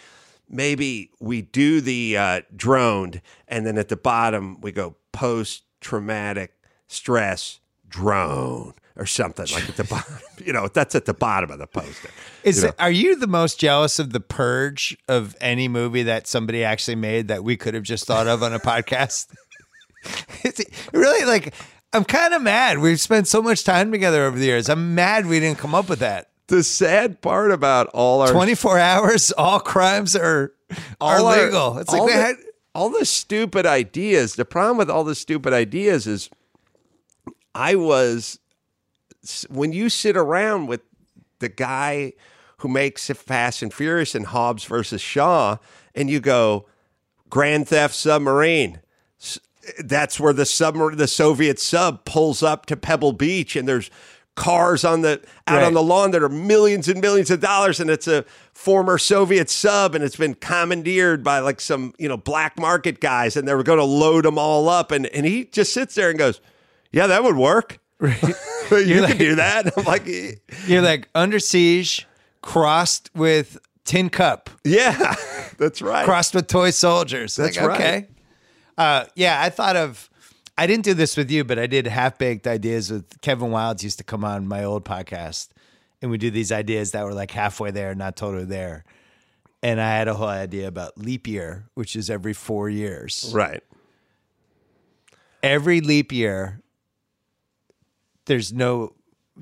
we do the droned, and then at the bottom we go post-traumatic stress drone or something like at the bottom. You know, that's at the bottom of the poster. Are you the most jealous of The Purge of any movie that somebody actually made that we could have just thought of on a podcast? It's really like, I'm kind of mad. We've spent so much time together over the years. I'm mad we didn't come up with that. The sad part about all our 24 hours, all crimes are legal. It's like all the stupid ideas. The problem with all the stupid ideas is when you sit around with the guy who makes Fast and Furious and Hobbs versus Shaw, and you go, Grand Theft Submarine. That's where the Soviet sub pulls up to Pebble Beach, and there's cars on the lawn that are millions and millions of dollars, and it's a former Soviet sub, and it's been commandeered by like some, you know, black market guys, and they were going to load them all up, and he just sits there and goes, yeah, that would work. Right. You like, can do that. I'm like, you're like Under Siege crossed with Tin Cup. Yeah, that's right. Crossed with toy soldiers. That's like, right. Okay. Yeah, I didn't do this with you, but I did half-baked ideas with Kevin Wilds. Used to come on my old podcast, and we do these ideas that were like halfway there, not totally there. And I had a whole idea about leap year, which is every 4 years. Right. Every leap year, there's no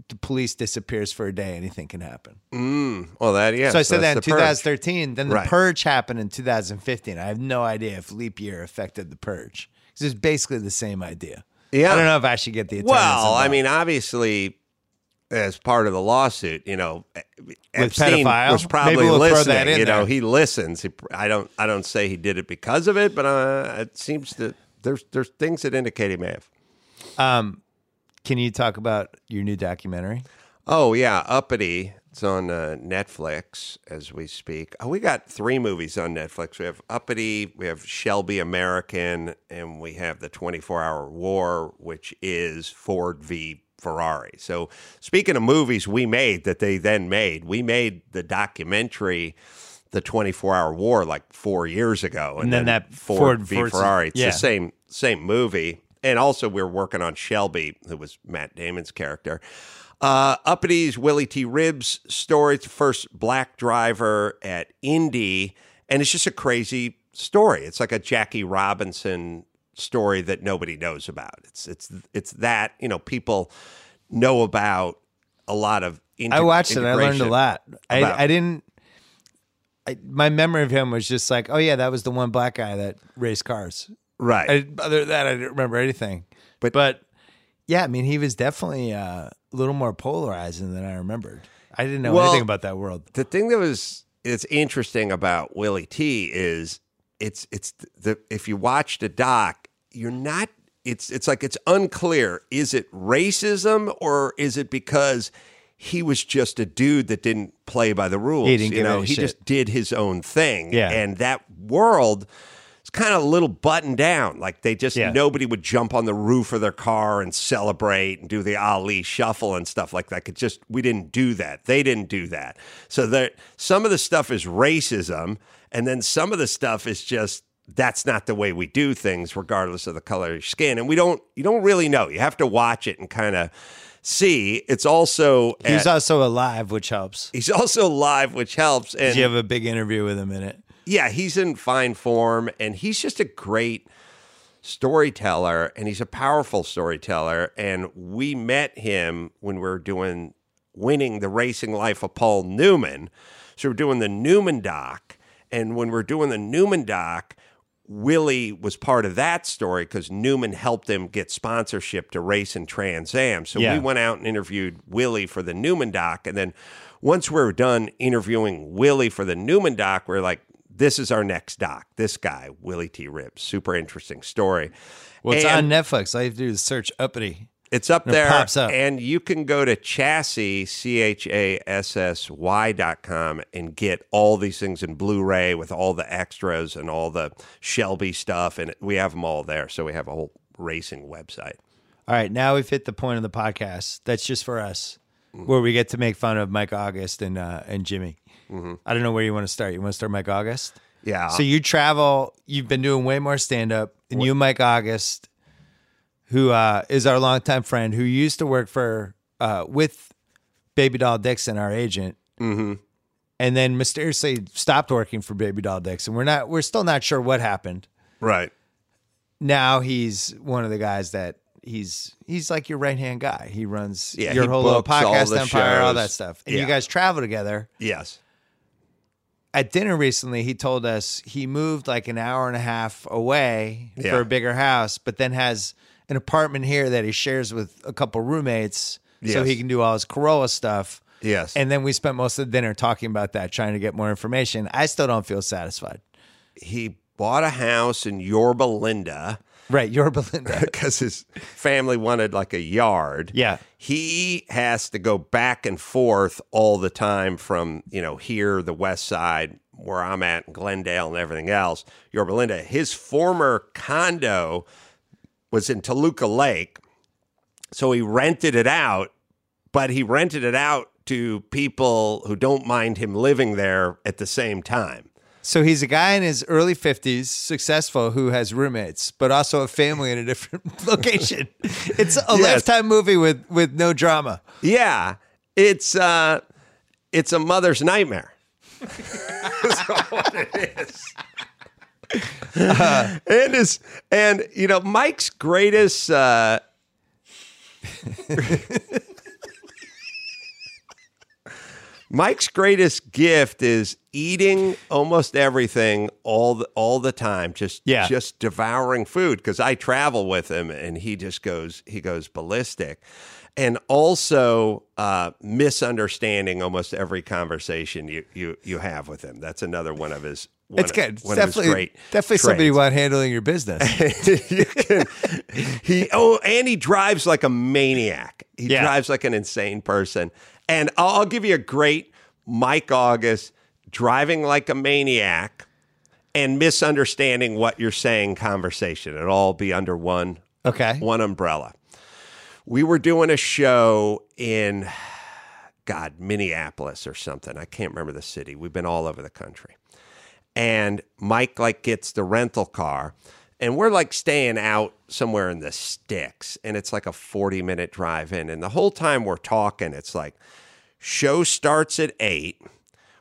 the police disappears for a day, anything can happen. Well, that, yeah. So I said that in 2013. Then the purge happened in 2015. I have no idea if leap year affected the purge. Because it's basically the same idea. Yeah. I don't know if I should get the attorneys involved. I mean, obviously, as part of the lawsuit, you know, Epstein was probably listening. You know, he listens. I don't say he did it because of it, but it seems that there's things that indicate he may have. Can you talk about your new documentary? Oh, yeah, Uppity. It's on Netflix as we speak. Oh, we got three movies on Netflix. We have Uppity, we have Shelby American, and we have The 24-Hour War, which is Ford v. Ferrari. So speaking of movies we made that they then made, we made the documentary The 24-Hour War like 4 years ago. And then that Ford v. Ferrari. It's the same movie. And also, we were working on Shelby, who was Matt Damon's character. Uppity's Willie T. Ribbs' story. It's the first black driver at Indy. And it's just a crazy story. It's like a Jackie Robinson story that nobody knows about. It's that, you know, people know about a lot of integration. I watched it. I learned a lot. My memory of him was just like, oh, yeah, that was the one black guy that raced cars. Right. Other than that, I didn't remember anything. But yeah, I mean, he was definitely a little more polarizing than I remembered. I didn't know anything about that world. The thing that it's interesting about Willie T is if you watch the doc, you're not. It's like it's unclear. Is it racism or is it because he was just a dude that didn't play by the rules? He didn't give any shit. Just did his own thing. Yeah, and that world. It's kind of a little buttoned down. Like they just, nobody would jump on the roof of their car and celebrate and do the Ali shuffle and stuff like that. It just, we didn't do that. They didn't do that. So some of the stuff is racism. And then some of the stuff is just, that's not the way we do things regardless of the color of your skin. And you don't really know. You have to watch it and kind of see. It's also. He's also alive, which helps. And you have a big interview with him in it. Yeah, he's in fine form, and he's just a great storyteller, and he's a powerful storyteller. And we met him when we were doing Winning the Racing Life of Paul Newman. So we're doing the Newman doc, and when we're doing the Newman doc, Willie was part of that story because Newman helped him get sponsorship to race in Trans Am. So we went out and interviewed Willie for the Newman doc, and then once we were done interviewing Willie for the Newman doc, we're like, this is our next doc. This guy, Willie T. Ribbs, super interesting story. Well, it's on Netflix. All you have to do is search Uppity. It's up there. It pops up. And you can go to Chassy, chassy.com, and get all these things in Blu-ray with all the extras and all the Shelby stuff. And we have them all there. So we have a whole racing website. All right. Now we've hit the point of the podcast. That's just for us, where we get to make fun of Mike August and Jimmy. Mm-hmm. I don't know where you want to start. You want to start Mike August? Yeah. So you travel. You've been doing way more stand-up. And you, Mike August, who is our longtime friend, who used to work for with Baby Doll Dixon, our agent, and then mysteriously stopped working for Baby Doll Dixon. We're still not sure what happened. Right. Now he's one of the guys that he's like your right-hand guy. He runs your whole little podcast empire, all that stuff. And you guys travel together. Yes. At dinner recently, he told us he moved like an hour and a half away for a bigger house, but then has an apartment here that he shares with a couple roommates so he can do all his Carolla stuff. Yes. And then we spent most of the dinner talking about that, trying to get more information. I still don't feel satisfied. He bought a house in Yorba Linda. Right, Yorba Linda. Because his family wanted like a yard. Yeah. He has to go back and forth all the time from, you know, here, the west side, where I'm at, Glendale and everything else, Yorba Linda. His former condo was in Toluca Lake, so he rented it out, but he rented it out to people who don't mind him living there at the same time. So he's a guy in his early 50s, successful, who has roommates, but also a family in a different location. It's a lifetime movie with no drama. Yeah. It's a mother's nightmare. That's what it is. And you know, Mike's greatest Mike's greatest gift is eating almost everything all the time, just devouring food, because I travel with him and he goes ballistic. And also misunderstanding almost every conversation you have with him. That's another one of his. Definitely somebody about handling your business. And he drives like a maniac. He drives like an insane person. And I'll give you a great Mike August driving like a maniac and misunderstanding what you're saying conversation. It'll all be under one umbrella. We were doing a show in, Minneapolis or something. I can't remember the city. We've been all over the country. And Mike, gets the rental car. And we're, staying out somewhere in the sticks. And it's, a 40-minute drive in. And the whole time we're talking, it's show starts at 8.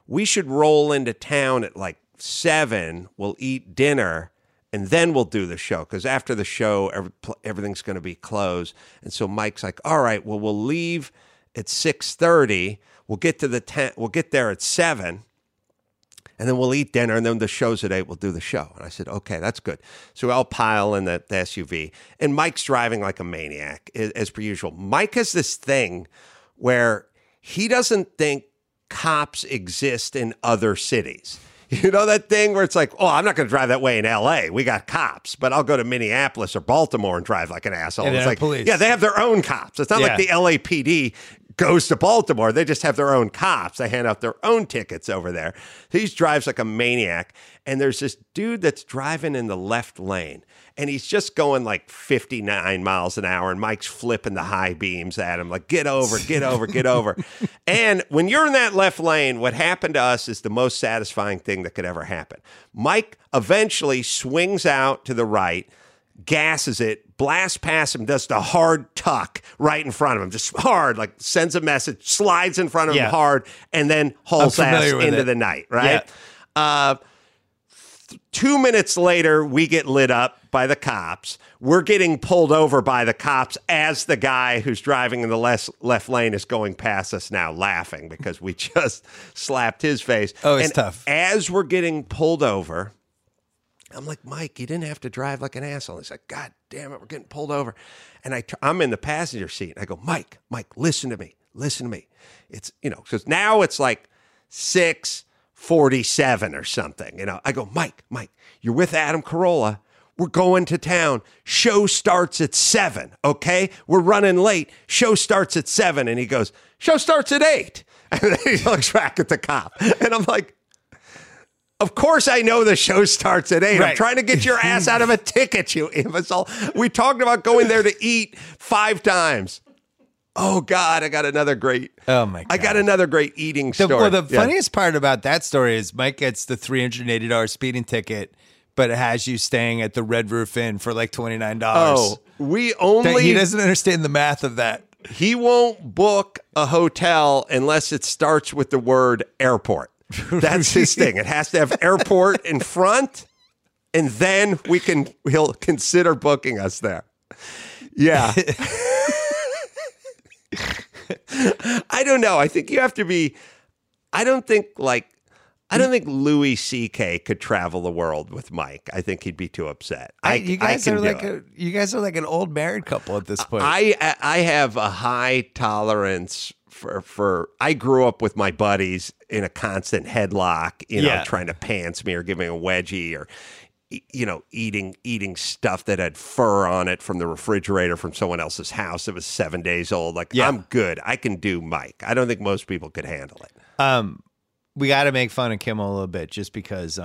We should roll into town at, 7. We'll eat dinner. And then we'll do the show, because after the show, everything's going to be closed. And so Mike's like, all right, well, we'll leave at 6:30. We'll get to the tent. We'll get there at 7. And then we'll eat dinner. And then the show's at 8. We'll do the show. And I said, okay, that's good. So I'll pile in the SUV. And Mike's driving like a maniac, as per usual. Mike has this thing where he doesn't think cops exist in other cities. You know that thing where it's I'm not going to drive that way in L.A. We got cops, but I'll go to Minneapolis or Baltimore and drive like an asshole. And it's police. Yeah, they have their own cops. It's not like the LAPD goes to Baltimore. They just have their own cops. They hand out their own tickets over there. He drives like a maniac, and there's this dude that's driving in the left lane, and he's just going 59 miles an hour, and Mike's flipping the high beams at him, get over, get over, get over. And when you're in that left lane, what happened to us is the most satisfying thing that could ever happen. Mike eventually swings out to the right, gasses it, blasts past him, does the hard tuck right in front of him, just hard, sends a message, slides in front of him hard, and then hauls ass into the night, right? Yeah. 2 minutes later, we get lit up by the cops. We're getting pulled over by the cops as the guy who's driving in the left lane is going past us now, laughing because we just slapped his face. Oh, it's tough. As we're getting pulled over, I'm like, Mike, you didn't have to drive like an asshole. He's like, God damn it, we're getting pulled over. And I'm in the passenger seat. And I go, Mike, listen to me. It's, because now it's 6:47 or something. I go, Mike, you're with Adam Carolla. We're going to town. Show starts at 7. Okay. We're running late. Show starts at 7. And he goes, show starts at 8. And then he looks back at the cop. And I'm like, of course I know the show starts at 8. Right. I'm trying to get your ass out of a ticket, you imbecile. We talked about going there to eat 5 times. Oh God, I got another great. Oh my God, I got another great eating story. The funniest part about that story is Mike gets the $380 speeding ticket, but it has you staying at the Red Roof Inn for $29. Oh, he doesn't understand the math of that. He won't book a hotel unless it starts with the word airport. That's his thing. It has to have airport in front, and then he'll consider booking us there. Yeah. I don't know. I think you have to be. I don't think Louis C.K. could travel the world with Mike. I think he'd be too upset. You guys are like an old married couple at this point. I have a high tolerance for. I grew up with my buddies in a constant headlock. Trying to pants me or giving a wedgie or. Eating stuff that had fur on it from the refrigerator from someone else's house that was 7 days old. I'm good. I can do Mike. I don't think most people could handle it. We got to make fun of Kimmel a little bit just because,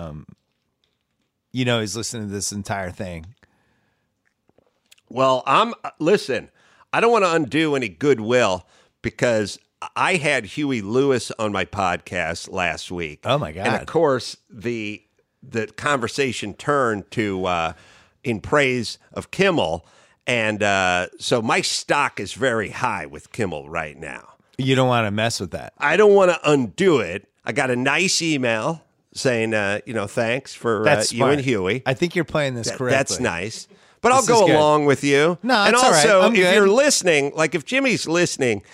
he's listening to this entire thing. Well, listen, I don't want to undo any goodwill because I had Huey Lewis on my podcast last week. Oh my God. And of course the conversation turned to in praise of Kimmel. And so my stock is very high with Kimmel right now. You don't want to mess with that. I don't want to undo it. I got a nice email saying, thanks for you and Huey. I think you're playing this correctly. That's nice. But I'll go along with you. No, it's all right. I'm good. If you're listening, if Jimmy's listening,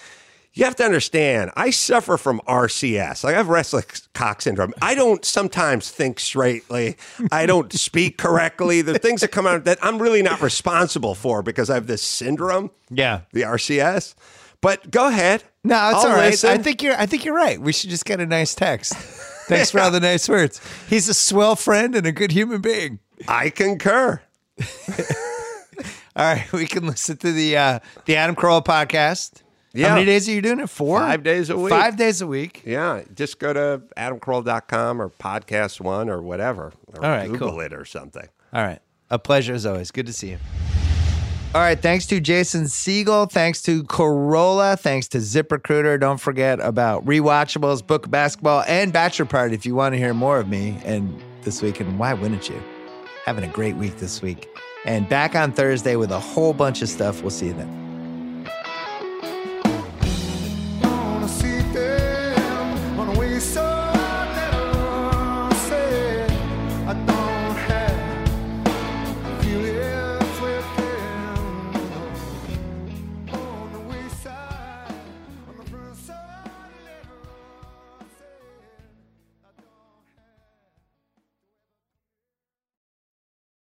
You have to understand, I suffer from RCS. Like, I have restless cock syndrome. I don't sometimes think straightly. I don't speak correctly. The things that come out that I'm really not responsible for because I have this syndrome. Yeah. The RCS. But go ahead. No, it's all right. Listen. I think you're right. We should just get a nice text. Thanks for all the nice words. He's a swell friend and a good human being. I concur. All right, we can listen to the Adam Carolla podcast. Yeah. How many days are you doing it? 4? 5 days a week. 5 days a week. Yeah. Just go to adamcarolla.com or podcast one or whatever. Or all right, Google cool. it or something. All right. A pleasure as always. Good to see you. All right. Thanks to Jason Segel. Thanks to Carolla. Thanks to ZipRecruiter. Don't forget about Rewatchables, Book Basketball, and Bachelor Party if you want to hear more of me and this week. And why wouldn't you? Having a great week this week. And back on Thursday with a whole bunch of stuff. We'll see you then.